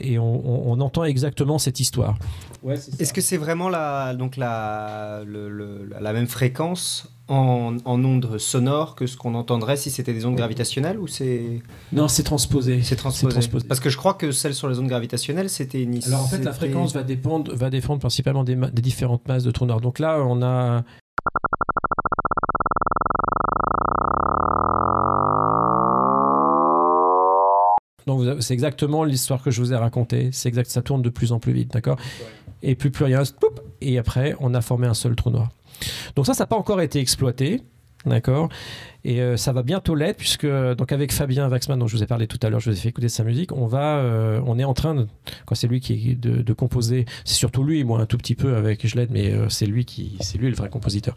et on, on, on entend exactement cette histoire. Ouais, c'est ça. Est-ce que c'est vraiment la, donc la, le, le, la même fréquence en, en ondes sonores que ce qu'on entendrait si c'était des ondes gravitationnelles, ou c'est... Non, c'est transposé. C'est transposé. C'est transposé. Parce que je crois que celle sur les ondes gravitationnelles, c'était une... Alors en fait, c'était... la fréquence va dépendre, va dépendre principalement des, ma- des différentes masses de trous noirs. Donc là, on a... Donc vous avez, c'est exactement l'histoire que je vous ai racontée. C'est exact, ça tourne de plus en plus vite, d'accord ? Ouais. Et plus plus rien, boum, et après on a formé un seul trou noir. Donc ça, ça n'a pas encore été exploité, d'accord ? Et euh, ça va bientôt l'être, puisque donc avec Fabien Waxman, dont je vous ai parlé tout à l'heure, je vous ai fait écouter sa musique, on va, euh, on est en train, de, quand c'est lui qui est de, de composer, c'est surtout lui, moi un tout petit peu avec, je l'aide, mais euh, c'est lui qui, c'est lui le vrai compositeur.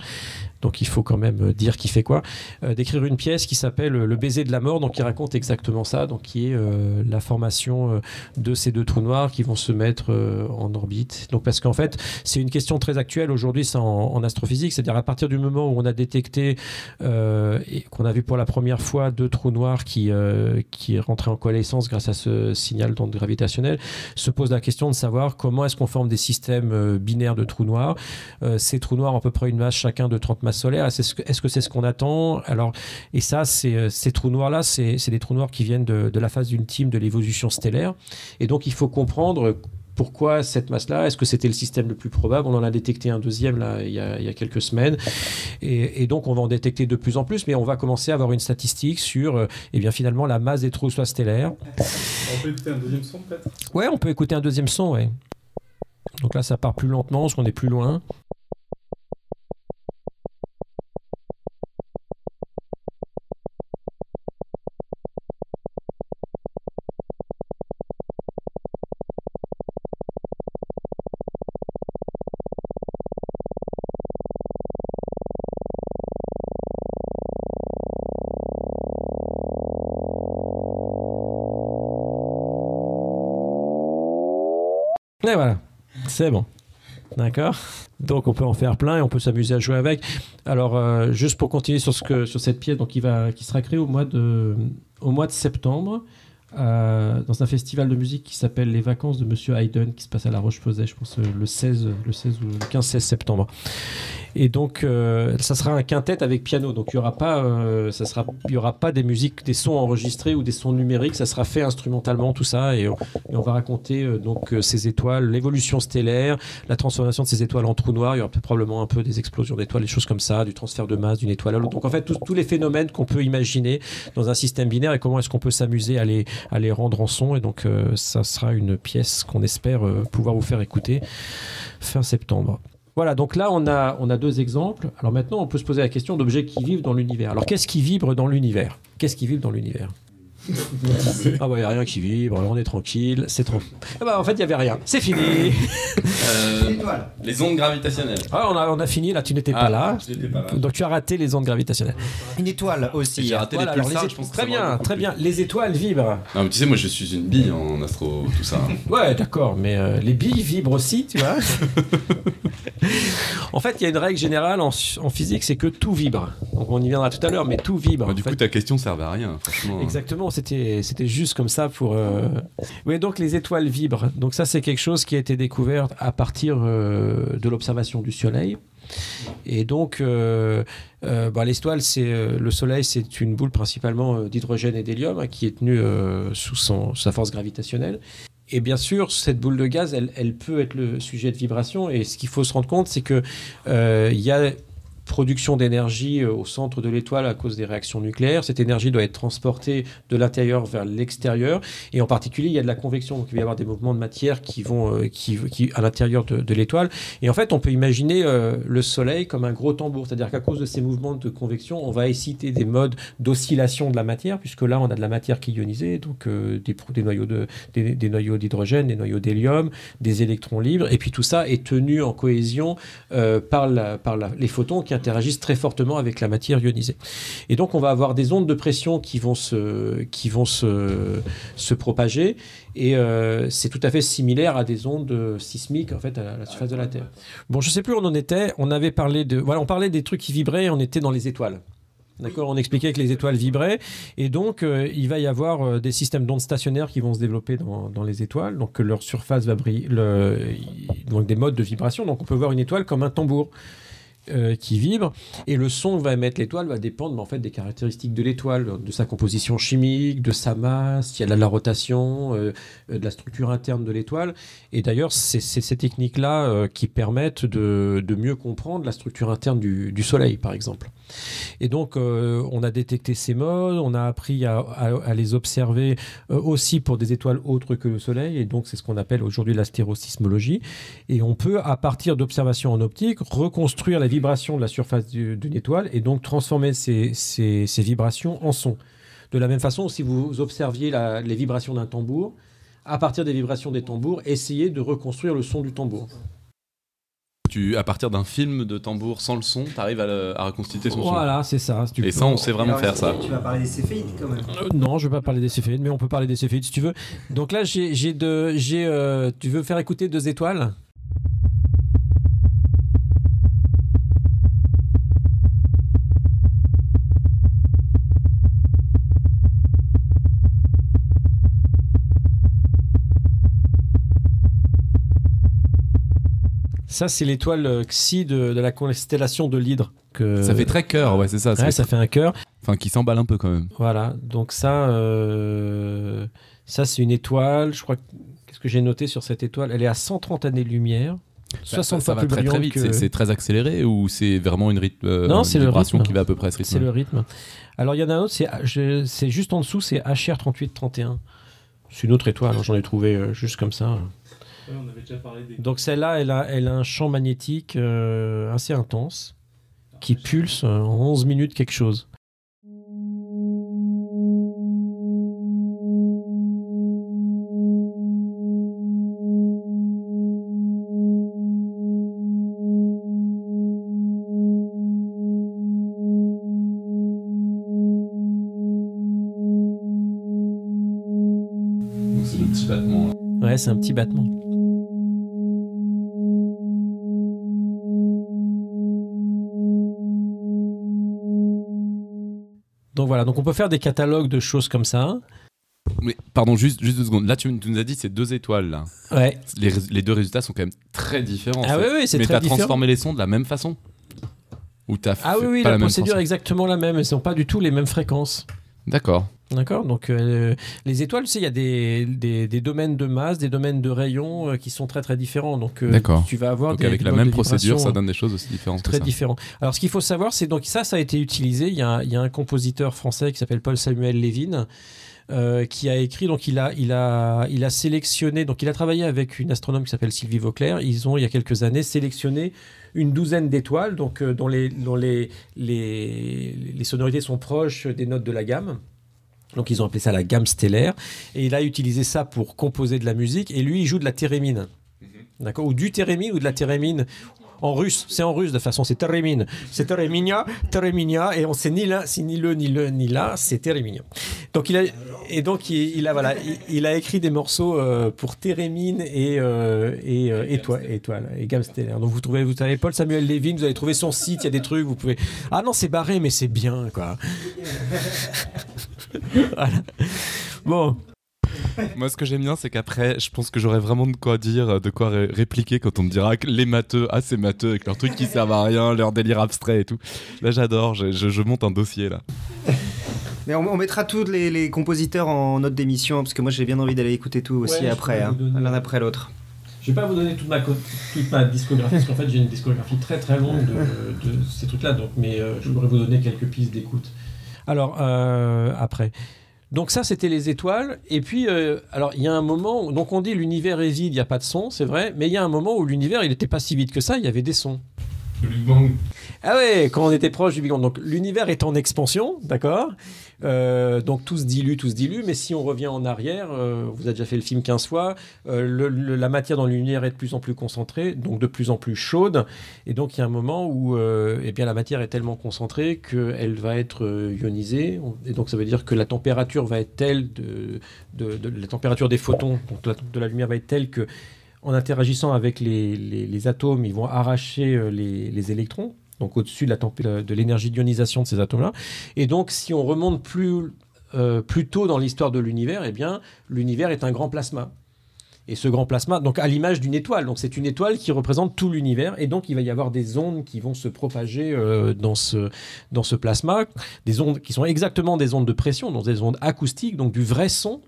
Donc il faut quand même dire qui fait quoi. Euh, d'écrire une pièce qui s'appelle Le baiser de la mort, donc qui raconte exactement ça, donc qui est euh, la formation de ces deux trous noirs qui vont se mettre euh, en orbite. Donc parce qu'en fait, c'est une question très actuelle aujourd'hui, c'est en, en astrophysique, c'est-à-dire à partir du moment où on a détecté euh, qu'on a vu pour la première fois deux trous noirs qui, euh, qui rentraient en coalescence grâce à ce signal d'onde gravitationnelle, se pose la question de savoir comment est-ce qu'on forme des systèmes euh, binaires de trous noirs. Euh, ces trous noirs ont à peu près une masse chacun de trente masses solaires. Est-ce que, est-ce que c'est ce qu'on attend? Alors, et ça, c'est, ces trous noirs-là, c'est, c'est des trous noirs qui viennent de, de la phase ultime de l'évolution stellaire. Et donc, il faut comprendre... Pourquoi cette masse-là? Est-ce que c'était le système le plus probable? On en a détecté un deuxième là, il, y a, il y a quelques semaines. Et, et donc, on va en détecter de plus en plus, mais on va commencer à avoir une statistique sur euh, eh bien, finalement la masse des trous stellaires. On peut écouter un deuxième son, peut-être? Oui, on peut écouter un deuxième son, oui. Donc là, ça part plus lentement, parce qu'on est plus loin. Et voilà, c'est bon. D'accord. Donc on peut en faire plein et on peut s'amuser à jouer avec. Alors euh, juste pour continuer sur, ce que, sur cette pièce, donc, qui, va, qui sera créée au mois de, au mois de septembre euh, dans un festival de musique qui s'appelle Les Vacances de Monsieur Haydn, qui se passe à La Roche-Posay, je pense le seize, le seize ou le quinze seize septembre. Et donc euh, ça sera un quintet avec piano, donc il n'y aura pas euh, ça sera il y aura pas des musiques, des sons enregistrés ou des sons numériques, ça sera fait instrumentalement tout ça, et on, et on va raconter euh, donc euh, ces étoiles, l'évolution stellaire, la transformation de ces étoiles en trous noirs. Il y aura probablement un peu des explosions d'étoiles, des choses comme ça, du transfert de masse d'une étoile à l'autre. Donc en fait tous tous les phénomènes qu'on peut imaginer dans un système binaire, et comment est-ce qu'on peut s'amuser à les à les rendre en son. Et donc euh, ça sera une pièce qu'on espère euh, pouvoir vous faire écouter fin septembre. Voilà, donc là, on a, on a deux exemples. Alors maintenant, on peut se poser la question d'objets qui vivent dans l'univers. Alors, qu'est-ce qui vibre dans l'univers? Qu'est-ce qui vibre dans l'univers? Ah bah, il n'y a rien qui vibre, on est tranquille, c'est trop... Ah bah, en fait, il n'y avait rien, c'est fini. euh, Les ondes gravitationnelles. Ah, on a, on a fini, là, tu n'étais ah, pas là. Pas là. Donc, tu as raté les ondes gravitationnelles. Une étoile aussi. Et j'ai raté voilà, les pulsars, les... je pense. Très bien, très bien, les étoiles vibrent. Non, mais tu sais, moi, je suis une bille en astro, tout ça. Ouais, d'accord, mais euh, les billes vibrent aussi, tu vois. En fait, il y a une règle générale en, en physique, c'est que tout vibre. Donc on y viendra tout à l'heure, mais tout vibre. Bah, du fait. coup, ta question servait à rien, franchement. Exactement, c'était, c'était juste comme ça pour... Euh... Oui, donc les étoiles vibrent. Donc ça, c'est quelque chose qui a été découvert à partir euh, de l'observation du Soleil. Et donc, euh, euh, bah, l'étoile, c'est, euh, le Soleil, c'est une boule principalement euh, d'hydrogène et d'hélium, hein, qui est tenue euh, sous, son, sous sa force gravitationnelle. Et bien sûr, cette boule de gaz, elle, elle peut être le sujet de vibration. Et ce qu'il faut se rendre compte, c'est qu'il euh, y a production d'énergie au centre de l'étoile à cause des réactions nucléaires. Cette énergie doit être transportée de l'intérieur vers l'extérieur. Et en particulier, il y a de la convection. Donc, il va y avoir des mouvements de matière qui vont euh, qui, qui, à l'intérieur de, de l'étoile. Et en fait, on peut imaginer euh, le Soleil comme un gros tambour. C'est-à-dire qu'à cause de ces mouvements de convection, on va exciter des modes d'oscillation de la matière, puisque là, on a de la matière qui est ionisée, donc euh, des, des, noyaux de, des, des noyaux d'hydrogène, des noyaux d'hélium, des électrons libres. Et puis, tout ça est tenu en cohésion euh, par, la, par la, les photons qui interagissent très fortement avec la matière ionisée. Et donc, on va avoir des ondes de pression qui vont se, qui vont se, se propager. Et euh, c'est tout à fait similaire à des ondes sismiques, en fait, à la surface de la Terre. Bon, je ne sais plus où on en était. On avait parlé de... Voilà, on parlait des trucs qui vibraient et on était dans les étoiles. D'accord, on expliquait que les étoiles vibraient, et donc euh, il va y avoir euh, des systèmes d'ondes stationnaires qui vont se développer dans, dans les étoiles, donc leur surface va briller, le, donc des modes de vibration. Donc on peut voir une étoile comme un tambour. Euh, qui vibre, et le son que va émettre l'étoile va dépendre, mais en fait, des caractéristiques de l'étoile, de sa composition chimique, de sa masse, s'il y a de la rotation, euh, de la structure interne de l'étoile. Et d'ailleurs, c'est, c'est ces techniques-là euh, qui permettent de, de mieux comprendre la structure interne du, du Soleil, par exemple. Et donc, euh, on a détecté ces modes, on a appris à, à, à les observer euh, aussi pour des étoiles autres que le Soleil, et donc c'est ce qu'on appelle aujourd'hui l'astérosismologie. Et on peut, à partir d'observations en optique, reconstruire la vie vibrations de la surface d'une étoile, et donc transformer ces, ces, ces vibrations en son. De la même façon, si vous observiez la, les vibrations d'un tambour, à partir des vibrations des tambours, essayez de reconstruire le son du tambour. Tu, à partir d'un film de tambour sans le son, tu arrives à, le, à reconstituer son voilà, son. Voilà, c'est ça. Si tu et peux. Ça, on sait vraiment alors, faire ça. Tu vas parler des céphéides quand même. Euh, non, je ne vais pas parler des céphéides, mais on peut parler des céphéides si tu veux. Donc là, j'ai, j'ai de, j'ai, euh, tu veux faire écouter deux étoiles ? Ça, c'est l'étoile Xi de, de la constellation de l'Hydre. Que... Ça fait très cœur, ouais, c'est ça. Ça, ouais, fait... ça fait un cœur. Enfin, qui s'emballe un peu quand même. Voilà, donc ça, euh... ça c'est une étoile. Je crois que... Qu'est-ce que j'ai noté sur cette étoile ? Elle est à cent trente années-lumière. soixante ça, ça, ça fois va plus très, très vite. Que... C'est, c'est très accéléré ou c'est vraiment une rythme euh, non, c'est une vibration qui va à peu près à ce rythme. C'est le rythme. Alors il y en a un autre, c'est, je, c'est juste en dessous, c'est H R trente-huit trente et un. C'est une autre étoile, j'en ai trouvé euh, juste comme ça. Ouais, on avait déjà parlé des... Donc celle-là, elle a, elle a un champ magnétique euh, assez intense qui pulse en onze minutes quelque chose. Ouais, c'est un petit battement. Donc voilà, donc on peut faire des catalogues de choses comme ça. Mais pardon, juste, juste deux secondes. Là, tu, tu nous as dit ces deux étoiles là. Ouais. Les, les deux résultats sont quand même très différents. Ah oui, oui, c'est mais très t'as différent. Mais tu as transformé les sons de la même façon. Ou t'as ah oui, oui, la, la procédure façon. Est exactement la même. Elles ne sont pas du tout les mêmes fréquences. D'accord. D'accord, donc euh, les étoiles, tu sais, il y a des, des, des domaines de masse, des domaines de rayons euh, qui sont très très différents. Donc, euh, tu vas avoir donc des, avec des la même procédure, ça donne des choses aussi différentes. Très différentes. Alors, ce qu'il faut savoir, c'est donc ça, ça a été utilisé. Il y a un, il y a un compositeur français qui s'appelle Paul Samuel Lévin euh, qui a écrit. Donc, il a, il a, il a sélectionné. Donc, il a travaillé avec une astronome qui s'appelle Sylvie Vauclair. Ils ont, il y a quelques années, sélectionné une douzaine d'étoiles, donc euh, dont les, dont les, les, les sonorités sont proches des notes de la gamme. Donc ils ont appelé ça la gamme stellaire et il a utilisé ça pour composer de la musique et lui il joue de la térémine, d'accord, ou du térémine ou de la térémine en russe, c'est en russe de façon c'est térémine, c'est téréminia, téréminia et on sait ni là, c'est ni le ni le ni là, c'est téréminia. Donc il a et donc il, il a voilà, il, il a écrit des morceaux euh, pour térémine et euh, et euh, étoile étoile et gamme stellaire. Donc vous trouvez vous avez Paul Samuel Lévin, vous allez trouver son site, il y a des trucs, vous pouvez ah non, c'est barré mais c'est bien quoi. Voilà. Bon. Moi, ce que j'aime bien, c'est qu'après, je pense que j'aurais vraiment de quoi dire, de quoi ré- répliquer quand on me dira que les matheux, ah, c'est matheux, avec leurs trucs qui servent à rien, leur délire abstrait et tout. Là, j'adore, je, je, je monte un dossier, là. Mais on, on mettra tous les, les compositeurs en note d'émission, parce que moi, j'ai bien envie d'aller écouter tout aussi ouais, après, hein, donner... l'un après l'autre. Je vais pas vous donner toute ma, co- toute ma discographie, parce qu'en fait, j'ai une discographie très très longue de, de ces trucs-là, donc, mais euh, je voudrais vous donner quelques pistes d'écoute. Alors, euh, après. Donc ça, c'était les étoiles. Et puis, euh, alors, il y a un moment... Où, donc on dit l'univers est vide, il n'y a pas de son, c'est vrai. Mais il y a un moment où l'univers, il n'était pas si vide que ça, il y avait des sons. Le Big Bang. Ah ouais, quand on était proche du Big Bang. Donc l'univers est en expansion, d'accord euh, donc tout se dilue, tout se dilue. Mais si on revient en arrière, euh, vous avez déjà fait le film quinze fois, euh, le, le, la matière dans l'univers est de plus en plus concentrée, donc de plus en plus chaude. Et donc il y a un moment où euh, eh bien, la matière est tellement concentrée qu'elle va être ionisée. Et donc ça veut dire que la température va être telle, de, de, de, de la température des photons, donc de la, de la lumière va être telle que... En interagissant avec les, les, les atomes, ils vont arracher les, les électrons, donc au-dessus de, la temp- de l'énergie d'ionisation de ces atomes-là. Et donc, si on remonte plus, euh, plus tôt dans l'histoire de l'univers, eh bien, l'univers est un grand plasma. Et ce grand plasma, donc à l'image d'une étoile, donc c'est une étoile qui représente tout l'univers, et donc il va y avoir des ondes qui vont se propager euh, dans ce dans ce plasma, des ondes qui sont exactement des ondes de pression, donc des ondes acoustiques, donc du vrai son.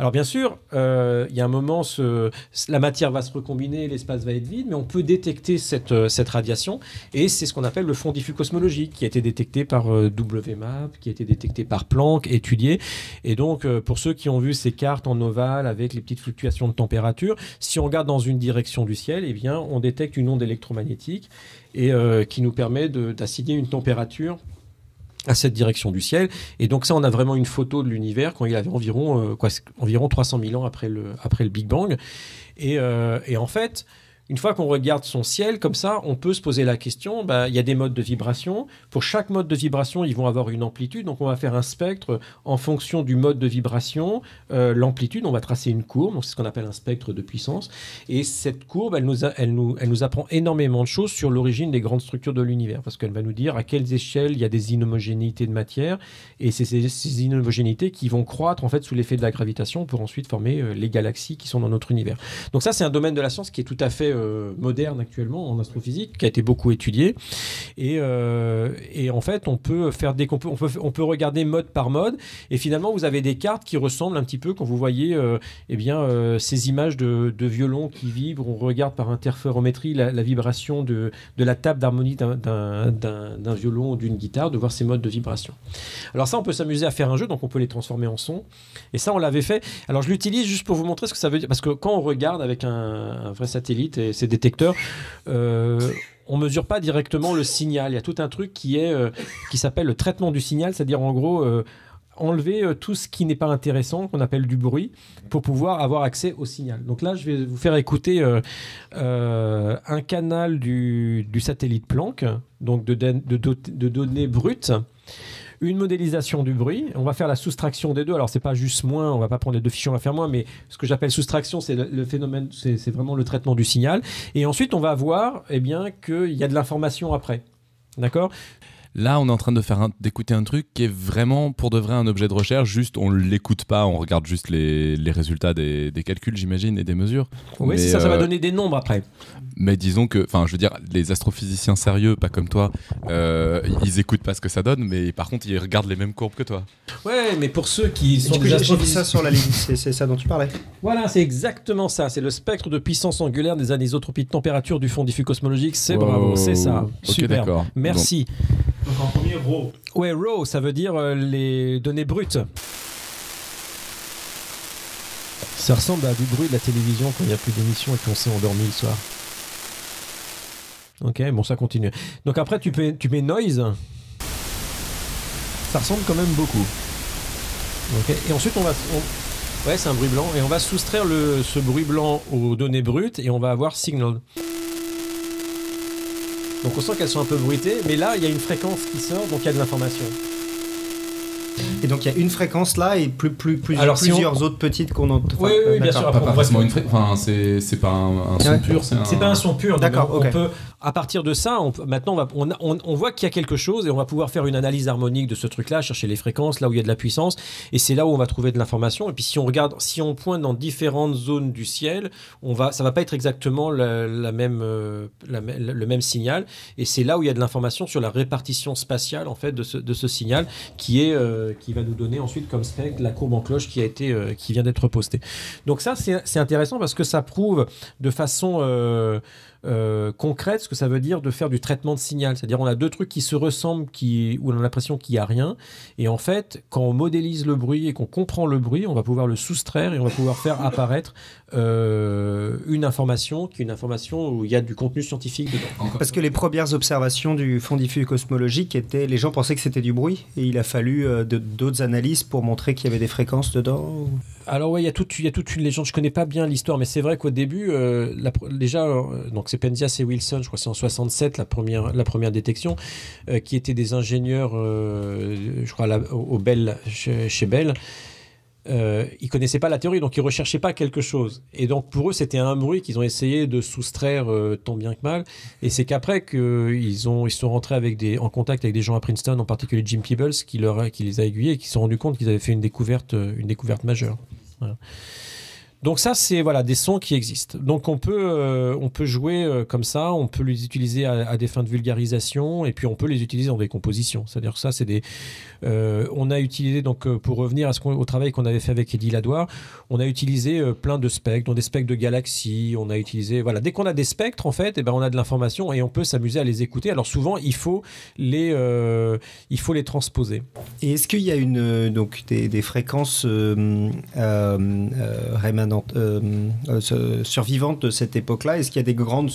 Alors bien sûr, euh, il y a un moment, ce, la matière va se recombiner, l'espace va être vide, mais on peut détecter cette, cette radiation, et c'est ce qu'on appelle le fond diffus cosmologique, qui a été détecté par euh, W M A P, qui a été détecté par Planck, étudié. Et donc, euh, pour ceux qui ont vu ces cartes en ovale avec les petites fluctuations de température, si on regarde dans une direction du ciel, eh bien, on détecte une onde électromagnétique et, euh, qui nous permet de, d'assigner une température à cette direction du ciel. Et donc ça, on a vraiment une photo de l'univers quand il avait environ, euh, quoi, environ trois cent mille ans après le, après le Big Bang. Et, euh, et en fait, une fois qu'on regarde son ciel comme ça, on peut se poser la question, bah, il y a des modes de vibration. Pour chaque mode de vibration, ils vont avoir une amplitude. Donc on va faire un spectre en fonction du mode de vibration. Euh, l'amplitude, on va tracer une courbe. Donc c'est ce qu'on appelle un spectre de puissance. Et cette courbe, elle nous, a, elle nous, elle nous apprend énormément de choses sur l'origine des grandes structures de l'univers. Parce qu'elle va nous dire à quelles échelles il y a des inhomogénéités de matière. Et c'est ces, ces inhomogénéités qui vont croître en fait, sous l'effet de la gravitation pour ensuite former euh, les galaxies qui sont dans notre univers. Donc ça, c'est un domaine de la science qui est tout à fait... Euh, euh, moderne actuellement en astrophysique, qui a été beaucoup étudiée. Et, euh, et en fait, on peut, faire des, on, peut, on, peut, on peut regarder mode par mode. Et finalement, vous avez des cartes qui ressemblent un petit peu quand vous voyez euh, eh bien, euh, ces images de, de violons qui vibrent. On regarde par interférométrie la, la vibration de, de la table d'harmonie d'un, d'un, d'un, d'un violon ou d'une guitare, de voir ces modes de vibration. Alors ça, on peut s'amuser à faire un jeu, donc on peut les transformer en son. Et ça, on l'avait fait. Alors je l'utilise juste pour vous montrer ce que ça veut dire. Parce que quand on regarde avec un, un vrai satellite et ses détecteurs, euh, on ne mesure pas directement le signal. Il y a tout un truc qui, est, euh, qui s'appelle le traitement du signal, c'est-à-dire en gros... Euh, enlever tout ce qui n'est pas intéressant, qu'on appelle du bruit, pour pouvoir avoir accès au signal. Donc là, je vais vous faire écouter euh, euh, un canal du, du satellite Planck, donc de, de, de, de données brutes, une modélisation du bruit. On va faire la soustraction des deux. Alors, c'est pas juste moins, on va pas prendre les deux fichiers, on va faire moins, mais ce que j'appelle soustraction, c'est le, le phénomène, c'est, c'est vraiment le traitement du signal. Et ensuite, on va voir eh bien, qu'il y a de l'information après. D'accord ? Là, on est en train de faire un, d'écouter un truc qui est vraiment, pour de vrai, un objet de recherche. Juste, on ne l'écoute pas, on regarde juste les, les résultats des, des calculs, j'imagine, et des mesures. Oui, c'est ça, euh, ça va donner des nombres après. Mais disons que, enfin, je veux dire, les astrophysiciens sérieux, pas comme toi, euh, ils n'écoutent pas ce que ça donne, mais par contre, ils regardent les mêmes courbes que toi. Ouais, mais pour ceux qui sont déjà... J'ai mis ça sur la ligne, c'est, c'est ça dont tu parlais. Voilà, c'est exactement ça. C'est le spectre de puissance angulaire des anisotropie de température du fond diffus cosmologique. C'est wow. Bravo, c'est ça. Okay, super, d'accord. Merci. Donc. Donc en premier, raw. Ouais, raw, ça veut dire euh, les données brutes. Ça ressemble à du bruit de la télévision quand il n'y a plus d'émission et qu'on s'est endormi le soir. Ok, bon, ça continue. Donc après, tu, peux, tu mets noise. Ça ressemble quand même beaucoup. Ok, et ensuite, on va... On... Ouais, c'est un bruit blanc. Et on va soustraire le, ce bruit blanc aux données brutes et on va avoir signal. Donc on sent qu'elles sont un peu bruitées, mais là, il y a une fréquence qui sort, donc il y a de l'information. Et donc il y a une fréquence là et plus, plus, plus, alors, plusieurs si on... autres petites qu'on entend. Oui, oui, oui bien sûr. Après, pas forcément une fré... enfin, c'est, c'est pas un, un son ouais. pur. C'est, un... c'est pas un son pur. D'accord. On, okay. on peut, à partir de ça, on peut, maintenant on, va, on, on, on voit qu'il y a quelque chose et on va pouvoir faire une analyse harmonique de ce truc-là, chercher les fréquences là où il y a de la puissance et c'est là où on va trouver de l'information. Et puis si on regarde, si on pointe dans différentes zones du ciel, on va, ça va pas être exactement la, la même, la, le même signal. Et c'est là où il y a de l'information sur la répartition spatiale en fait de ce, de ce signal qui est euh, qui va nous donner ensuite comme spec la courbe en cloche qui, a été, euh, qui vient d'être postée. Donc ça, c'est, c'est intéressant parce que ça prouve de façon euh, euh, concrète ce que ça veut dire de faire du traitement de signal. C'est-à-dire on a deux trucs qui se ressemblent, qui, où on a l'impression qu'il n'y a rien. Et en fait, quand on modélise le bruit et qu'on comprend le bruit, on va pouvoir le soustraire et on va pouvoir faire apparaître euh, une information qui est une information où il y a du contenu scientifique dedans. Encore. Parce que les premières observations du fond diffus cosmologique étaient... Les gens pensaient que c'était du bruit et il a fallu... Euh, De, d'autres analyses pour montrer qu'il y avait des fréquences dedans ? Alors oui, il y a toute une légende, je ne connais pas bien l'histoire, mais c'est vrai qu'au début, euh, la, déjà, euh, donc c'est Penzias et Wilson, je crois que c'est en soixante-sept, la première, la première détection, euh, qui étaient des ingénieurs, euh, je crois, la, au, au Bell, chez, chez Bell. Euh, ils ne connaissaient pas la théorie, donc ils ne recherchaient pas quelque chose. Et donc pour eux, c'était un bruit qu'ils ont essayé de soustraire euh, tant bien que mal. Et c'est qu'après qu'ils ont, ils sont rentrés avec des, en contact avec des gens à Princeton, en particulier Jim Peebles, qui, leur, qui les a aiguillés et qui se sont rendus compte qu'ils avaient fait une découverte, une découverte majeure. Voilà. Donc ça, c'est voilà, des sons qui existent. Donc on peut, euh, on peut jouer euh, comme ça, on peut les utiliser à, à des fins de vulgarisation, et puis on peut les utiliser dans des compositions. C'est-à-dire que ça, c'est des... Euh, on a utilisé, donc euh, pour revenir à ce qu'on, au travail qu'on avait fait avec Eddy Ladoire, on a utilisé euh, plein de spectres, dont des spectres de galaxies, on a utilisé... Voilà, dès qu'on a des spectres, en fait, eh ben, on a de l'information, et on peut s'amuser à les écouter. Alors souvent, il faut les, euh, il faut les transposer. Et est-ce qu'il y a une, euh, donc, des, des fréquences euh, euh, euh, Rayman Euh, euh, survivantes de cette époque-là? Est-ce qu'il y a des grandes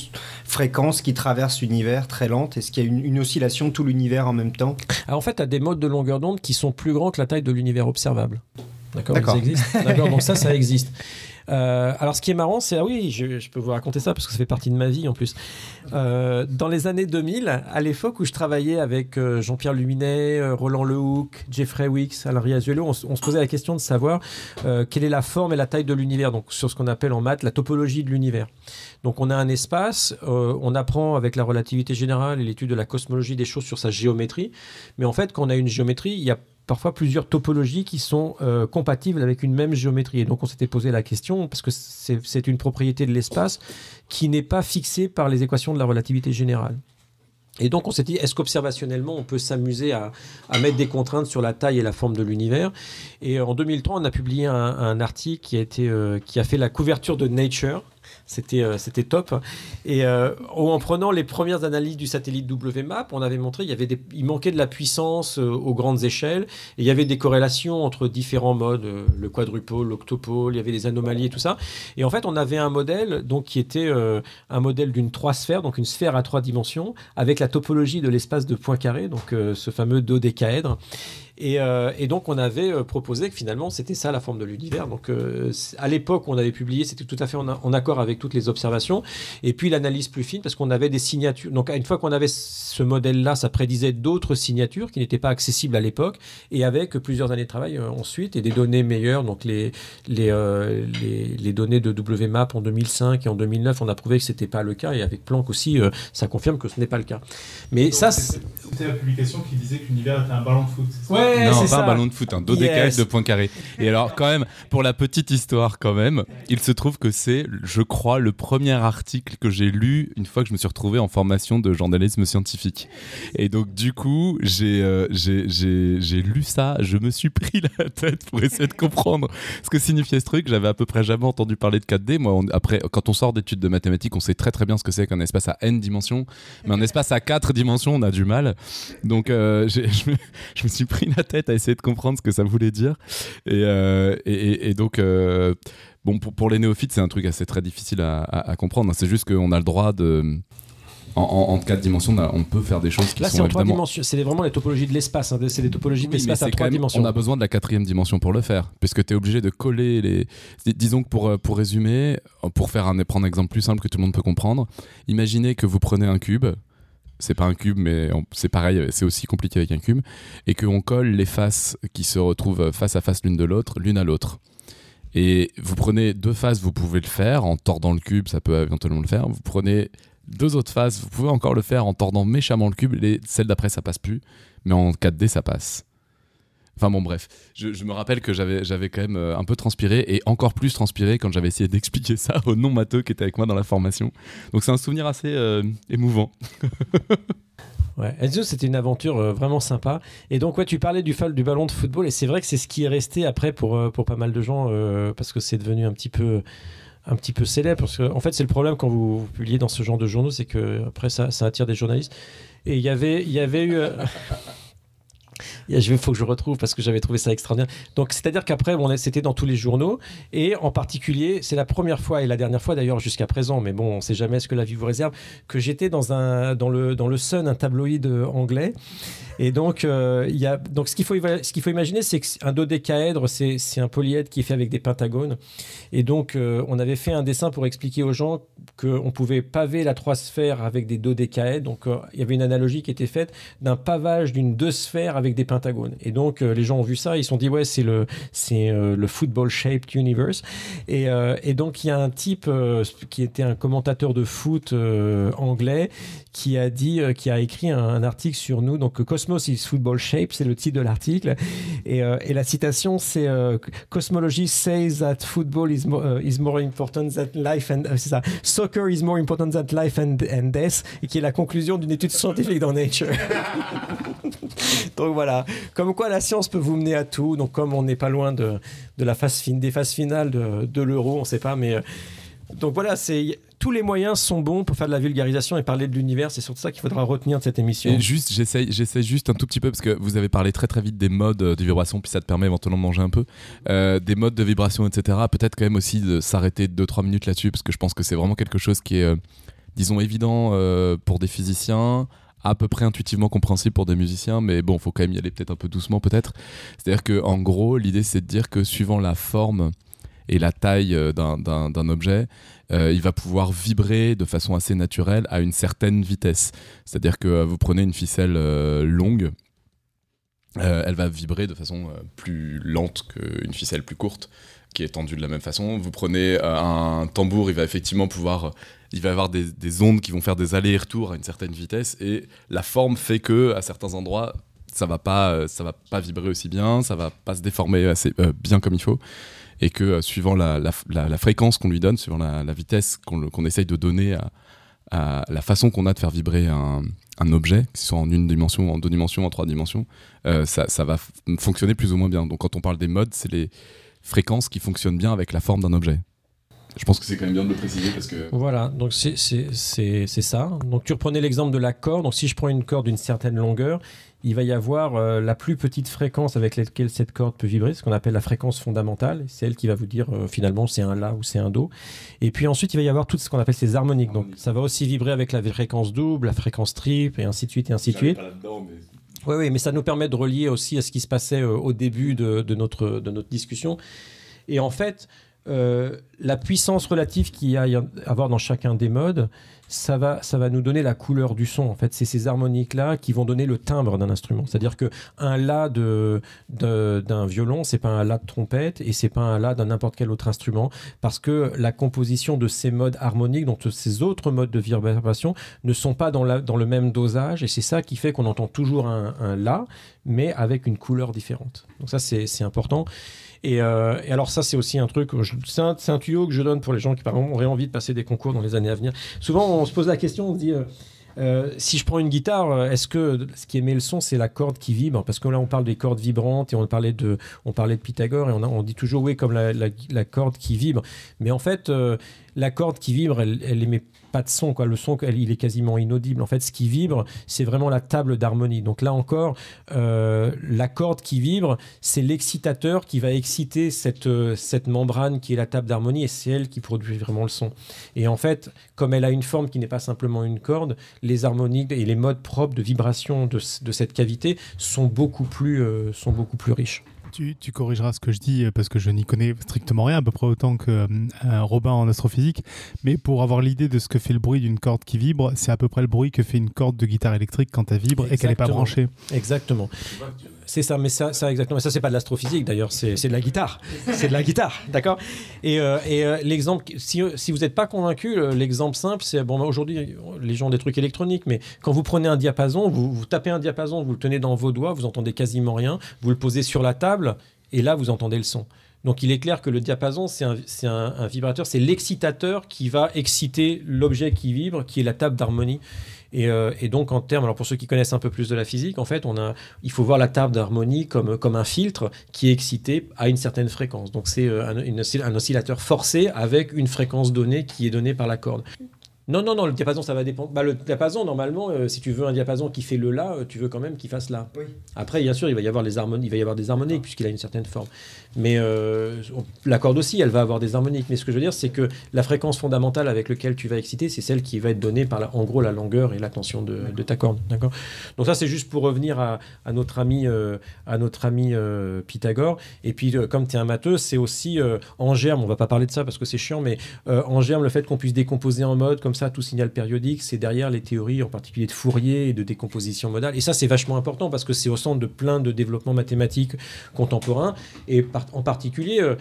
fréquences qui traversent l'univers très lentes? Est-ce qu'il y a une, une oscillation de tout l'univers en même temps? Alors en fait, tu as des modes de longueur d'onde qui sont plus grands que la taille de l'univers observable. D'accord, D'accord. Ils existent. D'accord, donc ça, ça existe. Euh, alors ce qui est marrant, c'est... Ah oui, je, je peux vous raconter ça parce que ça fait partie de ma vie en plus. Euh, dans les années deux mille, à l'époque où je travaillais avec euh, Jean-Pierre Luminet, euh, Roland Lehoucq, Jeffrey Weeks, Alain Riazuelo, on, on se posait la question de savoir euh, quelle est la forme et la taille de l'univers, donc sur ce qu'on appelle en maths la topologie de l'univers. Donc on a un espace, euh, on apprend avec la relativité générale et l'étude de la cosmologie des choses sur sa géométrie, mais en fait quand on a une géométrie, il y a parfois plusieurs topologies qui sont euh, compatibles avec une même géométrie. Et donc on s'était posé la question, parce que c'est, c'est une propriété de l'espace qui n'est pas fixée par les équations de la relativité générale. Et donc on s'est dit, est-ce qu'observationnellement on peut s'amuser à, à mettre des contraintes sur la taille et la forme de l'univers? Et en deux mille trois, on a publié un, un article qui a, été, euh, qui a fait la couverture de Nature. C'était, euh, c'était top. Et euh, en prenant les premières analyses du satellite W MAP, on avait montré qu'il y avait des, il manquait de la puissance euh, aux grandes échelles. Et il y avait des corrélations entre différents modes, euh, le quadrupôle, l'octopôle, il y avait des anomalies et tout ça. Et en fait, on avait un modèle donc, qui était euh, un modèle d'une trois sphères, donc une sphère à trois dimensions, avec la topologie de l'espace de Poincaré, donc euh, ce fameux dodécaèdre. Et, euh, et donc on avait euh, proposé que finalement c'était ça la forme de l'univers. Donc euh, à l'époque on avait publié, c'était tout à fait en, a, en accord avec toutes les observations, et puis l'analyse plus fine parce qu'on avait des signatures. Donc une fois qu'on avait ce modèle là, ça prédisait d'autres signatures qui n'étaient pas accessibles à l'époque, et avec plusieurs années de travail euh, ensuite et des données meilleures. Donc les, les, euh, les, les données de W MAP en deux mille cinq et en deux mille neuf, on a prouvé que ce n'était pas le cas, et avec Planck aussi euh, ça confirme que ce n'est pas le cas. Mais donc, ça, c'était, c'était la publication qui disait que l'univers était un ballon de foot, c'est ça? Ouais. Ouais, non, pas ça. Un ballon de foot, un dodécaèdre yes. de Poincaré. Et alors, quand même, pour la petite histoire, quand même, il se trouve que c'est, je crois, le premier article que j'ai lu une fois que je me suis retrouvé en formation de journalisme scientifique. Et donc, du coup, j'ai, euh, j'ai, j'ai, j'ai lu ça, je me suis pris la tête pour essayer de comprendre ce que signifiait ce truc. J'avais à peu près jamais entendu parler de quatre D. Moi, on, après, quand on sort d'études de mathématiques, on sait très très bien ce que c'est qu'un espace à n dimensions, mais un espace à quatre dimensions, on a du mal. Donc, euh, j'ai, je, me, je me suis pris la tête à essayer de comprendre ce que ça voulait dire, et, euh, et, et donc euh, bon, pour, pour les néophytes c'est un truc assez très difficile à, à, à comprendre. C'est juste qu'on a le droit de en, en, en quatre dimensions on, a, on peut faire des choses qui là sont c'est en évidemment... trois dimensions, c'est vraiment les topologies de l'espace hein, c'est les topologies de oui, l'espace à trois dimensions. On a besoin de la quatrième dimension pour le faire, puisque tu es obligé de coller les Dis, disons que pour, pour résumer, pour faire un, prendre un exemple plus simple que tout le monde peut comprendre, imaginez que vous prenez un cube. C'est pas un cube, mais on, c'est pareil, c'est aussi compliqué avec un cube, et qu'on colle les faces qui se retrouvent face à face l'une de l'autre, l'une à l'autre. Et vous prenez deux faces, vous pouvez le faire, en tordant le cube, ça peut éventuellement le faire. Vous prenez deux autres faces, vous pouvez encore le faire en tordant méchamment le cube, les, celle d'après ça passe plus, mais en quatre D ça passe. Enfin bon, bref, je, je me rappelle que j'avais, j'avais quand même un peu transpiré, et encore plus transpiré quand j'avais essayé d'expliquer ça aux non-matheux qui étaient avec moi dans la formation. Donc c'est un souvenir assez euh, émouvant. Ouais, Enzo, c'était une aventure euh, vraiment sympa. Et donc, ouais, tu parlais du, du ballon de football, et c'est vrai que c'est ce qui est resté après pour, pour pas mal de gens, euh, parce que c'est devenu un petit peu... un petit peu célèbre, parce que en fait c'est le problème quand vous, vous publiez dans ce genre de journaux, c'est que après ça, ça attire des journalistes. Et il y avait il y avait eu euh... il faut que je retrouve parce que j'avais trouvé ça extraordinaire. Donc c'est-à-dire qu'après bon, c'était dans tous les journaux, et en particulier c'est la première fois et la dernière fois d'ailleurs jusqu'à présent, mais bon on sait jamais ce que la vie vous réserve, que j'étais dans un dans le dans le Sun, un tabloïd anglais. Et donc euh, il y a donc ce qu'il faut ce qu'il faut imaginer, c'est qu'un dodécaèdre c'est c'est un polyèdre qui est fait avec des pentagones. Et donc euh, on avait fait un dessin pour expliquer aux gens qu'on pouvait paver la trois sphères avec des dodécaèdres. Donc euh, il y avait une analogie qui était faite d'un pavage d'une deux sphères avec des pentagones. Et donc euh, les gens ont vu ça, ils se sont dit ouais c'est le c'est euh, le football shaped universe. Et euh, et donc il y a un type euh, qui était un commentateur de foot euh, anglais qui a dit euh, qui a écrit un, un article sur nous, donc Cosmos is football shaped, c'est le titre de l'article, et euh, et la citation c'est euh, Cosmology says that football is mo- uh, is more important than life and uh, c'est ça, soccer is more important than life and and death, et qui est la conclusion d'une étude scientifique dans Nature. Donc voilà, comme quoi la science peut vous mener à tout. Donc comme on n'est pas loin de, de la phase fine, des phases finales de, de l'euro, on ne sait pas. Mais euh, donc voilà, c'est tous les moyens sont bons pour faire de la vulgarisation et parler de l'univers. C'est surtout ça qu'il faudra retenir de cette émission. Et juste, j'essaie, j'essaie juste un tout petit peu, parce que vous avez parlé très très vite des modes de vibration, puis ça te permet éventuellement de manger un peu euh, des modes de vibration, etc. Peut-être quand même aussi de s'arrêter deux trois minutes là-dessus, parce que je pense que c'est vraiment quelque chose qui est euh, disons évident euh, pour des physiciens, à peu près intuitivement compréhensible pour des musiciens, mais bon, faut quand même y aller peut-être un peu doucement, peut-être. C'est-à-dire que, en gros, l'idée c'est de dire que suivant la forme et la taille d'un, d'un, d'un objet, euh, il va pouvoir vibrer de façon assez naturelle à une certaine vitesse. C'est-à-dire que vous prenez une ficelle euh, longue, euh, elle va vibrer de façon euh, plus lente qu'une ficelle plus courte, qui est tendue de la même façon. Vous prenez euh, un tambour, il va effectivement pouvoir... il va y avoir des, des ondes qui vont faire des allers-retours à une certaine vitesse, et la forme fait que à certains endroits ça va pas, euh, ça va pas vibrer aussi bien, ça va pas se déformer assez euh, bien comme il faut, et que euh, suivant la, la, la, la fréquence qu'on lui donne, suivant la, la vitesse qu'on, le, qu'on essaye de donner à, à la façon qu'on a de faire vibrer un, un objet, que ce soit en une dimension, en deux dimensions, en trois dimensions, euh, ça, ça va f- fonctionner plus ou moins bien. Donc quand on parle des modes, c'est les fréquences qui fonctionnent bien avec la forme d'un objet. Je pense que c'est quand même bien de le préciser parce que... Voilà, donc c'est, c'est, c'est, c'est ça. Donc tu reprenais l'exemple de la corde. Donc si je prends une corde d'une certaine longueur, il va y avoir euh, la plus petite fréquence avec laquelle cette corde peut vibrer, ce qu'on appelle la fréquence fondamentale. C'est elle qui va vous dire euh, finalement c'est un la ou c'est un do. Et puis ensuite, il va y avoir tout ce qu'on appelle ces harmoniques. Donc ça va aussi vibrer avec la fréquence double, la fréquence triple, et ainsi de suite, et ainsi de suite. Oui, oui, mais ça nous permet de relier aussi à ce qui se passait euh, au début de, de, notre, de notre discussion. Et en fait... Euh, la puissance relative qu'il y a à avoir dans chacun des modes, ça va, ça va nous donner la couleur du son. En fait, c'est ces harmoniques-là qui vont donner le timbre d'un instrument. C'est-à-dire qu'un la de, de, d'un violon, c'est pas un la de trompette et c'est pas un la d'un n'importe quel autre instrument, parce que la composition de ces modes harmoniques, donc de ces autres modes de vibration, ne sont pas dans, la, dans le même dosage, et c'est ça qui fait qu'on entend toujours un, un la, mais avec une couleur différente. Donc ça, c'est, c'est important. Et, euh, et alors ça, c'est aussi un truc, je, c'est, un, c'est un tuyau que je donne pour les gens qui par exemple, auraient envie de passer des concours dans les années à venir. Souvent, on se pose la question, on se dit, euh, euh, si je prends une guitare, est-ce que ce qui émet le son, c'est la corde qui vibre ? Parce que là, on parle des cordes vibrantes, et on parlait de, on parlait de Pythagore, et on, a, on dit toujours, oui, comme la, la, la corde qui vibre. Mais en fait, euh, la corde qui vibre, elle, elle émet pas de son, quoi. Le son, elle, il est quasiment inaudible. En fait, ce qui vibre, c'est vraiment la table d'harmonie. Donc là encore, euh, la corde qui vibre, c'est l'excitateur qui va exciter cette, euh, cette membrane qui est la table d'harmonie, et c'est elle qui produit vraiment le son. Et en fait, comme elle a une forme qui n'est pas simplement une corde, les harmoniques et les modes propres de vibration de, de cette cavité sont beaucoup plus, euh, sont beaucoup plus riches. Tu, tu corrigeras ce que je dis parce que je n'y connais strictement rien, à peu près autant que euh, Robin en astrophysique, mais pour avoir l'idée de ce que fait le bruit d'une corde qui vibre, c'est à peu près le bruit que fait une corde de guitare électrique quand elle vibre. Exactement. Et qu'elle n'est pas branchée. Exactement. C'est ça, mais ça, ça exactement. Mais ça, c'est pas de l'astrophysique d'ailleurs, c'est, c'est de la guitare. C'est de la guitare, d'accord. Et, euh, et euh, l'exemple, si, si vous n'êtes pas convaincu, euh, l'exemple simple, c'est bon. Aujourd'hui, les gens ont des trucs électroniques, mais quand vous prenez un diapason, vous, vous tapez un diapason, vous le tenez dans vos doigts, vous entendez quasiment rien. Vous le posez sur la table, et là, vous entendez le son. Donc, il est clair que le diapason, c'est un, c'est un, un vibrateur, c'est l'excitateur qui va exciter l'objet qui vibre, qui est la table d'harmonie. Et, euh, et donc en termes, alors pour ceux qui connaissent un peu plus de la physique, en fait, on a, il faut voir la table d'harmonie comme, comme un filtre qui est excité à une certaine fréquence. Donc c'est un, une, un oscillateur forcé avec une fréquence donnée qui est donnée par la corde. Non, non, non, le diapason, ça va dépendre. Bah, le diapason, normalement, euh, si tu veux un diapason qui fait le la, euh, tu veux quand même qu'il fasse la. Oui. Après, bien sûr, il va y avoir, les harmonies, il va y avoir des harmoniques, puisqu'il a une certaine forme. Mais euh, la corde aussi, elle va avoir des harmoniques. Mais ce que je veux dire, c'est que la fréquence fondamentale avec laquelle tu vas exciter, c'est celle qui va être donnée par, la, en gros, la longueur et la tension de, de ta corde. D'accord ? Donc ça, c'est juste pour revenir à, à notre ami, euh, à notre ami euh, Pythagore. Et puis, euh, comme tu es un matheux, c'est aussi euh, en germe, on ne va pas parler de ça parce que c'est chiant, mais euh, en germe, le fait qu'on puisse décomposer en mode comme ça, tout signal périodique, c'est derrière les théories, en particulier de Fourier et de décomposition modale. Et ça, c'est vachement important parce que c'est au centre de plein de développements mathématiques contemporains. Et par- en particulier, euh,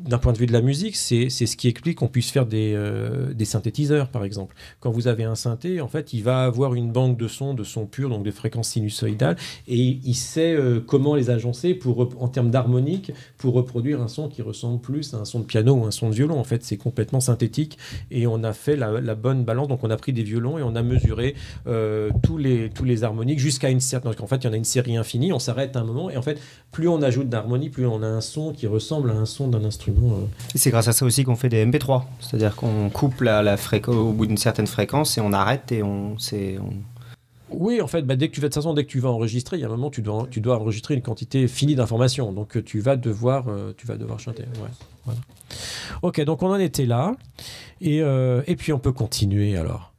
d'un point de vue de la musique, c'est, c'est ce qui explique qu'on puisse faire des, euh, des synthétiseurs, par exemple. Quand vous avez un synthé, en fait, il va avoir une banque de sons, de sons purs, donc des fréquences sinusoïdales, et il sait euh, comment les agencer pour, en termes d'harmonique, pour reproduire un son qui ressemble plus à un son de piano ou un son de violon. En fait, c'est complètement synthétique, et on a fait la, la bonne balance. Donc, on a pris des violons et on a mesuré euh, tous les, tous les harmoniques jusqu'à une certaine... En fait, il y en a une série infinie, on s'arrête à un moment, et en fait, plus on ajoute d'harmonie, plus on a un son qui ressemble à un son d'un instrument. Et c'est grâce à ça aussi qu'on fait des M P trois, c'est-à-dire qu'on coupe la, la fréqu- au bout d'une certaine fréquence et on arrête et on... C'est, on... Oui, en fait, bah, dès que tu fais de façon, dès que tu vas enregistrer, il y a un moment tu dois, tu dois enregistrer une quantité finie d'informations, donc tu vas devoir, euh, tu vas devoir chanter. Ouais, voilà. Ok, donc on en était là, et, euh, et puis on peut continuer alors.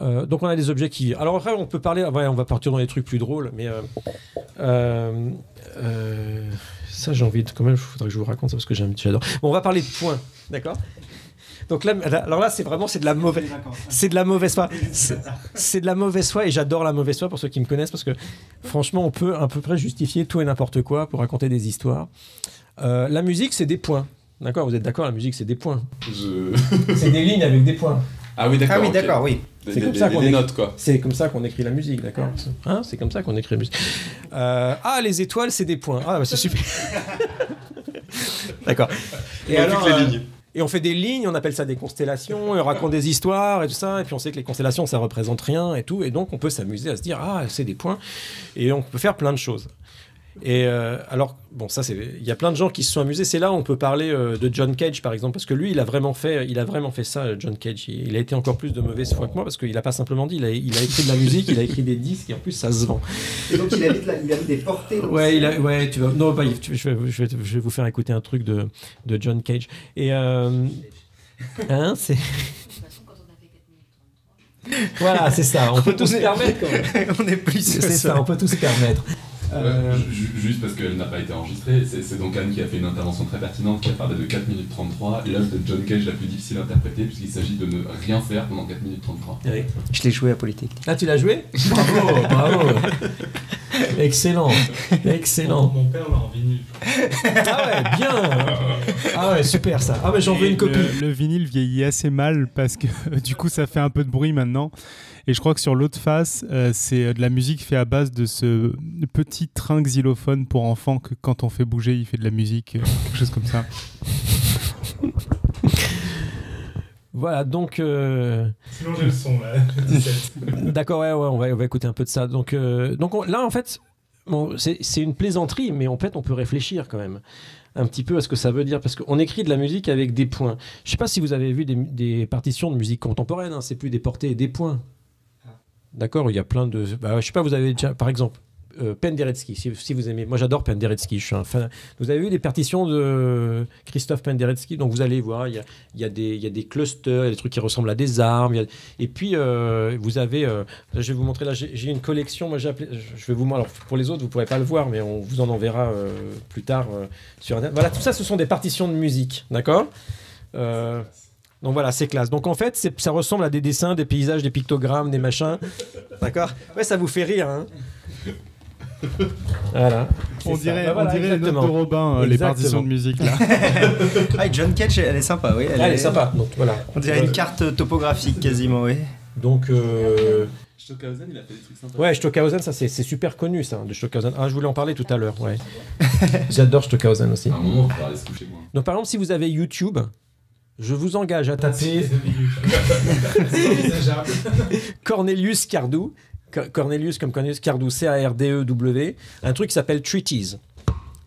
Euh, donc on a des objets qui... Alors après on peut parler, ouais, on va partir dans les trucs plus drôles, mais... Euh, euh, euh... Ça, j'ai envie de quand même, il faudrait que je vous raconte ça parce que j'aime, j'adore. Bon, on va parler de points, d'accord ? Donc là, alors là, c'est vraiment c'est de la mauvaise, c'est de la mauvaise foi, c'est, c'est de la mauvaise foi et j'adore la mauvaise foi pour ceux qui me connaissent parce que franchement, on peut à peu près justifier tout et n'importe quoi pour raconter des histoires. Euh, la musique, c'est des points, d'accord ? Vous êtes d'accord ? La musique, c'est des points. Je... C'est des lignes avec des points. Ah oui, d'accord. Ah oui, okay. D'accord, oui. C'est comme, écri... comme ça qu'on écrit la musique, d'accord, hein. C'est comme ça qu'on écrit la musique. Euh, ah, les étoiles, c'est des points. Ah, bah, c'est super. D'accord. Et, et alors, euh, et on fait des lignes, on appelle ça des constellations, et on raconte des histoires et tout ça, et puis on sait que les constellations, ça représente rien et tout, et donc on peut s'amuser à se dire, ah, c'est des points, et on peut faire plein de choses. Et euh, alors, bon, ça, c'est, il y a plein de gens qui se sont amusés. C'est là où on peut parler euh, de John Cage, par exemple, parce que lui, il a vraiment fait, il a vraiment fait ça, John Cage. Il, il a été encore plus de mauvaise foi que moi, parce qu'il a pas simplement dit, il a, il a écrit de la musique, il a écrit des disques, et en plus, ça se vend. Et donc, il a, la, il a des portées. Donc ouais, il a, ouais, tu vas, non, bah, tu, je, vais, je, vais, je vais vous faire écouter un truc de, de John Cage. Et, euh, hein, c'est. Voilà, c'est ça. On peut tous se permettre, quand même. On est plus. C'est ça, on peut tous se permettre. Euh... Juste parce qu'elle n'a pas été enregistrée, c'est, c'est donc Anne qui a fait une intervention très pertinente, qui a parlé de quatre minutes trente-trois, et l'œuvre de John Cage la plus difficile à interpréter, puisqu'il s'agit de ne rien faire pendant quatre minutes trente-trois. Oui. Je l'ai joué à Polytechnique. Ah, tu l'as joué ? Bravo, bravo. Excellent, excellent. Mon, mon père l'a en vinyle. Ah ouais, bien. Ah ouais, super ça. Ah mais j'en veux une copie. Le, le vinyle vieillit assez mal, parce que du coup ça fait un peu de bruit maintenant. Et je crois que sur l'autre face, euh, c'est de la musique faite à base de ce petit train xylophone pour enfants que quand on fait bouger, il fait de la musique, euh, quelque chose comme ça. Voilà, donc... Euh... Sinon j'ai le son, là. dix-sept. D'accord, ouais, ouais on, va, on va écouter un peu de ça. Donc, euh, donc on, là, en fait, bon, c'est, c'est une plaisanterie, mais en fait, on peut réfléchir quand même un petit peu à ce que ça veut dire, parce qu'on écrit de la musique avec des points. Je ne sais pas si vous avez vu des, des partitions de musique contemporaine, hein, c'est plus des portées et des points. D'accord, il y a plein de... Bah, je ne sais pas, vous avez déjà, par exemple, euh, Penderecki, si, si vous aimez. Moi, j'adore Penderecki, je suis un fan. Vous avez vu les partitions de Christophe Penderecki ? Donc, vous allez voir, il y a, il y a, des, il y a des clusters, il y a des trucs qui ressemblent à des armes. Il y a... Et puis, euh, vous avez... Euh... Là, je vais vous montrer, là, j'ai, j'ai une collection. Moi, j'ai appelé... je vais vous... Alors, pour les autres, vous ne pourrez pas le voir, mais on vous en enverra euh, plus tard euh, sur Internet. Voilà, tout ça, ce sont des partitions de musique, d'accord ? euh... Donc voilà, c'est classe. Donc en fait, c'est, ça ressemble à des dessins, des paysages, des pictogrammes, des machins. D'accord ? Ouais, ça vous fait rire, hein ? Voilà. On dirait, bah voilà, on dirait les notes de Robin, euh, les partitions de musique, là. Ah, John Cage, elle est sympa, oui. Elle, ah, elle est... est sympa. Donc voilà. On dirait une carte topographique, quasiment, oui. Donc... Euh... Stockhausen, il a fait des trucs sympas. Ouais, Stockhausen, ça c'est, c'est super connu, ça, de Stockhausen. Ah, je voulais en parler tout à l'heure, ouais. J'adore Stockhausen aussi. À un moment, on va aller se coucher, moi. Donc par exemple, si vous avez YouTube... Je vous engage à taper Cornelius Cardou, Cornelius comme Cornelius Cardou, C A R D E W, un truc qui s'appelle Treatise.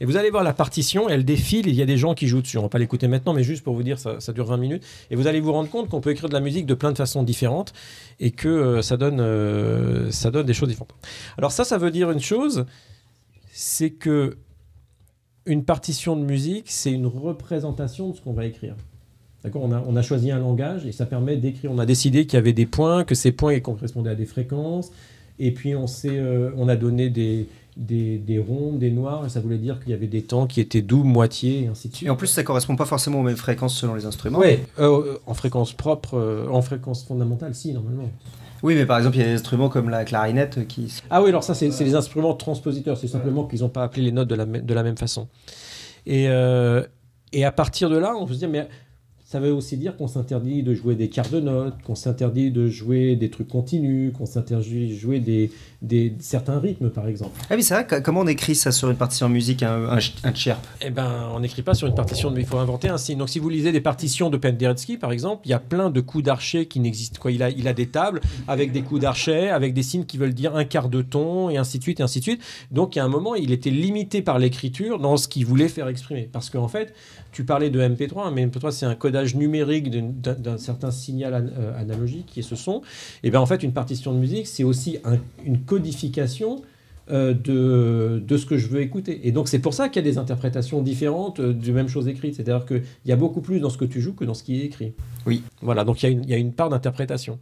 Et vous allez voir la partition, elle défile, il y a des gens qui jouent dessus. On va pas l'écouter maintenant, mais juste pour vous dire, ça, ça dure vingt minutes. Et vous allez vous rendre compte qu'on peut écrire de la musique de plein de façons différentes et que euh, ça, donne, euh, ça donne des choses différentes. Alors ça, ça veut dire une chose, c'est que une partition de musique, c'est une représentation de ce qu'on va écrire. D'accord, on a, on a choisi un langage et ça permet d'écrire. On a décidé qu'il y avait des points, que ces points correspondaient à des fréquences. Et puis, on, s'est, euh, on a donné des, des, des ronds, des noirs. Et ça voulait dire qu'il y avait des temps qui étaient doux, moitié, et ainsi de suite. Et en plus, ça ne correspond pas forcément aux mêmes fréquences selon les instruments. Oui, euh, en fréquence propre, euh, en fréquence fondamentale, si, normalement. Oui, mais par exemple, il y a des instruments comme la clarinette qui... Ah oui, alors ça, c'est, c'est les instruments transpositeurs. C'est simplement qu'ils n'ont pas appelé les notes de la, de la même façon. Et, euh, et à partir de là, on peut se dire... mais ça veut aussi dire qu'on s'interdit de jouer des quarts de notes, qu'on s'interdit de jouer des trucs continus, qu'on s'interdit de jouer des, des, certains rythmes, par exemple. Ah oui, c'est vrai. Comment on écrit ça sur une partition en musique, un, un, un chirp ? Eh ben, on n'écrit pas sur une partition, mais il faut inventer un signe. Donc, si vous lisez des partitions de Penderecki, par exemple, il y a plein de coups d'archet qui n'existent. Quoi, il a, il a des tables avec des coups d'archet, avec des signes qui veulent dire un quart de ton, et ainsi de suite, et ainsi de suite. Donc, il y a un moment, il était limité par l'écriture dans ce qu'il voulait faire exprimer. Parce qu'en fait, tu parlais de M P trois, mais M P trois, c'est un codage numérique d'un, d'un certain signal an, euh, analogique qui est ce son. Et bien en fait, une partition de musique, c'est aussi un, une codification euh, de, de ce que je veux écouter. Et donc c'est pour ça qu'il y a des interprétations différentes euh, de même chose écrite. C'est-à-dire qu'il y a beaucoup plus dans ce que tu joues que dans ce qui est écrit. Oui. Voilà, donc il y a une, il y a une part d'interprétation.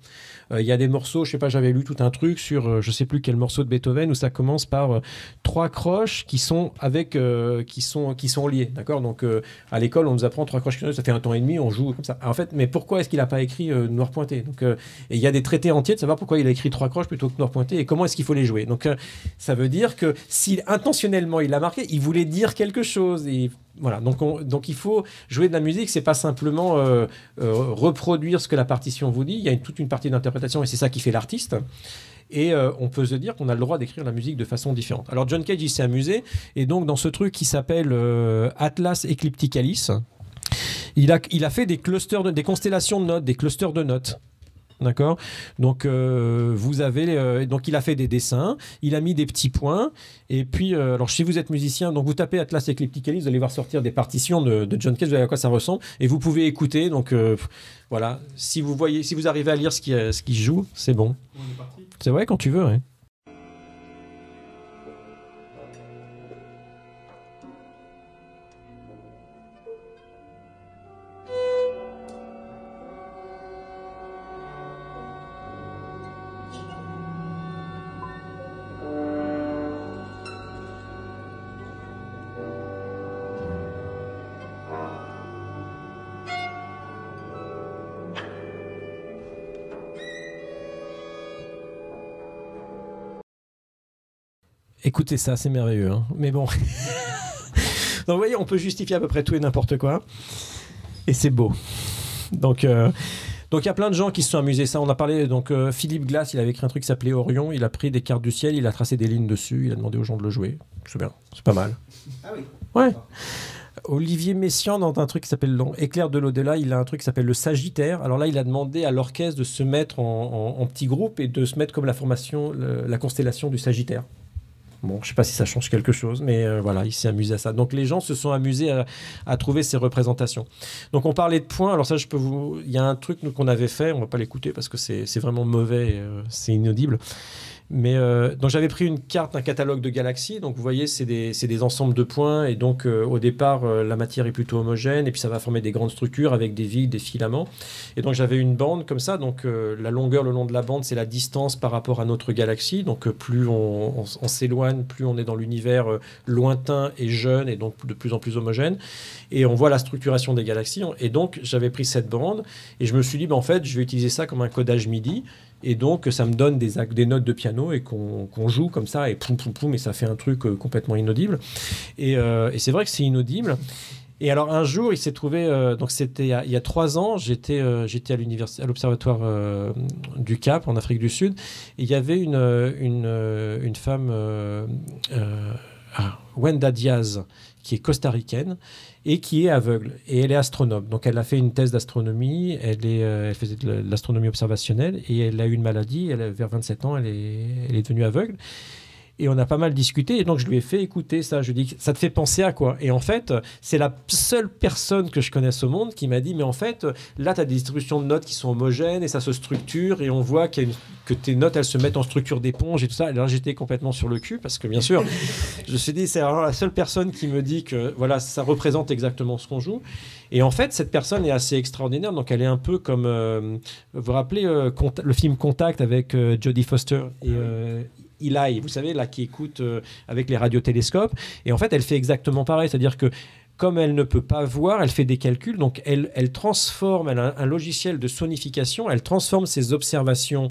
Il euh, y a des morceaux, je sais pas, j'avais lu tout un truc sur euh, je sais plus quel morceau de Beethoven où ça commence par euh, trois croches qui sont avec euh, qui sont qui sont liées, d'accord ? Donc euh, à l'école on nous apprend trois croches, ça fait un temps et demi, on joue comme ça. En fait, mais pourquoi est-ce qu'il a pas écrit euh, noir pointé ? Donc euh, et il y a des traités entiers de savoir pourquoi il a écrit trois croches plutôt que noir pointé et comment est-ce qu'il faut les jouer. Donc euh, ça veut dire que si intentionnellement il l'a marqué, il voulait dire quelque chose. Et voilà, donc on, donc il faut jouer de la musique, c'est pas simplement euh, euh, reproduire ce que la partition vous dit. Il y a une, toute une partie d'interprétation et c'est ça qui fait l'artiste. Et euh, on peut se dire qu'on a le droit d'écrire la musique de façon différente. Alors John Cage, il s'est amusé. Et donc, dans ce truc qui s'appelle euh, Atlas Eclipticalis, il a, il a fait des clusters, de, des constellations de notes, des clusters de notes. D'accord. Donc euh, vous avez euh, donc il a fait des dessins, il a mis des petits points et puis euh, alors si vous êtes musicien, donc vous tapez Atlas Eclipticalis, vous allez voir sortir des partitions de, de John Cage, vous voyez à quoi ça ressemble et vous pouvez écouter. Donc euh, voilà, si vous voyez, si vous arrivez à lire ce qui ce qui joue, c'est bon. On est parti. C'est vrai quand tu veux. Ouais. Écoutez ça, c'est merveilleux, hein. Mais bon. Donc vous voyez, on peut justifier à peu près tout et n'importe quoi. Et c'est beau. Donc euh, donc il y a plein de gens qui se sont amusés. Ça, on a parlé, donc euh, Philippe Glass, il avait écrit un truc qui s'appelait Orion. Il a pris des cartes du ciel, il a tracé des lignes dessus, il a demandé aux gens de le jouer. C'est bien, c'est pas mal. Ah oui. Ouais. Olivier Messiaen, dans un truc qui s'appelle Éclair de l'au-delà, il a un truc qui s'appelle le Sagittaire. Alors là, il a demandé à l'orchestre de se mettre en, en, en petits groupes et de se mettre comme la formation, le, la constellation du Sagittaire. Bon, je ne sais pas si ça change quelque chose, mais euh, voilà, il s'est amusé à ça. Donc, les gens se sont amusés à, à trouver ces représentations. Donc, on parlait de points. Alors ça, je peux vous... Il y a un truc nous, qu'on avait fait. On ne va pas l'écouter parce que c'est, c'est vraiment mauvais. Et, euh, c'est inaudible. Mais euh, donc, j'avais pris une carte, un catalogue de galaxies. Donc, vous voyez, c'est des, c'est des ensembles de points. Et donc, euh, au départ, euh, la matière est plutôt homogène. Et puis, ça va former des grandes structures avec des vides, des filaments. Et donc, j'avais une bande comme ça. Donc, euh, la longueur le long de la bande, c'est la distance par rapport à notre galaxie. Donc, euh, plus on, on, on s'éloigne, plus on est dans l'univers euh, lointain et jeune. Et donc, de plus en plus homogène. Et on voit la structuration des galaxies. Et donc, j'avais pris cette bande. Et je me suis dit, bah, en fait, je vais utiliser ça comme un codage M I D I. Et donc, ça me donne des, des notes de piano et qu'on, qu'on joue comme ça, et poum, poum, poum, et ça fait un truc euh, complètement inaudible. Et, euh, et c'est vrai que c'est inaudible. Et alors, un jour, il s'est trouvé... Euh, donc, c'était il y a trois ans, j'étais, euh, j'étais à, l'univers, à l'Observatoire euh, du Cap, en Afrique du Sud, et il y avait une, une, une femme, euh, euh, ah, Wenda Diaz, qui est costaricaine et qui est aveugle. Et elle est astronome. Donc, elle a fait une thèse d'astronomie. Elle, est, euh, elle faisait de l'astronomie observationnelle et elle a eu une maladie. Elle, vers vingt-sept ans, elle est, elle est devenue aveugle. Et on a pas mal discuté. Et donc, je lui ai fait écouter ça. Je lui ai dit, ça te fait penser à quoi? Et en fait, c'est la seule personne que je connaisse au monde qui m'a dit, mais en fait, là, tu as des distributions de notes qui sont homogènes et ça se structure. Et on voit qu'il y a une, que tes notes, elles se mettent en structure d'éponge et tout ça. Et là, j'étais complètement sur le cul parce que, bien sûr, je me suis dit, c'est alors la seule personne qui me dit que voilà, ça représente exactement ce qu'on joue. Et en fait, cette personne est assez extraordinaire. Donc, elle est un peu comme, euh, vous vous rappelez, euh, Conta- le film Contact avec euh, Jodie Foster et... Euh, Eli, vous savez, là, qui écoute euh, avec les radiotélescopes. Et en fait, elle fait exactement pareil. C'est-à-dire que, comme elle ne peut pas voir, elle fait des calculs. Donc, elle, elle transforme, elle a un, un logiciel de sonification, elle transforme ses observations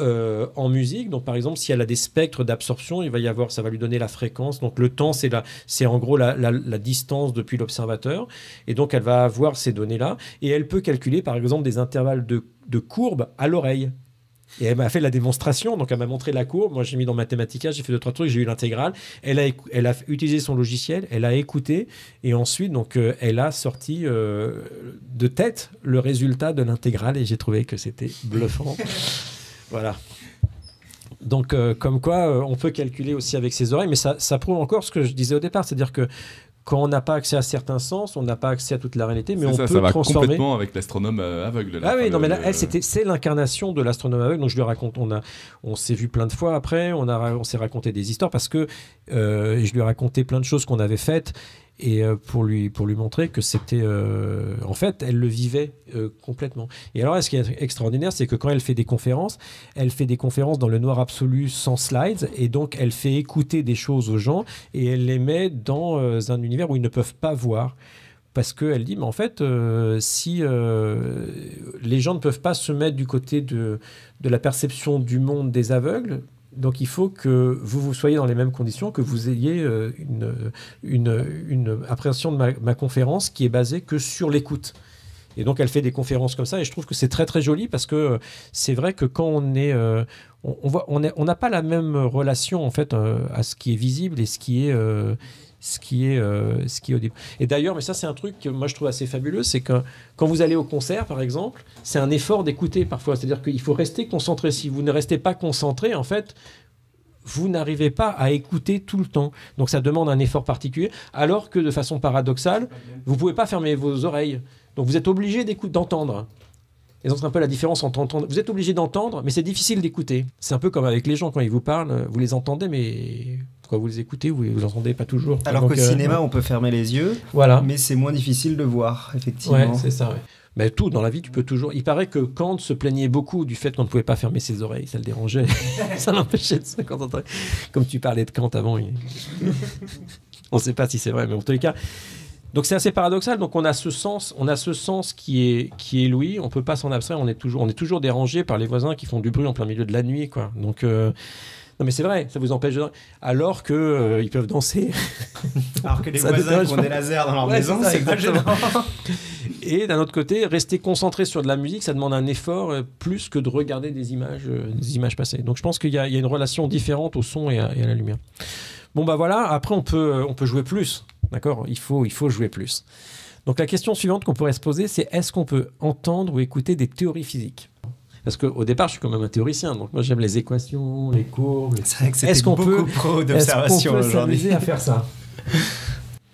Euh, en musique. Donc par exemple, si elle a des spectres d'absorption, il va y avoir, ça va lui donner la fréquence. Donc le temps, c'est la, c'est en gros la, la, la distance depuis l'observateur. Et donc elle va avoir ces données-là. Et elle peut calculer par exemple des intervalles de, de courbe à l'oreille. Et elle m'a fait la démonstration, donc elle m'a montré la courbe. Moi, j'ai mis dans Mathematica, j'ai fait deux, trois trucs, j'ai eu l'intégrale. Elle a, éc- elle a utilisé son logiciel, elle a écouté, et ensuite, donc, euh, elle a sorti euh, de tête le résultat de l'intégrale, et j'ai trouvé que c'était bluffant. Voilà. Donc, euh, comme quoi, euh, on peut calculer aussi avec ses oreilles, mais ça, ça prouve encore ce que je disais au départ, c'est-à-dire que quand on n'a pas accès à certains sens, on n'a pas accès à toute la réalité, mais c'est on ça, peut ça va transformer complètement avec l'astronome aveugle. Là. Ah oui, enfin, non, le... mais là, elle, c'était, c'est l'incarnation de l'astronome aveugle. Donc je lui raconte, on a, on s'est vu plein de fois après, on a, on s'est raconté des histoires parce que euh, je lui ai raconté plein de choses qu'on avait faites et euh, pour lui, pour lui montrer que c'était, euh, en fait, elle le vivait euh, complètement. Et alors, ce qui est extraordinaire, c'est que quand elle fait des conférences, elle fait des conférences dans le noir absolu sans slides, et donc elle fait écouter des choses aux gens et elle les met dans euh, un univers où ils ne peuvent pas voir parce qu'elle dit mais en fait euh, si euh, les gens ne peuvent pas se mettre du côté de, de la perception du monde des aveugles, donc il faut que vous vous soyez dans les mêmes conditions, que vous ayez euh, une, une, une appréhension de ma, ma conférence qui est basée que sur l'écoute. Et donc elle fait des conférences comme ça, et je trouve que c'est très très joli, parce que euh, c'est vrai que quand on est euh, on, on voit on est, on n'a pas la même relation en fait euh, à ce qui est visible et ce qui est euh, ce qui est euh, ce qui est audible. Et d'ailleurs, mais ça c'est un truc que moi je trouve assez fabuleux, c'est que quand vous allez au concert par exemple, c'est un effort d'écouter parfois, c'est-à-dire qu'il faut rester concentré. Si vous ne restez pas concentré, en fait vous n'arrivez pas à écouter tout le temps. Donc ça demande un effort particulier, alors que de façon paradoxale, vous pouvez pas fermer vos oreilles. Donc vous êtes obligé d'écouter, d'entendre. Et donc c'est un peu la différence entre entendre. Vous êtes obligé d'entendre, mais c'est difficile d'écouter. C'est un peu comme avec les gens, quand ils vous parlent, vous les entendez, mais quand vous les écoutez, vous les entendez pas toujours. Alors donc, qu'au euh, cinéma, ouais. On peut fermer les yeux, voilà. Mais c'est moins difficile de voir, effectivement. Ouais, c'est ça, ouais. Mais tout, dans la vie, tu peux toujours... Il paraît que Kant se plaignait beaucoup du fait qu'on ne pouvait pas fermer ses oreilles. Ça le dérangeait. Ça l'empêchait de se concentrer. Comme tu parlais de Kant avant. Il... on ne sait pas si c'est vrai, mais en tous les cas... Donc c'est assez paradoxal. Donc on a ce sens, on a ce sens qui est qui est Louis. On peut pas s'en abstraire. On est toujours, on est toujours dérangé par les voisins qui font du bruit en plein milieu de la nuit, quoi. Donc euh, non mais c'est vrai, ça vous empêche de... alors que euh, ils peuvent danser. Alors que les ça voisins qui ont des lasers dans leur ouais, maison, c'est, ça, c'est exactement. Pas gênant. Et d'un autre côté, rester concentré sur de la musique, ça demande un effort euh, plus que de regarder des images, euh, des images passées. Donc je pense qu'il y a, il y a une relation différente au son et à, et à la lumière. Bon bah voilà. Après on peut on peut jouer plus. D'accord, il faut, il faut jouer plus. Donc la question suivante qu'on pourrait se poser, c'est est-ce qu'on peut entendre ou écouter des théories physiques ? Parce qu'au départ, je suis quand même un théoricien, donc moi j'aime les équations, les courbes. Les... C'est vrai que c'était est-ce beaucoup peut... pro d'observation aujourd'hui. Est-ce qu'on peut s'amuser à faire ça ?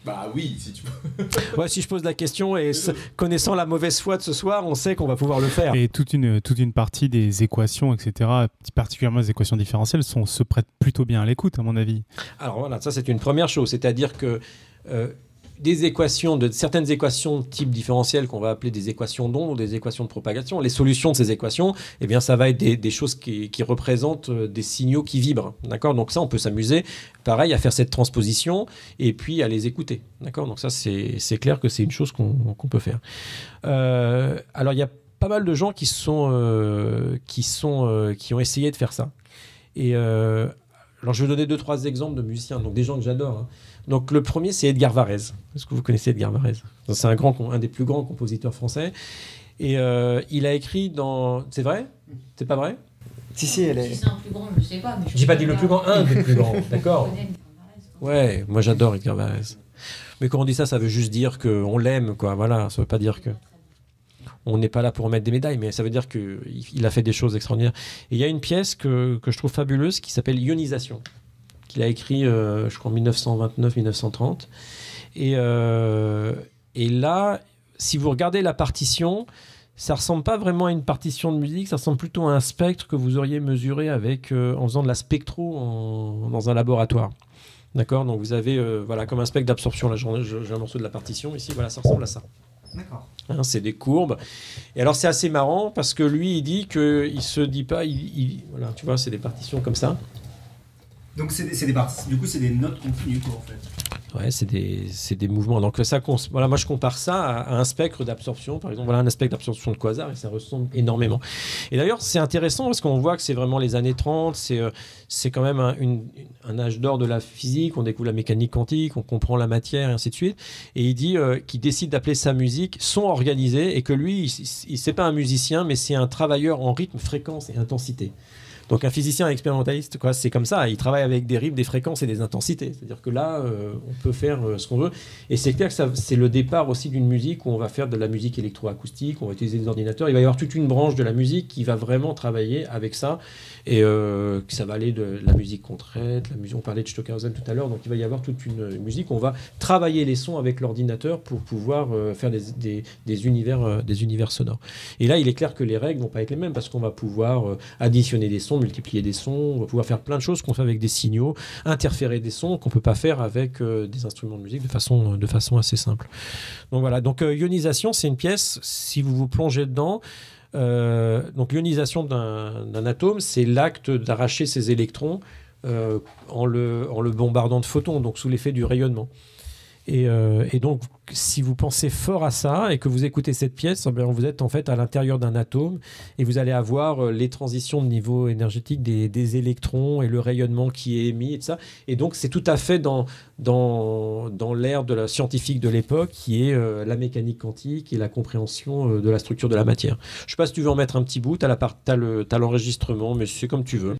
Bah oui, si tu peux. Ouais, si je pose la question et s- connaissant la mauvaise foi de ce soir, on sait qu'on va pouvoir le faire. Et toute une, toute une partie des équations, et cetera, particulièrement les équations différentielles, sont, se prêtent plutôt bien à l'écoute, à mon avis. Alors voilà, ça c'est une première chose, c'est-à-dire que Euh, des équations, de, certaines équations de type différentiel qu'on va appeler des équations d'onde ou des équations de propagation, les solutions de ces équations, eh bien, ça va être des, des choses qui, qui représentent des signaux qui vibrent. D'accord ? Donc ça, on peut s'amuser, pareil, à faire cette transposition et puis à les écouter. D'accord ? Donc ça, c'est, c'est clair que c'est une chose qu'on, qu'on peut faire. Euh, alors, il y a pas mal de gens qui, sont, euh, qui, sont, euh, qui ont essayé de faire ça. Et, euh, alors, je vais donner deux, trois exemples de musiciens, donc des gens que j'adore, hein. Donc le premier, c'est Edgar Varèse. Est-ce que vous connaissez Edgar Varèse ? C'est un grand, un des plus grands compositeurs français. Et euh, il a écrit dans... C'est vrai ? C'est pas vrai ? Si, si, elle est... Si c'est un plus grand, je sais pas. Mais je J'ai pas dit le plus grand, un des plus grands, d'accord ? Ouais, moi j'adore Edgar Varèse. Mais quand on dit ça, ça veut juste dire qu'on l'aime, quoi. Voilà, ça veut pas dire que... On n'est pas là pour mettre des médailles, mais ça veut dire qu'il a fait des choses extraordinaires. Et il y a une pièce que, que je trouve fabuleuse qui s'appelle « Ionisation ». Qu'il a écrit, euh, je crois, en dix-neuf cent vingt-neuf dix-neuf cent trente. Et, euh, et là, si vous regardez la partition, ça ne ressemble pas vraiment à une partition de musique, ça ressemble plutôt à un spectre que vous auriez mesuré avec, euh, en faisant de la spectro en, dans un laboratoire. D'accord ? Donc vous avez, euh, voilà, comme un spectre d'absorption. Là, j'ai, j'ai un morceau de la partition ici, voilà, ça ressemble à ça. D'accord. Hein, c'est des courbes. Et alors, c'est assez marrant parce que lui, il dit qu'il ne se dit pas... Il, il, voilà, tu vois, c'est des partitions comme ça. Donc c'est des, c'est des parties. Du coup, c'est des notes continues, quoi, en fait. Ouais, c'est des, c'est des mouvements. Donc ça, cons- voilà, moi je compare ça à, à un spectre d'absorption, par exemple. Voilà, un spectre d'absorption de quasar, et ça ressemble énormément. Et d'ailleurs, c'est intéressant parce qu'on voit que c'est vraiment les années trente. C'est, euh, c'est quand même un, une, un âge d'or de la physique. On découvre la mécanique quantique, on comprend la matière, et ainsi de suite. Et il dit euh, qu'il décide d'appeler sa musique son organisé, et que lui, il, il, c'est pas un musicien, mais c'est un travailleur en rythme, fréquence et intensité. Donc un physicien expérimentaliste, quoi, c'est comme ça. Il travaille avec des rythmes, des fréquences et des intensités. C'est-à-dire que là, euh, on peut faire euh, ce qu'on veut. Et c'est clair que ça, c'est le départ aussi d'une musique où on va faire de la musique électroacoustique, on va utiliser des ordinateurs. Il va y avoir toute une branche de la musique qui va vraiment travailler avec ça. Et euh, ça va aller de la musique qu'on traite, la musique, on parlait de Stockhausen tout à l'heure. Donc il va y avoir toute une musique où on va travailler les sons avec l'ordinateur pour pouvoir euh, faire des, des, des, univers, euh, des univers sonores. Et là, il est clair que les règles vont pas être les mêmes parce qu'on va pouvoir euh, additionner des sons, multiplier des sons, on va pouvoir faire plein de choses qu'on fait avec des signaux, interférer des sons qu'on ne peut pas faire avec euh, des instruments de musique de façon, de façon assez simple. Donc voilà, donc euh, Ionisation, c'est une pièce, si vous vous plongez dedans, euh, donc l'ionisation d'un, d'un atome, c'est l'acte d'arracher ses électrons euh, en, le, en le bombardant de photons, donc sous l'effet du rayonnement. Et, euh, et donc, si vous pensez fort à ça et que vous écoutez cette pièce, eh bien, vous êtes en fait à l'intérieur d'un atome et vous allez avoir euh, les transitions de niveau énergétique des, des électrons et le rayonnement qui est émis et tout ça. Et donc, c'est tout à fait dans, dans, dans l'ère de la scientifique de l'époque qui est euh, la mécanique quantique et la compréhension euh, de la structure de la matière. Je ne sais pas si tu veux en mettre un petit bout, tu as le, t'as l'enregistrement, mais c'est comme tu veux.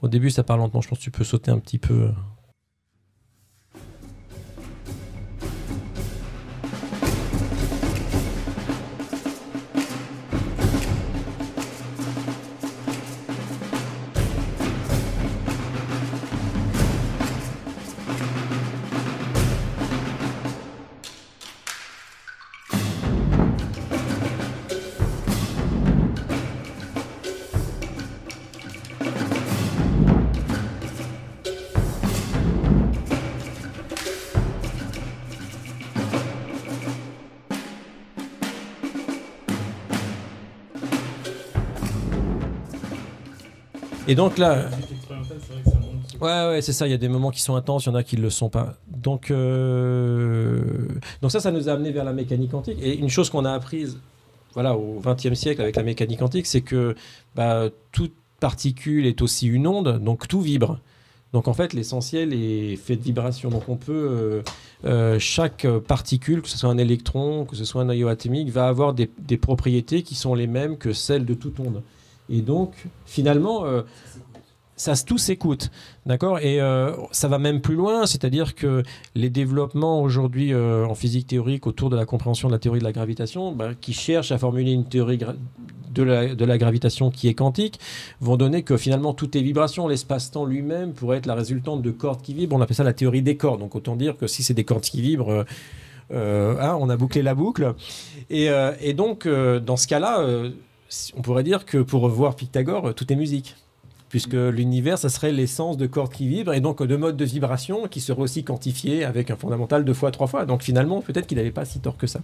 Au début, ça parle lentement. Je pense que tu peux sauter un petit peu. Et donc là, ouais, ouais, c'est ça. Il y a des moments qui sont intenses, il y en a qui ne le sont pas. Donc, euh... donc ça, ça nous a amené vers la mécanique quantique. Et une chose qu'on a apprise, voilà, au vingtième siècle avec la mécanique quantique, c'est que bah, toute particule est aussi une onde, donc tout vibre. Donc en fait, l'essentiel est fait de vibration. Donc on peut euh, euh, chaque particule, que ce soit un électron, que ce soit un noyau atomique, va avoir des, des propriétés qui sont les mêmes que celles de toute onde. Et donc, finalement, euh, ça, tout s'écoute, d'accord ? Et euh, ça va même plus loin, c'est-à-dire que les développements aujourd'hui euh, en physique théorique autour de la compréhension de la théorie de la gravitation, bah, qui cherchent à formuler une théorie gra- de, la, de la gravitation qui est quantique, vont donner que finalement, toutes les vibrations, l'espace-temps lui-même pourrait être la résultante de cordes qui vibrent. On appelle ça la théorie des cordes. Donc, autant dire que si c'est des cordes qui vibrent... Euh, euh, hein, on a bouclé la boucle. Et, euh, et donc, euh, dans ce cas-là... Euh, on pourrait dire que pour revoir Pythagore, tout est musique, puisque l'univers, ça serait l'essence de cordes qui vibrent, et donc de modes de vibration qui seraient aussi quantifiés avec un fondamental deux fois, trois fois. Donc finalement, peut-être qu'il n'avait pas si tort que ça.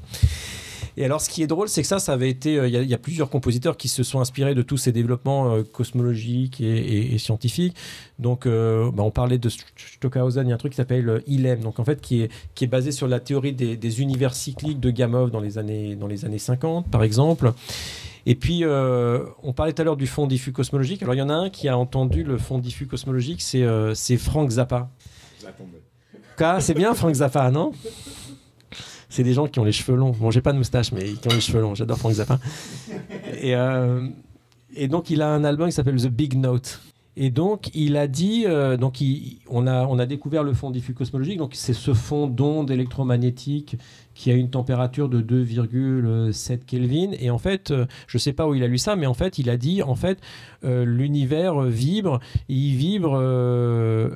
Et alors, ce qui est drôle, c'est que ça, ça avait été... Il y a, il y a plusieurs compositeurs qui se sont inspirés de tous ces développements euh, cosmologiques et, et, et scientifiques. Donc, euh, bah, on parlait de Stockhausen, il y a un truc qui s'appelle I L E M, donc en fait, qui est, qui est basé sur la théorie des, des univers cycliques de Gamow dans les années, dans les années cinquante, par exemple. Et puis, euh, on parlait tout à l'heure du fond diffus cosmologique. Alors, il y en a un qui a entendu le fond diffus cosmologique, c'est, euh, c'est Frank Zappa. Ah, c'est bien, Frank Zappa, non ? C'est des gens qui ont les cheveux longs. Bon, j'ai pas de moustache, mais qui ont les cheveux longs. J'adore Frank Zappa. Et, euh, et donc, il a un album qui s'appelle The Big Note. Et donc, il a dit... Euh, donc, il, on, a, on a découvert le fond diffus cosmologique. Donc, c'est ce fond d'onde électromagnétique qui a une température de deux virgule sept Kelvin. Et en fait, euh, je ne sais pas où il a lu ça, mais en fait, il a dit, en fait, euh, l'univers vibre. Il vibre... Euh,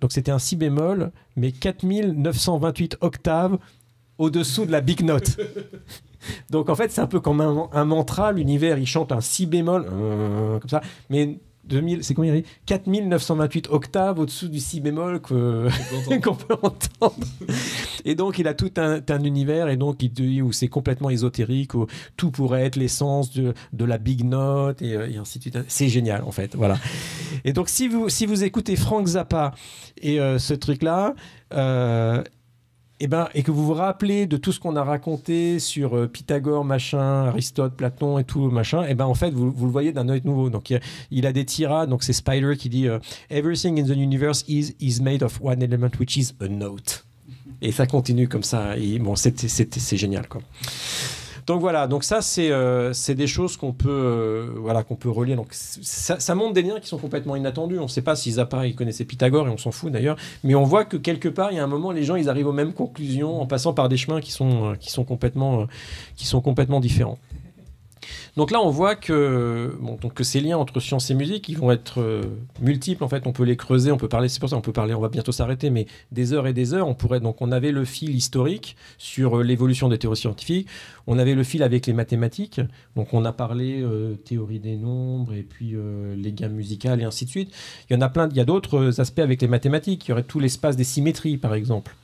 donc, c'était un si bémol, mais quatre mille neuf cent vingt-huit octaves au-dessous de la big note. Donc, en fait, c'est un peu comme un, un mantra. L'univers, il chante un si bémol, euh, comme ça, mais... deux mille, c'est combien, quatre mille neuf cent vingt-huit octaves au-dessous du si bémol que, qu'on peut entendre. Et donc, il a tout un, un univers, et donc, il, où c'est complètement ésotérique, où tout pourrait être l'essence de, de la big note, et, et ainsi de suite. C'est génial, en fait. Voilà. Et donc, si vous, si vous écoutez Frank Zappa et euh, ce truc-là, euh, et, ben, et que vous vous rappelez de tout ce qu'on a raconté sur euh, Pythagore, machin, Aristote, Platon et tout, machin, et ben, en fait, vous, vous le voyez d'un œil nouveau. Donc, il, il a des tirades. Donc, c'est Spider qui dit euh, « Everything in the universe is, is made of one element, which is a note. » Et ça continue comme ça. Et bon, c'est, c'est, c'est génial, quoi. Donc voilà. Donc ça, c'est euh, c'est des choses qu'on peut euh, voilà qu'on peut relier. Donc ça, ça montre des liens qui sont complètement inattendus. On ne sait pas si Zappa il connaissait Pythagore et on s'en fout d'ailleurs. Mais on voit que quelque part, il y a un moment, les gens ils arrivent aux mêmes conclusions en passant par des chemins qui sont euh, qui sont complètement euh, qui sont complètement différents. Donc là, on voit que, bon, donc que ces liens entre science et musique, ils vont être euh, multiples. En fait, on peut les creuser, on peut parler. C'est pour ça, on peut parler. On va bientôt s'arrêter, mais des heures et des heures. On pourrait donc, on avait le fil historique sur euh, l'évolution des théories scientifiques. On avait le fil avec les mathématiques. Donc, on a parlé euh, théorie des nombres et puis euh, les gammes musicales et ainsi de suite. Il y en a plein. Il y a d'autres aspects avec les mathématiques. Il y aurait tout l'espace des symétries, par exemple.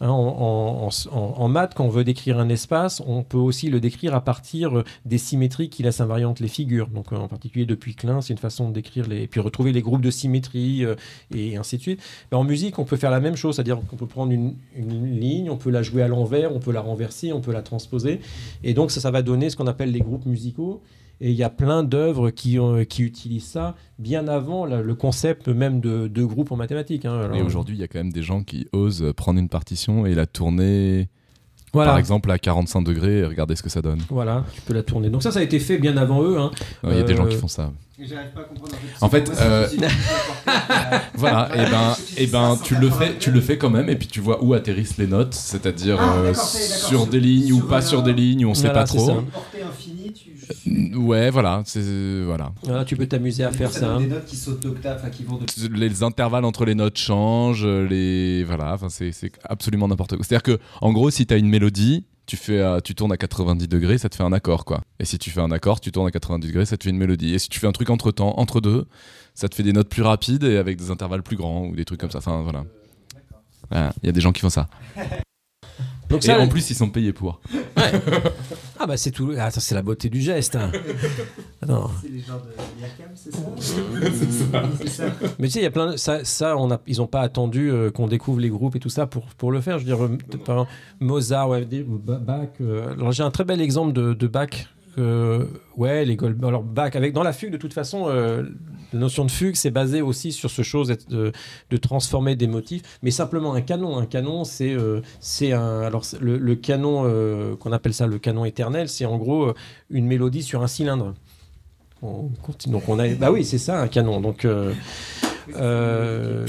Hein, en, en, en, en maths, quand on veut décrire un espace, on peut aussi le décrire à partir des symétries qui laissent invariantes les figures. Donc, en particulier depuis Klein, c'est une façon de décrire les, et puis retrouver les groupes de symétries euh, et ainsi de suite. Ben, en musique, on peut faire la même chose, c'est-à-dire qu'on peut prendre une, une ligne, on peut la jouer à l'envers, on peut la renverser, on peut la transposer, et donc ça, ça va donner ce qu'on appelle les groupes musicaux. Et il y a plein d'œuvres qui, euh, qui utilisent ça bien avant là, le concept même de, de groupe en mathématiques. Hein. Alors, et aujourd'hui, il y a quand même des gens qui osent prendre une partition et la tourner, voilà. Par exemple, à quarante-cinq degrés et regarder ce que ça donne. Voilà, tu peux la tourner. Donc ça, ça a été fait bien avant eux. Hein. Il ouais, euh, y a des gens qui font ça. J'arrive pas à comprendre. En fait, en fait euh... voilà, et ben, et ben, tu le fais, tu le fais quand même, et puis tu vois où atterrissent les notes, c'est-à-dire ah, euh, d'accord, c'est, d'accord, sur des lignes sur ou pas euh... sur des lignes, on voilà, sait pas trop. Ouais, voilà, c'est euh, voilà. Ah, tu peux t'amuser à faire ça. Ça hein. Des notes qui sautent d'octave, enfin qui vont de... Les intervalles entre les notes changent, les voilà, enfin c'est c'est absolument n'importe quoi. C'est-à-dire que en gros, si t'as une mélodie, tu fais à, tu tournes à quatre-vingt-dix degrés, ça te fait un accord quoi. Et si tu fais un accord, tu tournes à quatre-vingt-dix degrés, ça te fait une mélodie. Et si tu fais un truc entre temps, entre deux, ça te fait des notes plus rapides et avec des intervalles plus grands ou des trucs comme ça. Enfin voilà. Il voilà, y a des gens qui font ça. Donc ça, et en plus, ils sont payés pour. Ouais. Ah bah c'est tout. Ah ça c'est la beauté du geste. Hein. Non. C'est les genres de Mirkam, c'est ça, c'est ça. C'est ça. Mais tu sais, il y a plein de ça. Ça, on a, ils ont pas attendu euh, qu'on découvre les groupes et tout ça pour pour le faire. Je veux dire, euh, par exemple, Mozart, ouais, Bach. Euh, alors j'ai un très bel exemple de, de Bach. Euh, ouais, les Gold... alors Bach avec dans la fugue de toute façon. Euh, La notion de fugue, c'est basé aussi sur ce chose de, de transformer des motifs, mais simplement un canon. Un canon, c'est, euh, c'est un. Alors, c'est le, le canon, euh, qu'on appelle ça le canon éternel, c'est en gros euh, une mélodie sur un cylindre. On continue. Donc, on a. Bah oui, c'est ça, un canon. Donc. Euh, euh,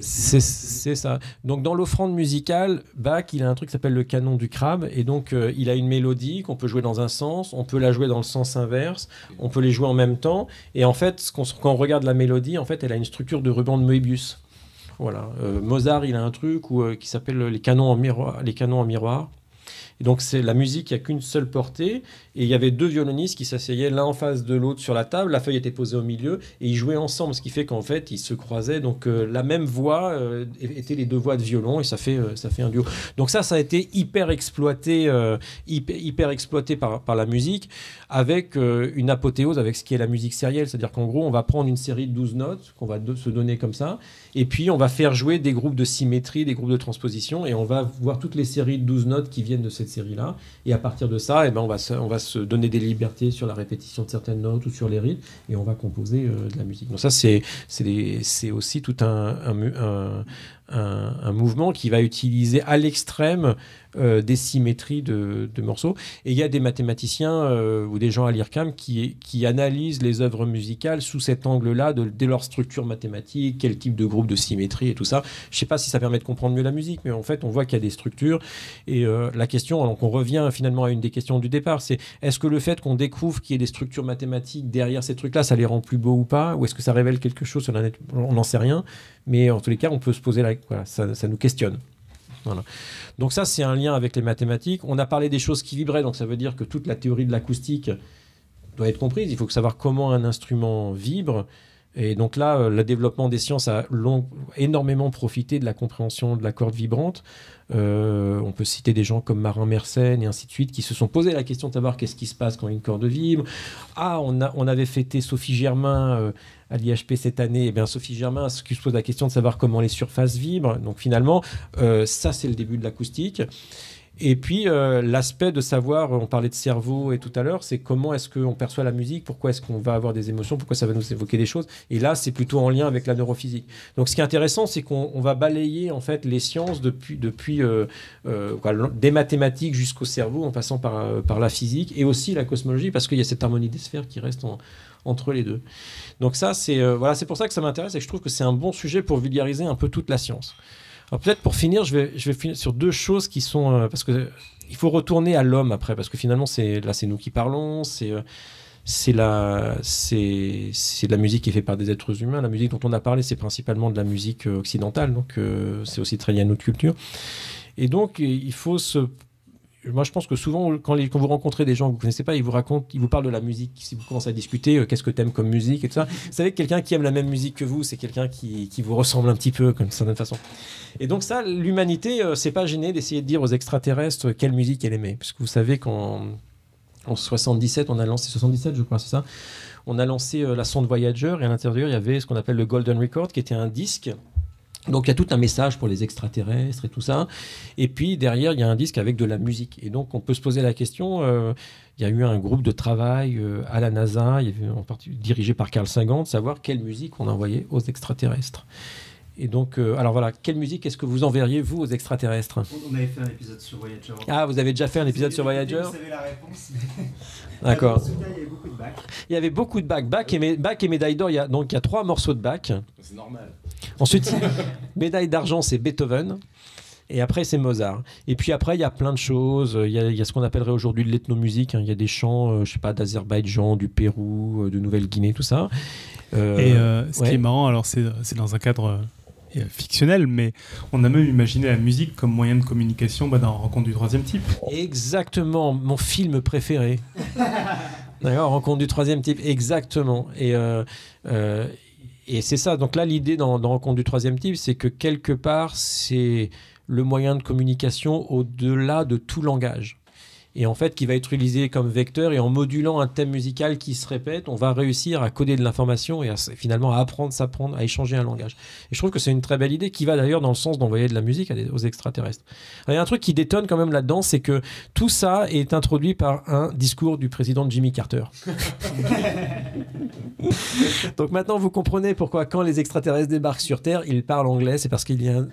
C'est, c'est ça. Donc dans l'offrande musicale, Bach il a un truc qui s'appelle le canon du crabe, et donc euh, il a une mélodie qu'on peut jouer dans un sens, on peut la jouer dans le sens inverse, on peut les jouer en même temps, et en fait ce qu'on, quand on regarde la mélodie, en fait elle a une structure de ruban de Moebius. Voilà. Euh, Mozart il a un truc où, euh, qui s'appelle les canons en miroir, les canons en miroir. Et donc c'est la musique, il n'y a qu'une seule portée, et il y avait deux violonistes qui s'asseyaient l'un en face de l'autre sur la table, la feuille était posée au milieu, et ils jouaient ensemble, ce qui fait qu'en fait ils se croisaient, donc euh, la même voix euh, était les deux voix de violon, et ça fait, euh, ça fait un duo. Donc ça, ça a été hyper exploité, euh, hyper, hyper exploité par, par la musique, avec euh, une apothéose, avec ce qui est la musique sérielle, c'est-à-dire qu'en gros on va prendre une série de douze notes, qu'on va de, se donner comme ça, et puis on va faire jouer des groupes de symétrie, des groupes de transposition, et on va voir toutes les séries de douze notes qui viennent de cette série-là, et à partir de ça, eh ben, on va se, on va se donner des libertés sur la répétition de certaines notes ou sur les rythmes, et on va composer euh, de la musique. Donc ça, c'est, c'est, des, c'est aussi tout un, un, un, un, un mouvement qui va utiliser à l'extrême euh, des symétries de, de morceaux. Et il y a des mathématiciens euh, ou des gens à l'IRCAM qui, qui analysent les œuvres musicales sous cet angle-là, de, dès leur structure mathématique, quel type de groupe de symétrie et tout ça. Je ne sais pas si ça permet de comprendre mieux la musique, mais en fait, on voit qu'il y a des structures. Et euh, la question, donc on revient finalement à une des questions du départ, c'est est-ce que le fait qu'on découvre qu'il y ait des structures mathématiques derrière ces trucs-là, ça les rend plus beaux ou pas, ou est-ce que ça révèle quelque chose sur la net, on n'en sait rien, mais en tous les cas, on peut se poser la... Voilà, ça, ça nous questionne. Voilà. Donc ça, c'est un lien avec les mathématiques. On a parlé des choses qui vibraient, donc ça veut dire que toute la théorie de l'acoustique doit être comprise. Il faut savoir comment un instrument vibre. Et donc là, le développement des sciences a long, énormément profité de la compréhension de la corde vibrante. Euh, on peut citer des gens comme Marin Mersenne et ainsi de suite qui se sont posé la question de savoir qu'est-ce qui se passe quand une corde vibre. Ah, on, a, on avait fêté Sophie Germain euh, à l'I H P cette année. Eh bien, Sophie Germain se pose la question de savoir comment les surfaces vibrent. Donc finalement, euh, ça, c'est le début de l'acoustique. Et puis, euh, l'aspect de savoir, on parlait de cerveau et tout à l'heure, c'est comment est-ce qu'on perçoit la musique, pourquoi est-ce qu'on va avoir des émotions, pourquoi ça va nous évoquer des choses. Et là, c'est plutôt en lien avec la neurophysique. Donc, ce qui est intéressant, c'est qu'on on va balayer en fait, les sciences depuis, depuis euh, euh, quoi, des mathématiques jusqu'au cerveau, en passant par, euh, par la physique et aussi la cosmologie, parce qu'il y a cette harmonie des sphères qui reste en, entre les deux. Donc ça, c'est, euh, voilà, c'est pour ça que ça m'intéresse et que je trouve que c'est un bon sujet pour vulgariser un peu toute la science. Alors peut-être pour finir, je vais, je vais finir sur deux choses qui sont... Euh, parce qu'il euh, faut retourner à l'homme après, parce que finalement, c'est, là, c'est nous qui parlons, c'est, euh, c'est, la, c'est, c'est de la musique qui est faite par des êtres humains. La musique dont on a parlé, c'est principalement de la musique euh, occidentale, donc euh, c'est aussi très lié à notre culture. Et donc, il faut se... Moi, je pense que souvent, quand, les, quand vous rencontrez des gens que vous ne connaissez pas, ils vous racontent, ils vous parlent de la musique. Si vous commencez à discuter, euh, qu'est-ce que t'aimes comme musique et tout ça. Vous savez que quelqu'un qui aime la même musique que vous, c'est quelqu'un qui, qui vous ressemble un petit peu, d'une certaine façon. Et donc ça, l'humanité, euh, c'est pas gêné d'essayer de dire aux extraterrestres quelle musique elle aimait. Parce que vous savez qu'en en soixante-dix-sept, on a lancé soixante-dix-sept, je crois, c'est ça. On a lancé euh, la sonde Voyager et à l'intérieur, il y avait ce qu'on appelle le Golden Record, qui était un disque. Donc, il y a tout un message pour les extraterrestres et tout ça. Et puis, derrière, il y a un disque avec de la musique. Et donc, on peut se poser la question... Euh, il y a eu un groupe de travail euh, à la NASA, il y avait, en partie, dirigé par Carl Sagan, de savoir quelle musique on envoyait aux extraterrestres. Et donc, euh, alors voilà, quelle musique est-ce que vous enverriez, vous, aux extraterrestres ? On avait fait un épisode sur Voyager. Ah, vous avez déjà fait un épisode sur Voyager ? Vous savez la réponse. D'accord. Là, il y avait beaucoup de Bach. Il y avait beaucoup de Bach. Bach, oui. et, mé- Bach et médaille d'or, il y a, donc il y a trois morceaux de Bach. C'est normal. Ensuite, médaille d'argent, c'est Beethoven. Et après, c'est Mozart. Et puis après, il y a plein de choses. Il y a, il y a ce qu'on appellerait aujourd'hui de l'ethnomusique. Hein. Il y a des chants, euh, je sais pas, d'Azerbaïdjan, du Pérou, euh, de Nouvelle-Guinée, tout ça. Euh, et euh, ce ouais. qui est marrant, alors c'est, c'est dans un cadre euh, fictionnel, mais on a même imaginé la musique comme moyen de communication bah, dans Rencontre du troisième type. Exactement, mon film préféré. D'ailleurs, Rencontre du troisième type, exactement. Et... Euh, euh, Et c'est ça. Donc là, l'idée dans, dans Rencontre du troisième type, c'est que quelque part, c'est le moyen de communication au-delà de tout langage. Et en fait, qui va être utilisé comme vecteur. Et en modulant un thème musical qui se répète, on va réussir à coder de l'information et à, finalement à apprendre, s'apprendre, à échanger un langage. Et je trouve que c'est une très belle idée qui va d'ailleurs dans le sens d'envoyer de la musique à des, aux extraterrestres. Alors, il y a un truc qui détonne quand même là-dedans, c'est que tout ça est introduit par un discours du président Jimmy Carter. Donc maintenant, vous comprenez pourquoi quand les extraterrestres débarquent sur Terre, ils parlent anglais. C'est parce qu'il y a un...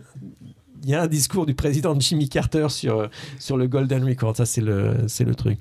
Il y a un discours du président Jimmy Carter sur, sur le Golden Record. Ça, c'est le, c'est le truc.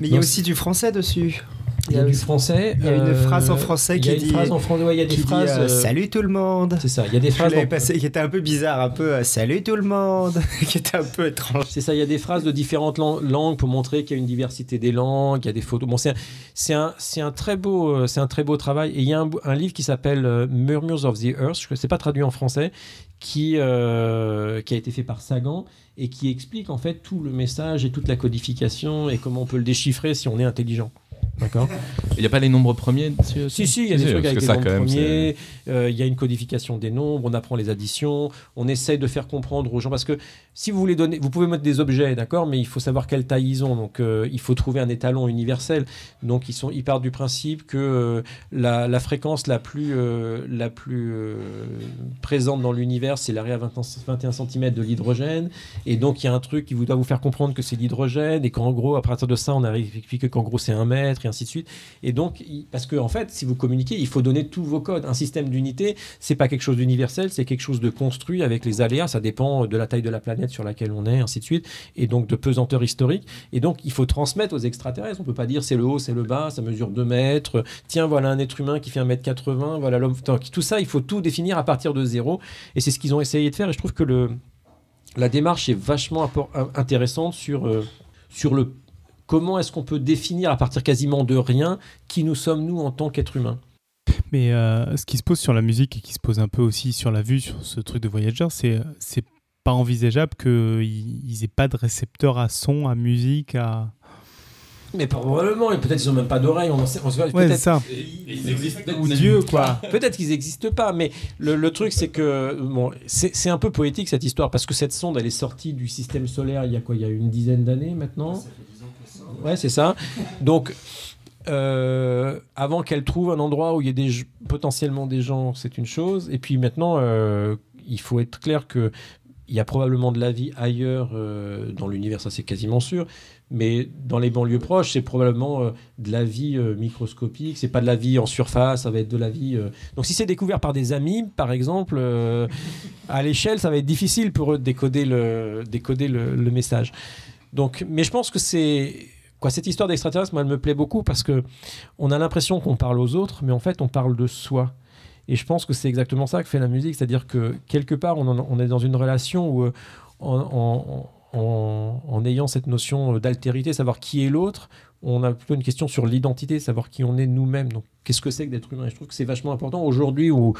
Mais il y a aussi du français dessus. Il y a du français. Il y a une phrase en français qui dit... Il y a une phrase en français, ouais, il y a des phrases... Euh, salut tout le monde. C'est ça, il y a des phrases... Bon, passé, qui étaient un peu bizarres, un peu euh, salut tout le monde, qui étaient un peu étranges. C'est ça, il y a des phrases de différentes langues pour montrer qu'il y a une diversité des langues, il y a des photos... Bon, c'est un, c'est un, c'est un, très, beau, c'est un très beau travail. Et il y a un, un livre qui s'appelle euh, Murmurs of the Earth, je ne sais pas traduit en français, qui, euh, qui a été fait par Sagan... et qui explique en fait tout le message et toute la codification et comment on peut le déchiffrer si on est intelligent. D'accord ? Il n'y a pas les nombres premiers dessus ? Si, si, il y a si, des si, trucs avec les nombres premiers, il euh, y a une codification des nombres, on apprend les additions, on essaye de faire comprendre aux gens, parce que si vous voulez donner, vous pouvez mettre des objets, d'accord, mais il faut savoir quelle taille ils ont, donc euh, il faut trouver un étalon universel. Donc ils, sont, ils partent du principe que euh, la, la fréquence la plus, euh, la plus euh, présente dans l'univers, c'est l'arrêt à vingt, vingt et un centimètres de l'hydrogène. Et donc, il y a un truc qui vous doit vous faire comprendre que c'est l'hydrogène et qu'en gros, à partir de ça, on arrive à expliquer qu'en gros, c'est un mètre et ainsi de suite. Et donc, parce que, en fait, si vous communiquez, il faut donner tous vos codes. Un système d'unité, c'est pas quelque chose d'universel, c'est quelque chose de construit avec les aléas. Ça dépend de la taille de la planète sur laquelle on est, ainsi de suite. Et donc, de pesanteur historique. Et donc, il faut transmettre aux extraterrestres. On peut pas dire c'est le haut, c'est le bas, ça mesure deux mètres. Tiens, voilà un être humain qui fait un mètre quatre-vingts. Voilà l'homme. Tout ça, il faut tout définir à partir de zéro. Et c'est ce qu'ils ont essayé de faire. Et je trouve que le. La démarche est vachement apport- intéressante sur, euh, sur le comment est-ce qu'on peut définir à partir quasiment de rien qui nous sommes nous en tant qu'êtres humains. Mais euh, ce qui se pose sur la musique et qui se pose un peu aussi sur la vue, sur ce truc de Voyager, c'est, c'est pas envisageable qu'ils aient pas de récepteurs à son, à musique, à... Mais probablement, peut-être ils n'ont même pas d'oreilles, on en sait, on se voit, ouais, peut-être ça. Ils existent ou Dieu, quoi. Peut-être qu'ils n'existent pas, mais le, le truc, c'est que bon, c'est, c'est un peu poétique cette histoire, parce que cette sonde, elle est sortie du système solaire il y a quoi, il y a une dizaine d'années maintenant. Ça fait dix ans que ça sort, ouais. Ouais, c'est ça. Donc, euh, avant qu'elle trouve un endroit où il y ait des, potentiellement des gens, c'est une chose. Et puis maintenant, euh, il faut être clair que il y a probablement de la vie ailleurs euh, dans l'univers, ça c'est quasiment sûr. Mais dans les banlieues proches, c'est probablement euh, de la vie euh, microscopique. C'est pas de la vie en surface, ça va être de la vie... Euh... Donc si c'est découvert par des amis, par exemple, euh, à l'échelle, ça va être difficile pour eux de décoder le, décoder le, le message. Donc, mais je pense que c'est... Quoi, cette histoire d'extraterrestre, moi, elle me plaît beaucoup parce qu'on a l'impression qu'on parle aux autres, mais en fait, on parle de soi. Et je pense que c'est exactement ça que fait la musique. C'est-à-dire que, quelque part, on, en, on est dans une relation où... Euh, on, on, En, en ayant cette notion d'altérité, savoir qui est l'autre, on a plutôt une question sur l'identité, savoir qui on est nous-mêmes. Donc, qu'est-ce que c'est que d'être humain ? Et je trouve que c'est vachement important aujourd'hui où,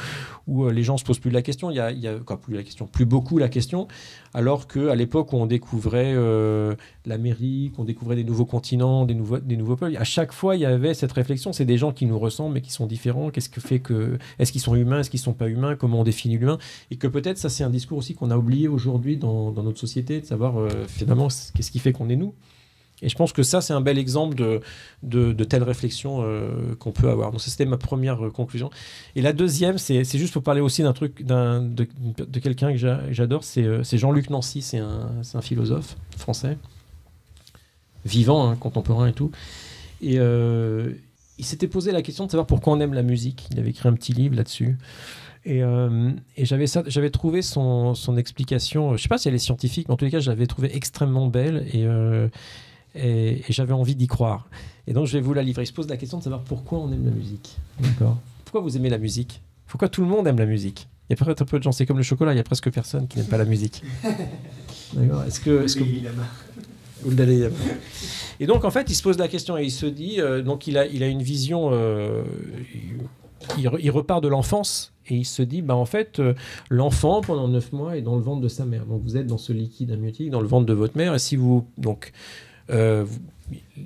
où les gens se posent plus la question, il y a, il y a quoi, plus la question, plus beaucoup la question, alors qu'à l'époque où on découvrait euh, l'Amérique, on découvrait des nouveaux continents, des nouveaux, des nouveaux peuples, à chaque fois il y avait cette réflexion, c'est des gens qui nous ressemblent mais qui sont différents, qu'est-ce que fait que, est-ce qu'ils sont humains, est-ce qu'ils ne sont pas humains, comment on définit l'humain, et que peut-être ça c'est un discours aussi qu'on a oublié aujourd'hui dans, dans notre société, de savoir euh, finalement qu'est-ce qui fait qu'on est nous. Et je pense que ça, c'est un bel exemple de, de, de telles réflexions euh, qu'on peut avoir. Donc ça, c'était ma première euh, conclusion. Et la deuxième, c'est, c'est juste pour parler aussi d'un truc, d'un, de, de quelqu'un que, j'a, que j'adore, c'est, euh, c'est Jean-Luc Nancy, c'est un, c'est un philosophe français, vivant, hein, contemporain et tout. Et euh, il s'était posé la question de savoir pourquoi on aime la musique. Il avait écrit un petit livre là-dessus. Et, euh, et j'avais, ça, j'avais trouvé son, son explication, je ne sais pas si elle est scientifique, mais en tous les cas, je l'avais trouvée extrêmement belle et... Euh, Et, et j'avais envie d'y croire. Et donc, je vais vous la livrer. Il se pose la question de savoir pourquoi on aime la musique. D'accord. Pourquoi vous aimez la musique ? Pourquoi tout le monde aime la musique ? Il y a peut-être peu de gens. C'est comme le chocolat, il n'y a presque personne qui n'aime pas la musique. D'accord. Est-ce que... Est-ce que... Et donc, en fait, il se pose la question et il se dit... Euh, donc, il a, il a une vision... Euh, il, il repart de l'enfance et il se dit, bah, en fait, euh, l'enfant, pendant neuf mois, est dans le ventre de sa mère. Donc, vous êtes dans ce liquide amniotique, dans le ventre de votre mère. Et si vous... donc il euh,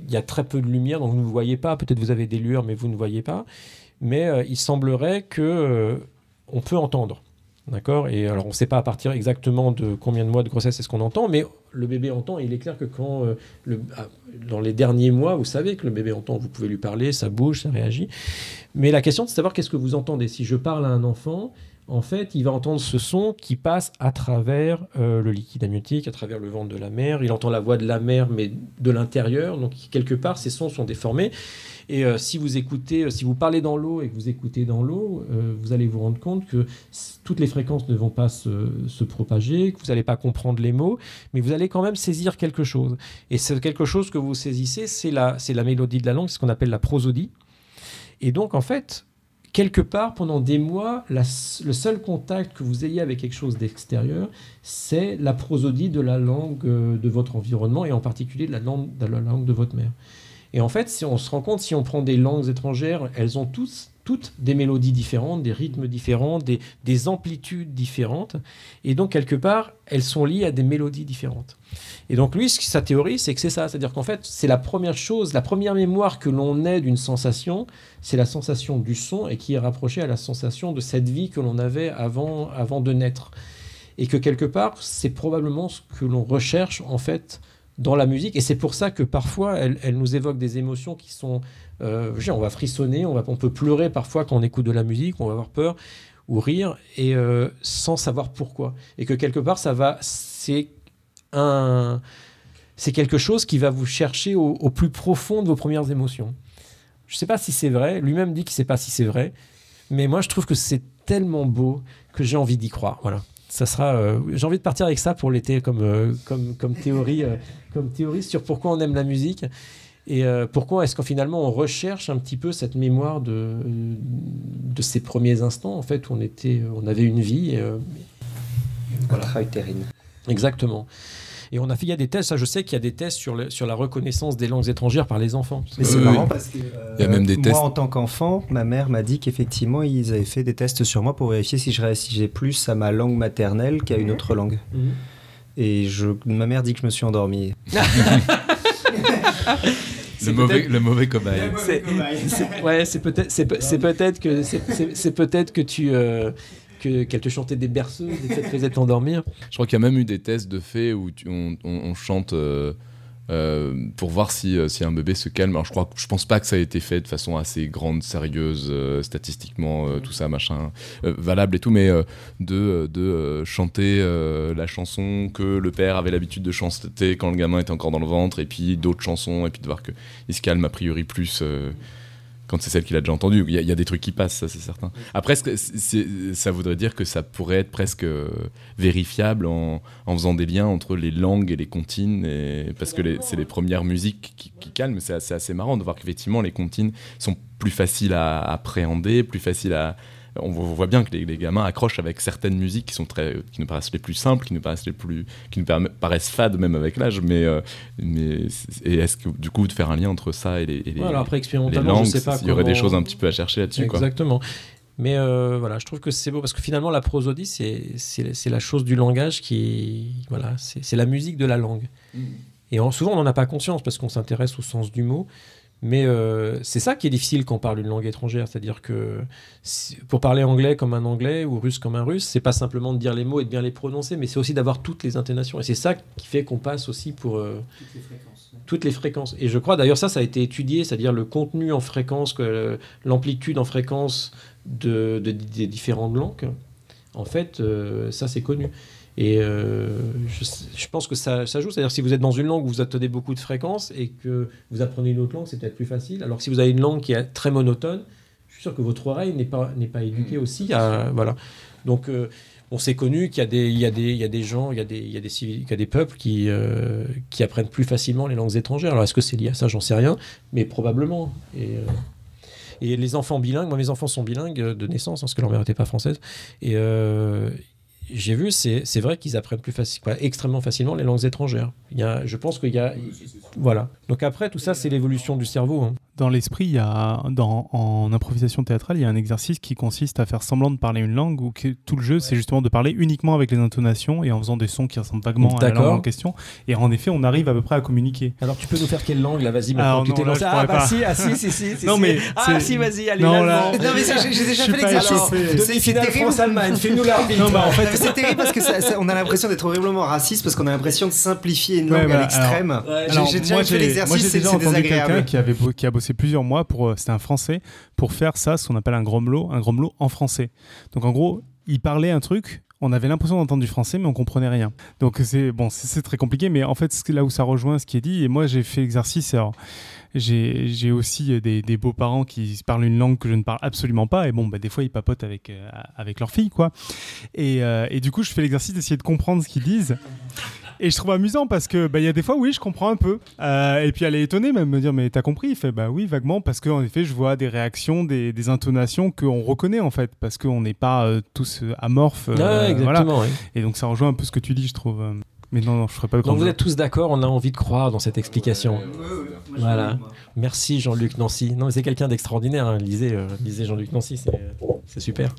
y a très peu de lumière, donc vous ne voyez pas, peut-être vous avez des lueurs mais vous ne voyez pas, mais euh, il semblerait qu'on euh, peut entendre, d'accord ? Et alors on ne sait pas à partir exactement de combien de mois de grossesse est-ce qu'on entend, mais le bébé entend, et il est clair que quand euh, le, dans les derniers mois, vous savez que le bébé entend, vous pouvez lui parler, ça bouge, ça réagit, mais la question c'est de savoir qu'est-ce que vous entendez. Si je parle à un enfant, en fait, il va entendre ce son qui passe à travers euh, le liquide amniotique, à travers le ventre de la mère. Il entend la voix de la mère, mais de l'intérieur. Donc, quelque part, ces sons sont déformés. Et euh, si vous écoutez, euh, si vous parlez dans l'eau et que vous écoutez dans l'eau, euh, vous allez vous rendre compte que c- toutes les fréquences ne vont pas se, se propager, que vous n'allez pas comprendre les mots, mais vous allez quand même saisir quelque chose. Et ce quelque chose que vous saisissez, c'est la, c'est la mélodie de la langue, c'est ce qu'on appelle la prosodie. Et donc, en fait... quelque part, pendant des mois, la, le seul contact que vous ayez avec quelque chose d'extérieur, c'est la prosodie de la langue euh, de votre environnement, et en particulier de la langue de, la langue de votre mère. Et en fait, si on se rend compte, si on prend des langues étrangères, elles ont tous, toutes des mélodies différentes, des rythmes différents, des, des amplitudes différentes. Et donc, quelque part, elles sont liées à des mélodies différentes. Et donc, lui, sa théorie, c'est que c'est ça. C'est-à-dire qu'en fait, c'est la première chose, la première mémoire que l'on ait d'une sensation, c'est la sensation du son et qui est rapprochée à la sensation de cette vie que l'on avait avant, avant de naître. Et que quelque part, c'est probablement ce que l'on recherche, en fait, dans la musique, et c'est pour ça que parfois elle, elle nous évoque des émotions qui sont euh, je sais, on va frissonner, on, va, on peut pleurer parfois quand on écoute de la musique, on va avoir peur ou rire, et euh, sans savoir pourquoi, et que quelque part ça va, c'est un c'est quelque chose qui va vous chercher au, au plus profond de vos premières émotions. Je sais pas si c'est vrai, lui-même dit qu'il sait pas si c'est vrai, mais moi je trouve que c'est tellement beau que j'ai envie d'y croire. Voilà. Ça sera, euh, j'ai envie de partir avec ça pour l'été comme, euh, comme, comme, théorie, euh, comme théorie sur pourquoi on aime la musique et euh, pourquoi est-ce que finalement on recherche un petit peu cette mémoire de, de ces premiers instants en fait, où on, était, on avait une vie. Et, euh, et voilà. Intra-utérine. Exactement. Et on a fait, il y a des tests, ça je sais qu'il y a des tests sur, le, sur la reconnaissance des langues étrangères par les enfants. Mais c'est euh, marrant oui. Parce que euh, il y a même des moi tests. En tant qu'enfant, ma mère m'a dit qu'effectivement ils avaient fait des tests sur moi pour vérifier si je réagissais plus à ma langue maternelle qu'à une autre langue. Mmh. Et je, ma mère dit que je me suis endormi. Le mauvais, le mauvais cobaye. C'est, c'est, ouais, c'est peut-être, c'est, c'est peut-être que, c'est, c'est, c'est peut-être que tu, euh, que, qu'elle te chantait des berceuses et que ça te faisait t'endormir. Je crois qu'il y a même eu des tests de faits où tu, on, on, on chante euh, euh, pour voir si, si un bébé se calme. Alors je crois, je pense pas que ça a été fait de façon assez grande, sérieuse, euh, statistiquement, euh, tout ça, machin, euh, valable et tout, mais euh, de, de euh, chanter euh, la chanson que le père avait l'habitude de chanter quand le gamin était encore dans le ventre, et puis d'autres chansons, et puis de voir que il se calme a priori plus. Euh, Quand c'est celle qu'il a déjà entendue, il y, y a des trucs qui passent, ça c'est certain. Après, c'est, c'est, ça voudrait dire que ça pourrait être presque euh, vérifiable en, en faisant des liens entre les langues et les comptines, et, parce que les, c'est les premières musiques qui, qui calment. C'est assez, assez marrant de voir qu'effectivement les comptines sont plus faciles à appréhender, plus faciles à... On voit bien que les, les gamins accrochent avec certaines musiques qui, sont très, qui nous paraissent les plus simples, qui nous paraissent, les plus, qui nous paraissent fades même avec l'âge. Mais, euh, mais et est-ce que du coup de faire un lien entre ça et les, et les, voilà, après, expérimentalement, les langues, je sais pas, il y aurait des choses un petit peu à chercher là-dessus. Exactement. Quoi. Mais euh, voilà, je trouve que c'est beau parce que finalement la prosodie, c'est, c'est, c'est la chose du langage qui, voilà, c'est, c'est la musique de la langue. Mmh. Et en, souvent on n'en a pas conscience parce qu'on s'intéresse au sens du mot. Mais euh, c'est ça qui est difficile quand on parle une langue étrangère, c'est-à-dire que si, pour parler anglais comme un anglais ou russe comme un russe, c'est pas simplement de dire les mots et de bien les prononcer, mais c'est aussi d'avoir toutes les intonations. Et c'est ça qui fait qu'on passe aussi pour euh, toutes, les fréquences, ouais. toutes les fréquences. Et je crois d'ailleurs ça, ça a été étudié, c'est-à-dire le contenu en fréquence, que, euh, l'amplitude en fréquence de, de, de, des différentes langues. En fait, euh, ça c'est connu. Et euh, je, je pense que ça, ça joue. C'est-à-dire que si vous êtes dans une langue où vous obtenez beaucoup de fréquences et que vous apprenez une autre langue, c'est peut-être plus facile. Alors que si vous avez une langue qui est très monotone, je suis sûr que votre oreille n'est pas, n'est pas éduquée aussi. À, voilà. Donc, euh, on s'est connu qu'il y a des, il y a des, il y a des gens, il y a des, il y a des, civils, il y a des peuples qui, euh, qui apprennent plus facilement les langues étrangères. Alors, est-ce que c'est lié à ça ? J'en sais rien, mais probablement. Et... Euh, Et les enfants bilingues, moi mes enfants sont bilingues de naissance, hein, parce que leur mère n'était pas française. Et euh, j'ai vu, c'est, c'est vrai qu'ils apprennent plus faci- quoi, extrêmement facilement les langues étrangères. Il y a, je pense qu'il y a... Voilà. Donc après, tout ça, c'est l'évolution du cerveau. Hein. Dans l'esprit, il y a, dans, en improvisation théâtrale, il y a un exercice qui consiste à faire semblant de parler une langue, où que, tout le jeu, ouais. c'est justement de parler uniquement avec les intonations et en faisant des sons qui ressemblent vaguement D'accord. à la langue en question. Et en effet, on arrive à peu près à communiquer. Alors, tu peux nous faire quelle langue, là ? Vas-y, maintenant, ah, tu non, t'es lancé. Ah, bah pas. si, ah, si, si, si. si non, mais ah, c'est... si, vas-y, allez, non, là. Non, mais j'ai, j'ai déjà fait l'exercice. Demi-finale France-Allemagne, fais-nous l'arbitre. Non, bah, en fait... C'est terrible parce qu'on a l'impression d'être horriblement raciste, parce qu'on a l'impression de simplifier une langue à l'extrême. J'ai déjà fait l'exercice, c'est désagréable. Qui a bossé C'est plusieurs mois pour, c'était un Français, pour faire ça, ce qu'on appelle un gromelot, un gromelot en français. Donc en gros, il parlait un truc, on avait l'impression d'entendre du français, mais on comprenait rien. Donc c'est bon, c'est, c'est très compliqué, mais en fait là où ça rejoint ce qui est dit, et moi j'ai fait l'exercice. Alors j'ai, j'ai aussi des, des beaux-parents qui parlent une langue que je ne parle absolument pas, et bon, bah, des fois ils papotent avec euh, avec leur fille, quoi. Et, euh, et du coup, je fais l'exercice d'essayer de comprendre ce qu'ils disent. Et je trouve amusant parce que bah il y a des fois oui je comprends un peu euh, et puis elle est étonnée même me dire mais t'as compris, il fait bah oui vaguement parce que en effet je vois des réactions, des des intonations qu'on reconnaît en fait parce qu'on n'est pas euh, tous amorphes. Euh, ah, exactement, voilà. Ouais. Et donc ça rejoint un peu ce que tu dis, je trouve. Mais non, non je ferai pas. Donc vous êtes tous d'accord, on a envie de croire dans cette explication. Ouais, ouais, ouais. Voilà. Merci Jean-Luc Nancy. Non mais c'est quelqu'un d'extraordinaire. Hein. Lisez, euh, lisez Jean-Luc Nancy, c'est c'est super.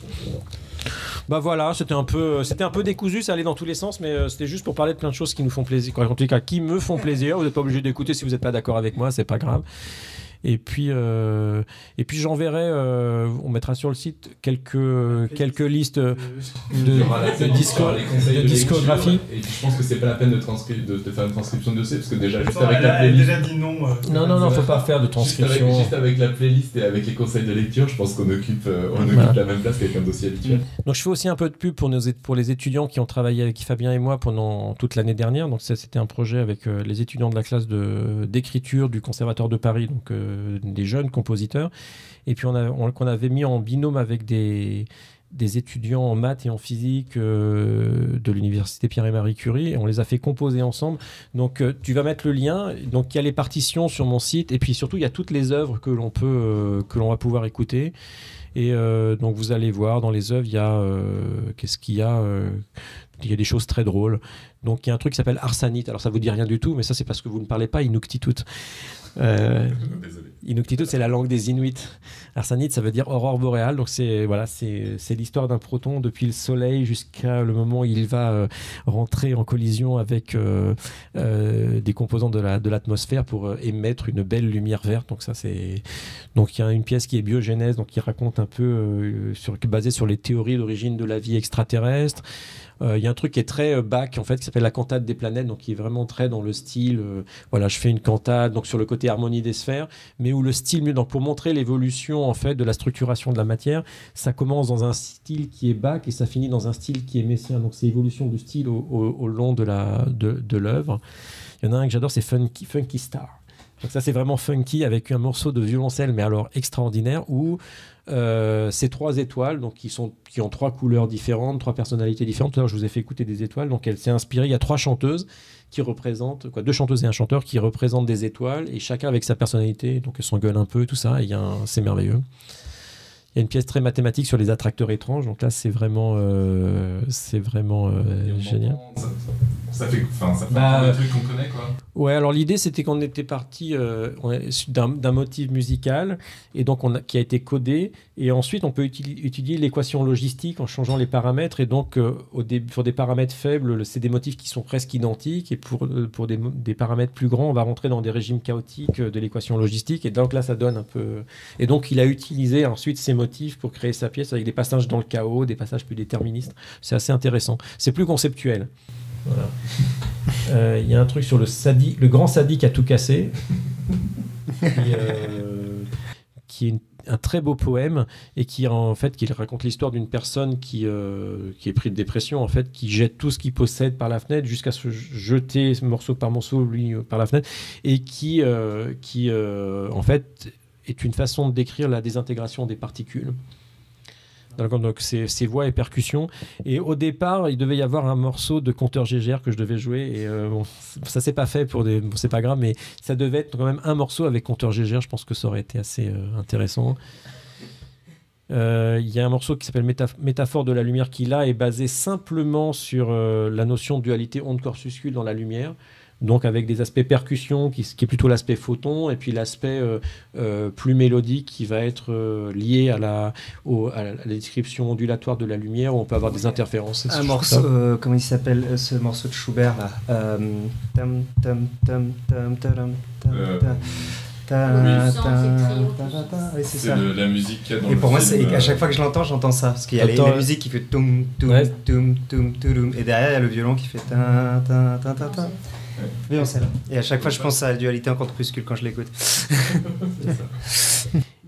Bah voilà, c'était un peu, c'était un peu décousu, ça allait dans tous les sens, mais c'était juste pour parler de plein de choses qui nous font plaisir, en tout cas qui me font plaisir. Vous n'êtes pas obligé d'écouter si vous n'êtes pas d'accord avec moi, c'est pas grave. Et puis, euh, et puis j'enverrai, euh, on mettra sur le site quelques quelques listes de, de, de, de, disco, de, de discographie. Et je pense que c'est pas la peine de transcrire, de, de faire une transcription de dossier parce que déjà juste avec la playlist. Déjà dit non. Non non non, faut pas faire de transcription. Juste avec, juste avec la playlist et avec les conseils de lecture, je pense qu'on occupe, on occupe voilà. la même place qu'avec un dossier habituel. Donc je fais aussi un peu de pub pour nos, pour les étudiants qui ont travaillé avec Fabien et moi pendant toute l'année dernière. Donc ça, c'était un projet avec euh, les étudiants de la classe de d'écriture du Conservatoire de Paris. Donc euh, des jeunes compositeurs et puis on a on, qu'on avait mis en binôme avec des des étudiants en maths et en physique euh, de l'université Pierre et Marie Curie et on les a fait composer ensemble. Donc euh, tu vas mettre le lien. Donc il y a les partitions sur mon site et puis surtout il y a toutes les œuvres que l'on peut euh, que l'on va pouvoir écouter. Et euh, donc vous allez voir dans les œuvres il y a euh, qu'est-ce qu'il y a euh, il y a des choses très drôles. Donc il y a un truc qui s'appelle arsanite. Alors ça vous dit rien du tout, mais ça c'est parce que vous ne parlez pas inuktitut. Euh, inuktitut c'est la langue des Inuits. Arsanite ça veut dire aurore boréale. Donc c'est voilà, c'est c'est l'histoire d'un proton depuis le Soleil jusqu'à le moment où il va euh, rentrer en collision avec euh, euh, des composants de la de l'atmosphère pour euh, émettre une belle lumière verte. Donc ça c'est donc il y a une pièce qui est biogénèse, donc qui raconte un peu euh, sur basée sur les théories d'origine de la vie extraterrestre. Il euh, y a un truc qui est très euh, bac en fait, qui s'appelle la cantate des planètes, donc qui est vraiment très dans le style euh, voilà, je fais une cantate, donc sur le côté harmonie des sphères, mais où le style, donc pour montrer l'évolution en fait de la structuration de la matière, ça commence dans un style qui est bac et ça finit dans un style qui est messien, donc c'est l'évolution du style au, au, au long de la de, de l'œuvre. Il y en a un que j'adore, c'est Funky, Funky Star. Donc ça c'est vraiment funky avec un morceau de violoncelle mais alors extraordinaire où euh, ces trois étoiles donc qui sont qui ont trois couleurs différentes, trois personnalités différentes. Tout à l'heure je vous ai fait écouter des étoiles, donc elle s'est inspirée. Il y a trois chanteuses qui représentent quoi, deux chanteuses et un chanteur qui représentent des étoiles et chacun avec sa personnalité. Donc elles s'engueulent un peu tout ça. Et il y a un, c'est merveilleux. Il y a une pièce très mathématique sur les attracteurs étranges. Donc là c'est vraiment euh, c'est vraiment euh, génial. Moment, ça, ça fait enfin ça fait bah, un truc qu'on connaît quoi. Ouais, alors l'idée c'était qu'on était parti euh, d'un, d'un motif musical et donc on a, qui a été codé et ensuite on peut uti- étudier l'équation logistique en changeant les paramètres et donc euh, au dé- pour des paramètres faibles c'est des motifs qui sont presque identiques et pour, euh, pour des, des paramètres plus grands on va rentrer dans des régimes chaotiques de l'équation logistique et donc là ça donne un peu et donc il a utilisé ensuite ces motifs pour créer sa pièce avec des passages dans le chaos, des passages plus déterministes. C'est assez intéressant, c'est plus conceptuel. Voilà. Il euh, y a un truc sur le sadique, le grand sadique à tout casser, qui, euh, qui est une, un très beau poème et qui en fait qui raconte l'histoire d'une personne qui euh, qui est prise de dépression en fait, qui jette tout ce qu'il possède par la fenêtre jusqu'à se jeter morceau par morceau lui par la fenêtre et qui euh, qui euh, en fait est une façon de décrire la désintégration des particules. Donc c'est, c'est voix et percussions. Et au départ, il devait y avoir un morceau de Compteur Gégère que je devais jouer. Et euh, bon, ça s'est pas fait pour des, bon, c'est pas grave, mais ça devait être quand même un morceau avec Compteur Gégère. Je pense que ça aurait été assez euh, intéressant. Il euh, y a un morceau qui s'appelle Métaph- Métaphore de la lumière qui là est basé simplement sur euh, la notion de dualité onde corpuscule dans la lumière. Donc avec des aspects percussion qui, qui est plutôt l'aspect photon et puis l'aspect euh, euh, plus mélodique qui va être euh, lié à la, au, à la description ondulatoire de la lumière où on peut avoir des interférences. Un morceau, euh, comment il s'appelle euh, ce morceau de Schubert là euh, tam, tam, tam, tam, tam, tam, euh. tam. Ta, ta, ta, ta. Oui, c'est, c'est ça. De la musique qu'il y a dans et le pour film, moi, c'est, à chaque fois que je l'entends, j'entends ça. Parce qu'il y a la musique qui fait toum, toum, ouais. toum, toum, toum, toum. Et derrière, il y a le violon qui fait ta, ta, ta, ta, ta. Ouais. Violoncelle. Et à chaque fois, je pense à la dualité en corpuscule quand je l'écoute.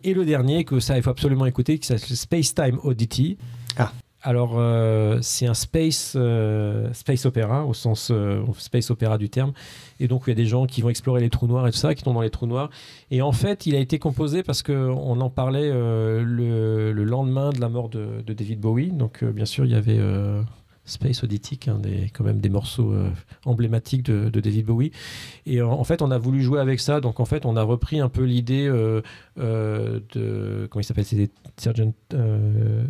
Et le dernier, que ça, il faut absolument écouter, qui s'appelle Space Time Oddity. Ah. Alors, euh, c'est un space, euh, space opéra, au sens euh, space opéra du terme. Et donc, il y a des gens qui vont explorer les trous noirs et tout ça, qui tombent dans les trous noirs. Et en fait, il a été composé parce qu'on en parlait euh, le, le lendemain de la mort de, de David Bowie. Donc, euh, bien sûr, il y avait euh, Space Oddity, hein, des, quand même des morceaux euh, emblématiques de, de David Bowie. Et en, en fait, on a voulu jouer avec ça. Donc, en fait, on a repris un peu l'idée euh, euh, de... Comment il s'appelle ? C'est Sergeant... Euh,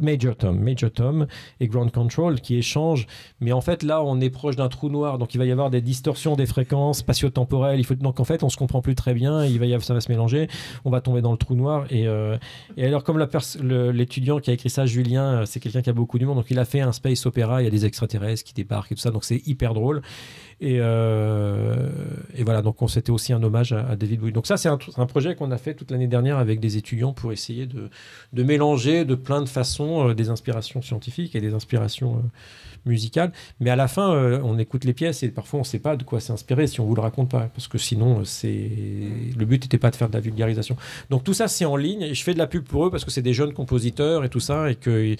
Major Tom, Major Tom et Ground Control qui échangent, mais en fait là on est proche d'un trou noir, donc il va y avoir des distorsions des fréquences spatio-temporelles. Il faut donc en fait on se comprend plus très bien, il va y avoir, ça va se mélanger, on va tomber dans le trou noir. Et, euh, et alors comme la pers- le, l'étudiant qui a écrit ça, Julien, c'est quelqu'un qui a beaucoup d'humour, donc il a fait un space opéra. Il y a des extraterrestres qui débarquent et tout ça, donc c'est hyper drôle. Et, euh, et voilà, donc on, c'était aussi un hommage à, à David Bowie. Donc ça c'est un, un projet qu'on a fait toute l'année dernière avec des étudiants pour essayer de, de mélanger de plein de façons euh, des inspirations scientifiques et des inspirations euh, musicales. Mais à la fin, euh, on écoute les pièces et parfois on ne sait pas de quoi s'inspirer si on ne vous le raconte pas, parce que sinon euh, c'est... le but n'était pas de faire de la vulgarisation. Donc tout ça c'est en ligne et je fais de la pub pour eux parce que c'est des jeunes compositeurs et tout ça, et qu'on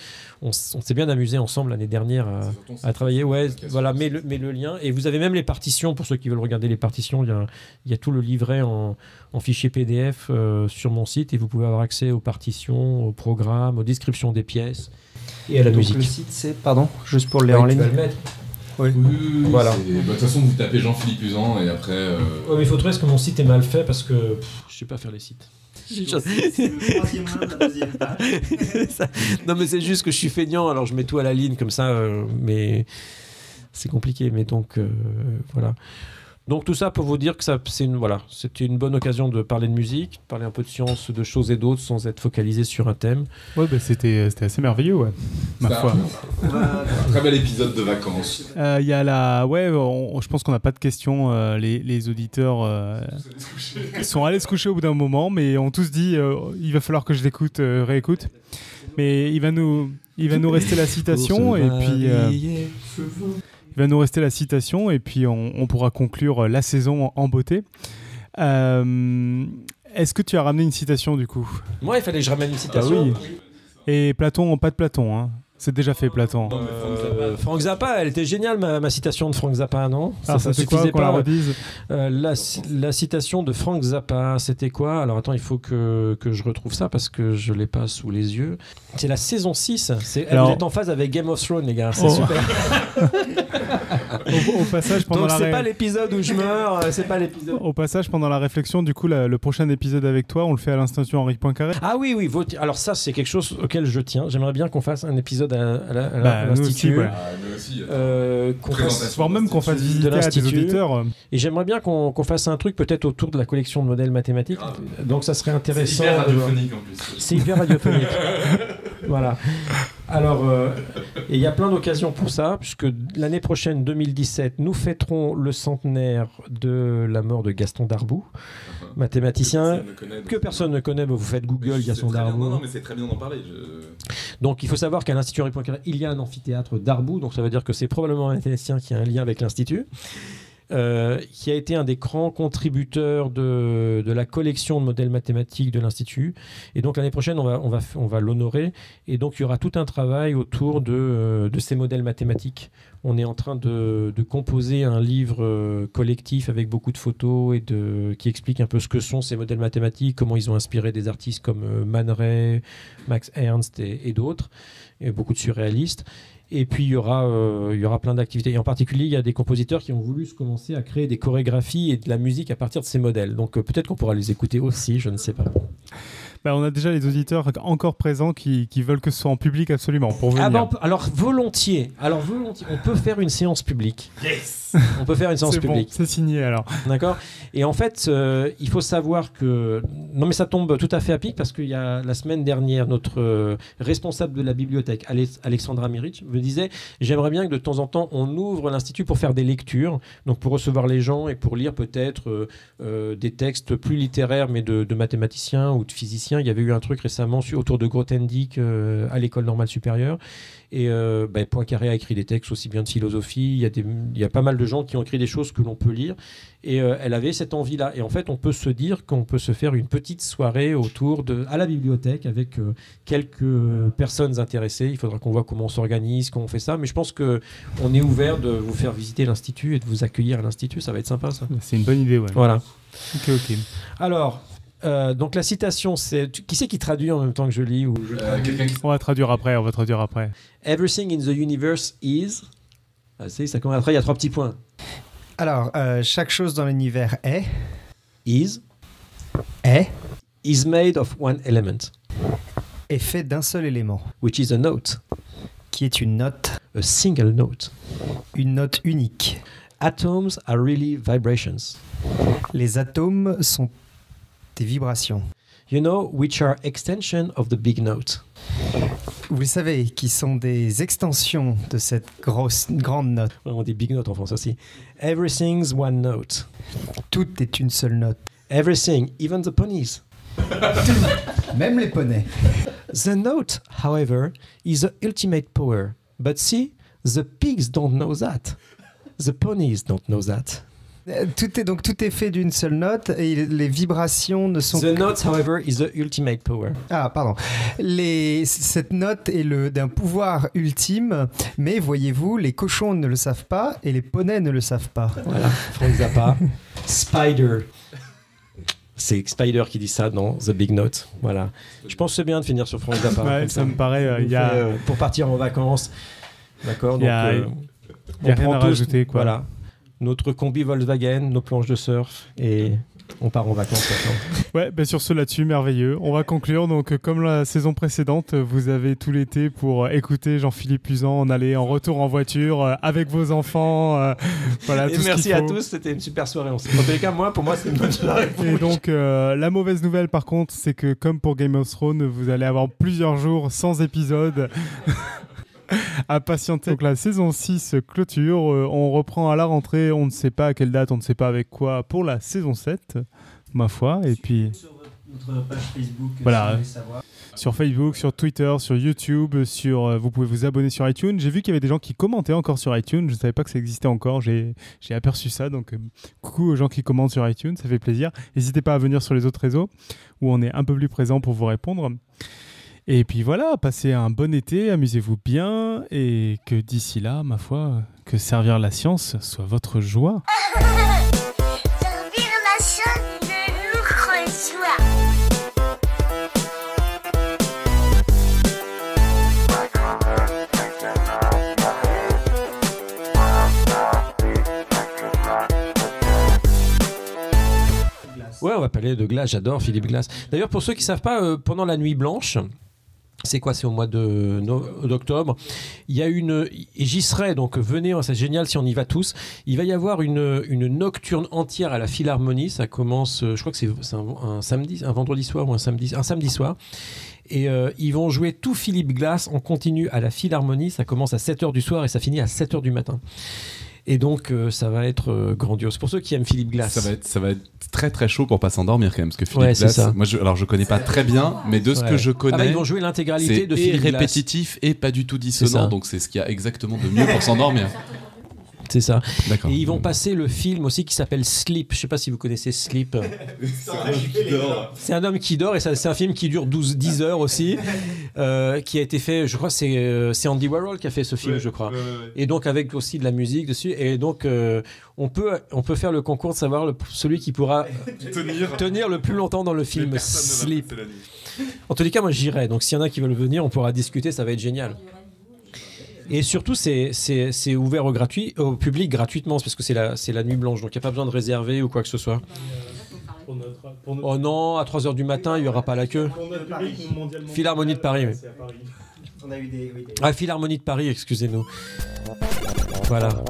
on s'est bien amusé ensemble l'année dernière à, à travailler. Ouais, voilà, mets le, mets le lien. Et vous avez même les partitions, pour ceux qui veulent regarder les partitions, il y a, il y a tout le livret en, en fichier P D F euh, sur mon site, et vous pouvez avoir accès aux partitions, aux programmes, aux descriptions des pièces et à la donc musique. Le site c'est, pardon, juste pour les ouais, en ligne. Oui. Oui, oui, oui, voilà. De bah, toute façon, vous tapez Jean-Philippe Usan et après. Euh... Ouais, mais il faut trouver, parce que mon site est mal fait, parce que pff, je sais pas faire les sites. C'est, c'est le troisième main, la deuxième main. Non, mais c'est juste que je suis feignant, alors je mets tout à la ligne comme ça, euh, mais. c'est compliqué. Mais donc, euh, voilà. Donc tout ça pour vous dire que ça, c'est une, voilà, c'était une bonne occasion de parler de musique, de parler un peu de science, de choses et d'autres, sans être focalisé sur un thème. Ouais, bah c'était, c'était assez merveilleux, ouais. Ma foi. Un très bel épisode de vacances. Il euh, y a la, ouais, on, je pense qu'on n'a pas de questions. Euh, les, les auditeurs euh, sont allés se coucher au bout d'un moment, mais on tous dit, euh, il va falloir que je l'écoute, euh, réécoute. Mais il va nous, il va nous rester la citation et puis. Euh, Il va nous rester la citation et puis on, on pourra conclure la saison en, en beauté. Euh, est-ce que tu as ramené une citation du coup ? Moi, ouais, il fallait que je ramène une citation. Ah, oui. Et Platon, pas de Platon, hein. C'est déjà fait Platon. Non, euh, Frank Zappa, elle était géniale ma, ma citation de Frank Zappa, non ? Ça, ah, ça, ça suffisait quoi, pas. La, euh, la, la citation de Frank Zappa, c'était quoi ? Alors attends, il faut que, que je retrouve ça parce que je l'ai pas sous les yeux. C'est la saison six. C'est, alors... Elle est en phase avec Game of Thrones, les gars. C'est oh. super. Au, au passage, pendant Donc la c'est ré... pas l'épisode où je meurs, c'est pas l'épisode. Au passage, pendant la réflexion, du coup, la, le prochain épisode avec toi, on le fait à l'institut Henri Poincaré. Ah oui, oui. Vos... Alors ça, c'est quelque chose auquel je tiens. J'aimerais bien qu'on fasse un épisode à, à, la, à bah, l'institut, ouais. euh, fasse... voire même qu'on fasse visiter de à des auditeurs. Et j'aimerais bien qu'on, qu'on fasse un truc peut-être autour de la collection de modèles mathématiques. Ah, donc ça serait intéressant. C'est hyper radiophonique de... en plus. C'est hyper radiophonique. Voilà. Alors, euh, il y a plein d'occasions pour ça, puisque l'année prochaine, deux mille dix-sept, nous fêterons le centenaire de la mort de Gaston Darboux, enfin, mathématicien que personne ne connaît. Donc... Que personne ne connaît, mais vous faites Google Gaston Darboux. Bien, non, non, mais c'est très bien d'en parler. Je... Donc, il faut savoir qu'à l'Institut Henri Poincaré, il y a un amphithéâtre Darboux, donc ça veut dire que c'est probablement un mathématicien qui a un lien avec l'Institut. Euh, qui a été un des grands contributeurs de, de la collection de modèles mathématiques de l'Institut. Et donc l'année prochaine, on va, on va, on va l'honorer. Et donc il y aura tout un travail autour de, de ces modèles mathématiques. On est en train de, de composer un livre collectif avec beaucoup de photos et de, qui explique un peu ce que sont ces modèles mathématiques, comment ils ont inspiré des artistes comme Man Ray, Max Ernst et, et d'autres, et beaucoup de surréalistes. Et puis il y aura, euh, il y aura plein d'activités. Et en particulier, il y a des compositeurs qui ont voulu se commencer à créer des chorégraphies et de la musique à partir de ces modèles. Donc euh, peut-être qu'on pourra les écouter aussi, je ne sais pas. Bah, on a déjà les auditeurs encore présents qui, qui veulent que ce soit en public absolument pour venir. Ah ben, peut, alors, volontiers, alors volontiers, on peut faire une séance publique. Yes. On peut faire une séance c'est publique. Bon, c'est signé alors. D'accord. Et en fait, euh, il faut savoir que... Non mais ça tombe tout à fait à pic parce qu'il y a la semaine dernière, notre euh, responsable de la bibliothèque, Alex- Alexandra Mirich, me disait « J'aimerais bien que de temps en temps, on ouvre l'Institut pour faire des lectures, donc pour recevoir les gens et pour lire peut-être euh, euh, des textes plus littéraires mais de, de mathématiciens ou de physiciens. Il y avait eu un truc récemment autour de Grothendieck euh, à l'École normale supérieure. Et euh, ben, Poincaré a écrit des textes aussi bien de philosophie. Il y a des, il y a pas mal de gens qui ont écrit des choses que l'on peut lire. Et euh, elle avait cette envie-là. Et en fait, on peut se dire qu'on peut se faire une petite soirée autour de, à la bibliothèque avec euh, quelques personnes intéressées. Il faudra qu'on voit comment on s'organise, comment on fait ça. Mais je pense qu'on est ouvert de vous faire visiter l'Institut et de vous accueillir à l'Institut. Ça va être sympa, ça. C'est une bonne idée, ouais. Voilà. Ok, ok. Alors... Euh, donc la citation, c'est... Qui c'est qui traduit en même temps que je lis ou je... Euh, On va traduire après, on va traduire après. Everything in the universe is... Ah, c'est, ça commence après, il y a trois petits points. Alors, euh, chaque chose dans l'univers est... Is. Est. Is made of one element. Est fait d'un seul élément. Which is a note. Qui est une note. A single note. Une note unique. Atoms are really vibrations. Les atomes sont... des vibrations. You know, which are extension of the big note. Vous savez, qui sont des extensions de cette grosse, grande note. Ouais, on dit big note en France aussi. Everything's one note. Tout est une seule note. Everything, even the ponies. Même les poneys. The note, however, is the ultimate power. But see, the pigs don't know that. The ponies don't know that. Tout est donc tout est fait d'une seule note et les vibrations ne sont. The note, however, is the ultimate power. Ah, pardon. Les, cette note est le d'un pouvoir ultime, mais voyez-vous, les cochons ne le savent pas et les poneys ne le savent pas. Voilà, Frank Zappa. Spider. C'est Spider qui dit ça dans The Big Note. Voilà. Je pense que c'est bien de finir sur Frank Zappa. Ouais, ça, ça me paraît. Euh, y a... euh, pour partir en vacances, d'accord. Il y a, donc, euh, y a on rien à rajouter, quoi. Voilà. Notre combi Volkswagen, nos planches de surf et on part en vacances maintenant. Ouais, bah sur ce là-dessus, merveilleux. On va conclure. Donc, comme la saison précédente, vous avez tout l'été pour écouter Jean-Philippe Uzan en aller en retour en voiture avec vos enfants. Euh, voilà, et tout merci à tous. C'était une super soirée. En tous les cas, moi, pour moi, c'est une bonne soirée. Et donc, euh, la mauvaise nouvelle, par contre, c'est que comme pour Game of Thrones, vous allez avoir plusieurs jours sans épisode. À patienter. Donc la saison six clôture, euh, on reprend à la rentrée, on ne sait pas à quelle date, on ne sait pas avec quoi pour la saison sept, ma foi. Et puis sur notre page Facebook, voilà, si vous voulez savoir. Sur Facebook, sur Twitter, sur YouTube, sur euh, vous pouvez vous abonner sur iTunes. J'ai vu qu'il y avait des gens qui commentaient encore sur iTunes, je ne savais pas que ça existait encore, j'ai, j'ai aperçu ça, donc euh, coucou aux gens qui commentent sur iTunes, ça fait plaisir. N'hésitez pas à venir sur les autres réseaux où on est un peu plus présent pour vous répondre. Et puis voilà, passez un bon été, amusez-vous bien, et que d'ici là, ma foi, que servir la science soit votre joie. Servir la science de notre joie. Ouais, on va parler de Glass, j'adore Philippe Glass. D'ailleurs, pour ceux qui ne savent pas, euh, pendant la Nuit Blanche... C'est quoi, c'est au mois de no- d'octobre. Il y a une, et j'y serai, donc venez, c'est génial si on y va tous. Il va y avoir une, une nocturne entière à la Philharmonie. Ça commence, je crois que c'est, c'est un, un samedi, un vendredi soir ou un samedi, un samedi soir. Et euh, ils vont jouer tout Philippe Glass en continu à la Philharmonie. Ça commence à sept heures du soir et ça finit à sept heures du matin. Et donc, euh, ça va être euh, grandiose. Pour ceux qui aiment Philippe Glass. Ça va être, ça va être très très chaud pour pas s'endormir quand même. Parce que Philippe ouais, Glass, moi, je, alors je connais pas très bien, mais de ce ouais. que je connais. Ah bah, ils vont jouer l'intégralité c'est de Philippe Glass. C'est répétitif et pas du tout dissonant. Donc, c'est ce qu'il y a exactement de mieux pour s'endormir. C'est ça. D'accord. Et ils vont passer le film aussi qui s'appelle Sleep. Je ne sais pas si vous connaissez Sleep. C'est un homme qui dort. C'est un homme qui dort et ça, c'est un film qui dure douze, dix heures aussi, euh, qui a été fait, je crois, c'est, euh, c'est Andy Warhol qui a fait ce film, ouais, je crois. Ouais, ouais, ouais. Et donc avec aussi de la musique dessus. Et donc euh, on, peut, on peut faire le concours de savoir le, celui qui pourra tenir. tenir le plus longtemps dans le film Sleep. En tous les cas, moi j'irai. Donc s'il y en a qui veulent venir, on pourra discuter, ça va être génial. Et surtout, c'est, c'est, c'est ouvert au, gratuit, au public gratuitement, parce que c'est la, c'est la Nuit Blanche, donc il n'y a pas besoin de réserver ou quoi que ce soit. Pour notre, pour notre... Oh non, à trois heures du matin, il n'y aura pas la queue. Philharmonie de Paris. Oui. Ah, Philharmonie de Paris, excusez-nous. Voilà.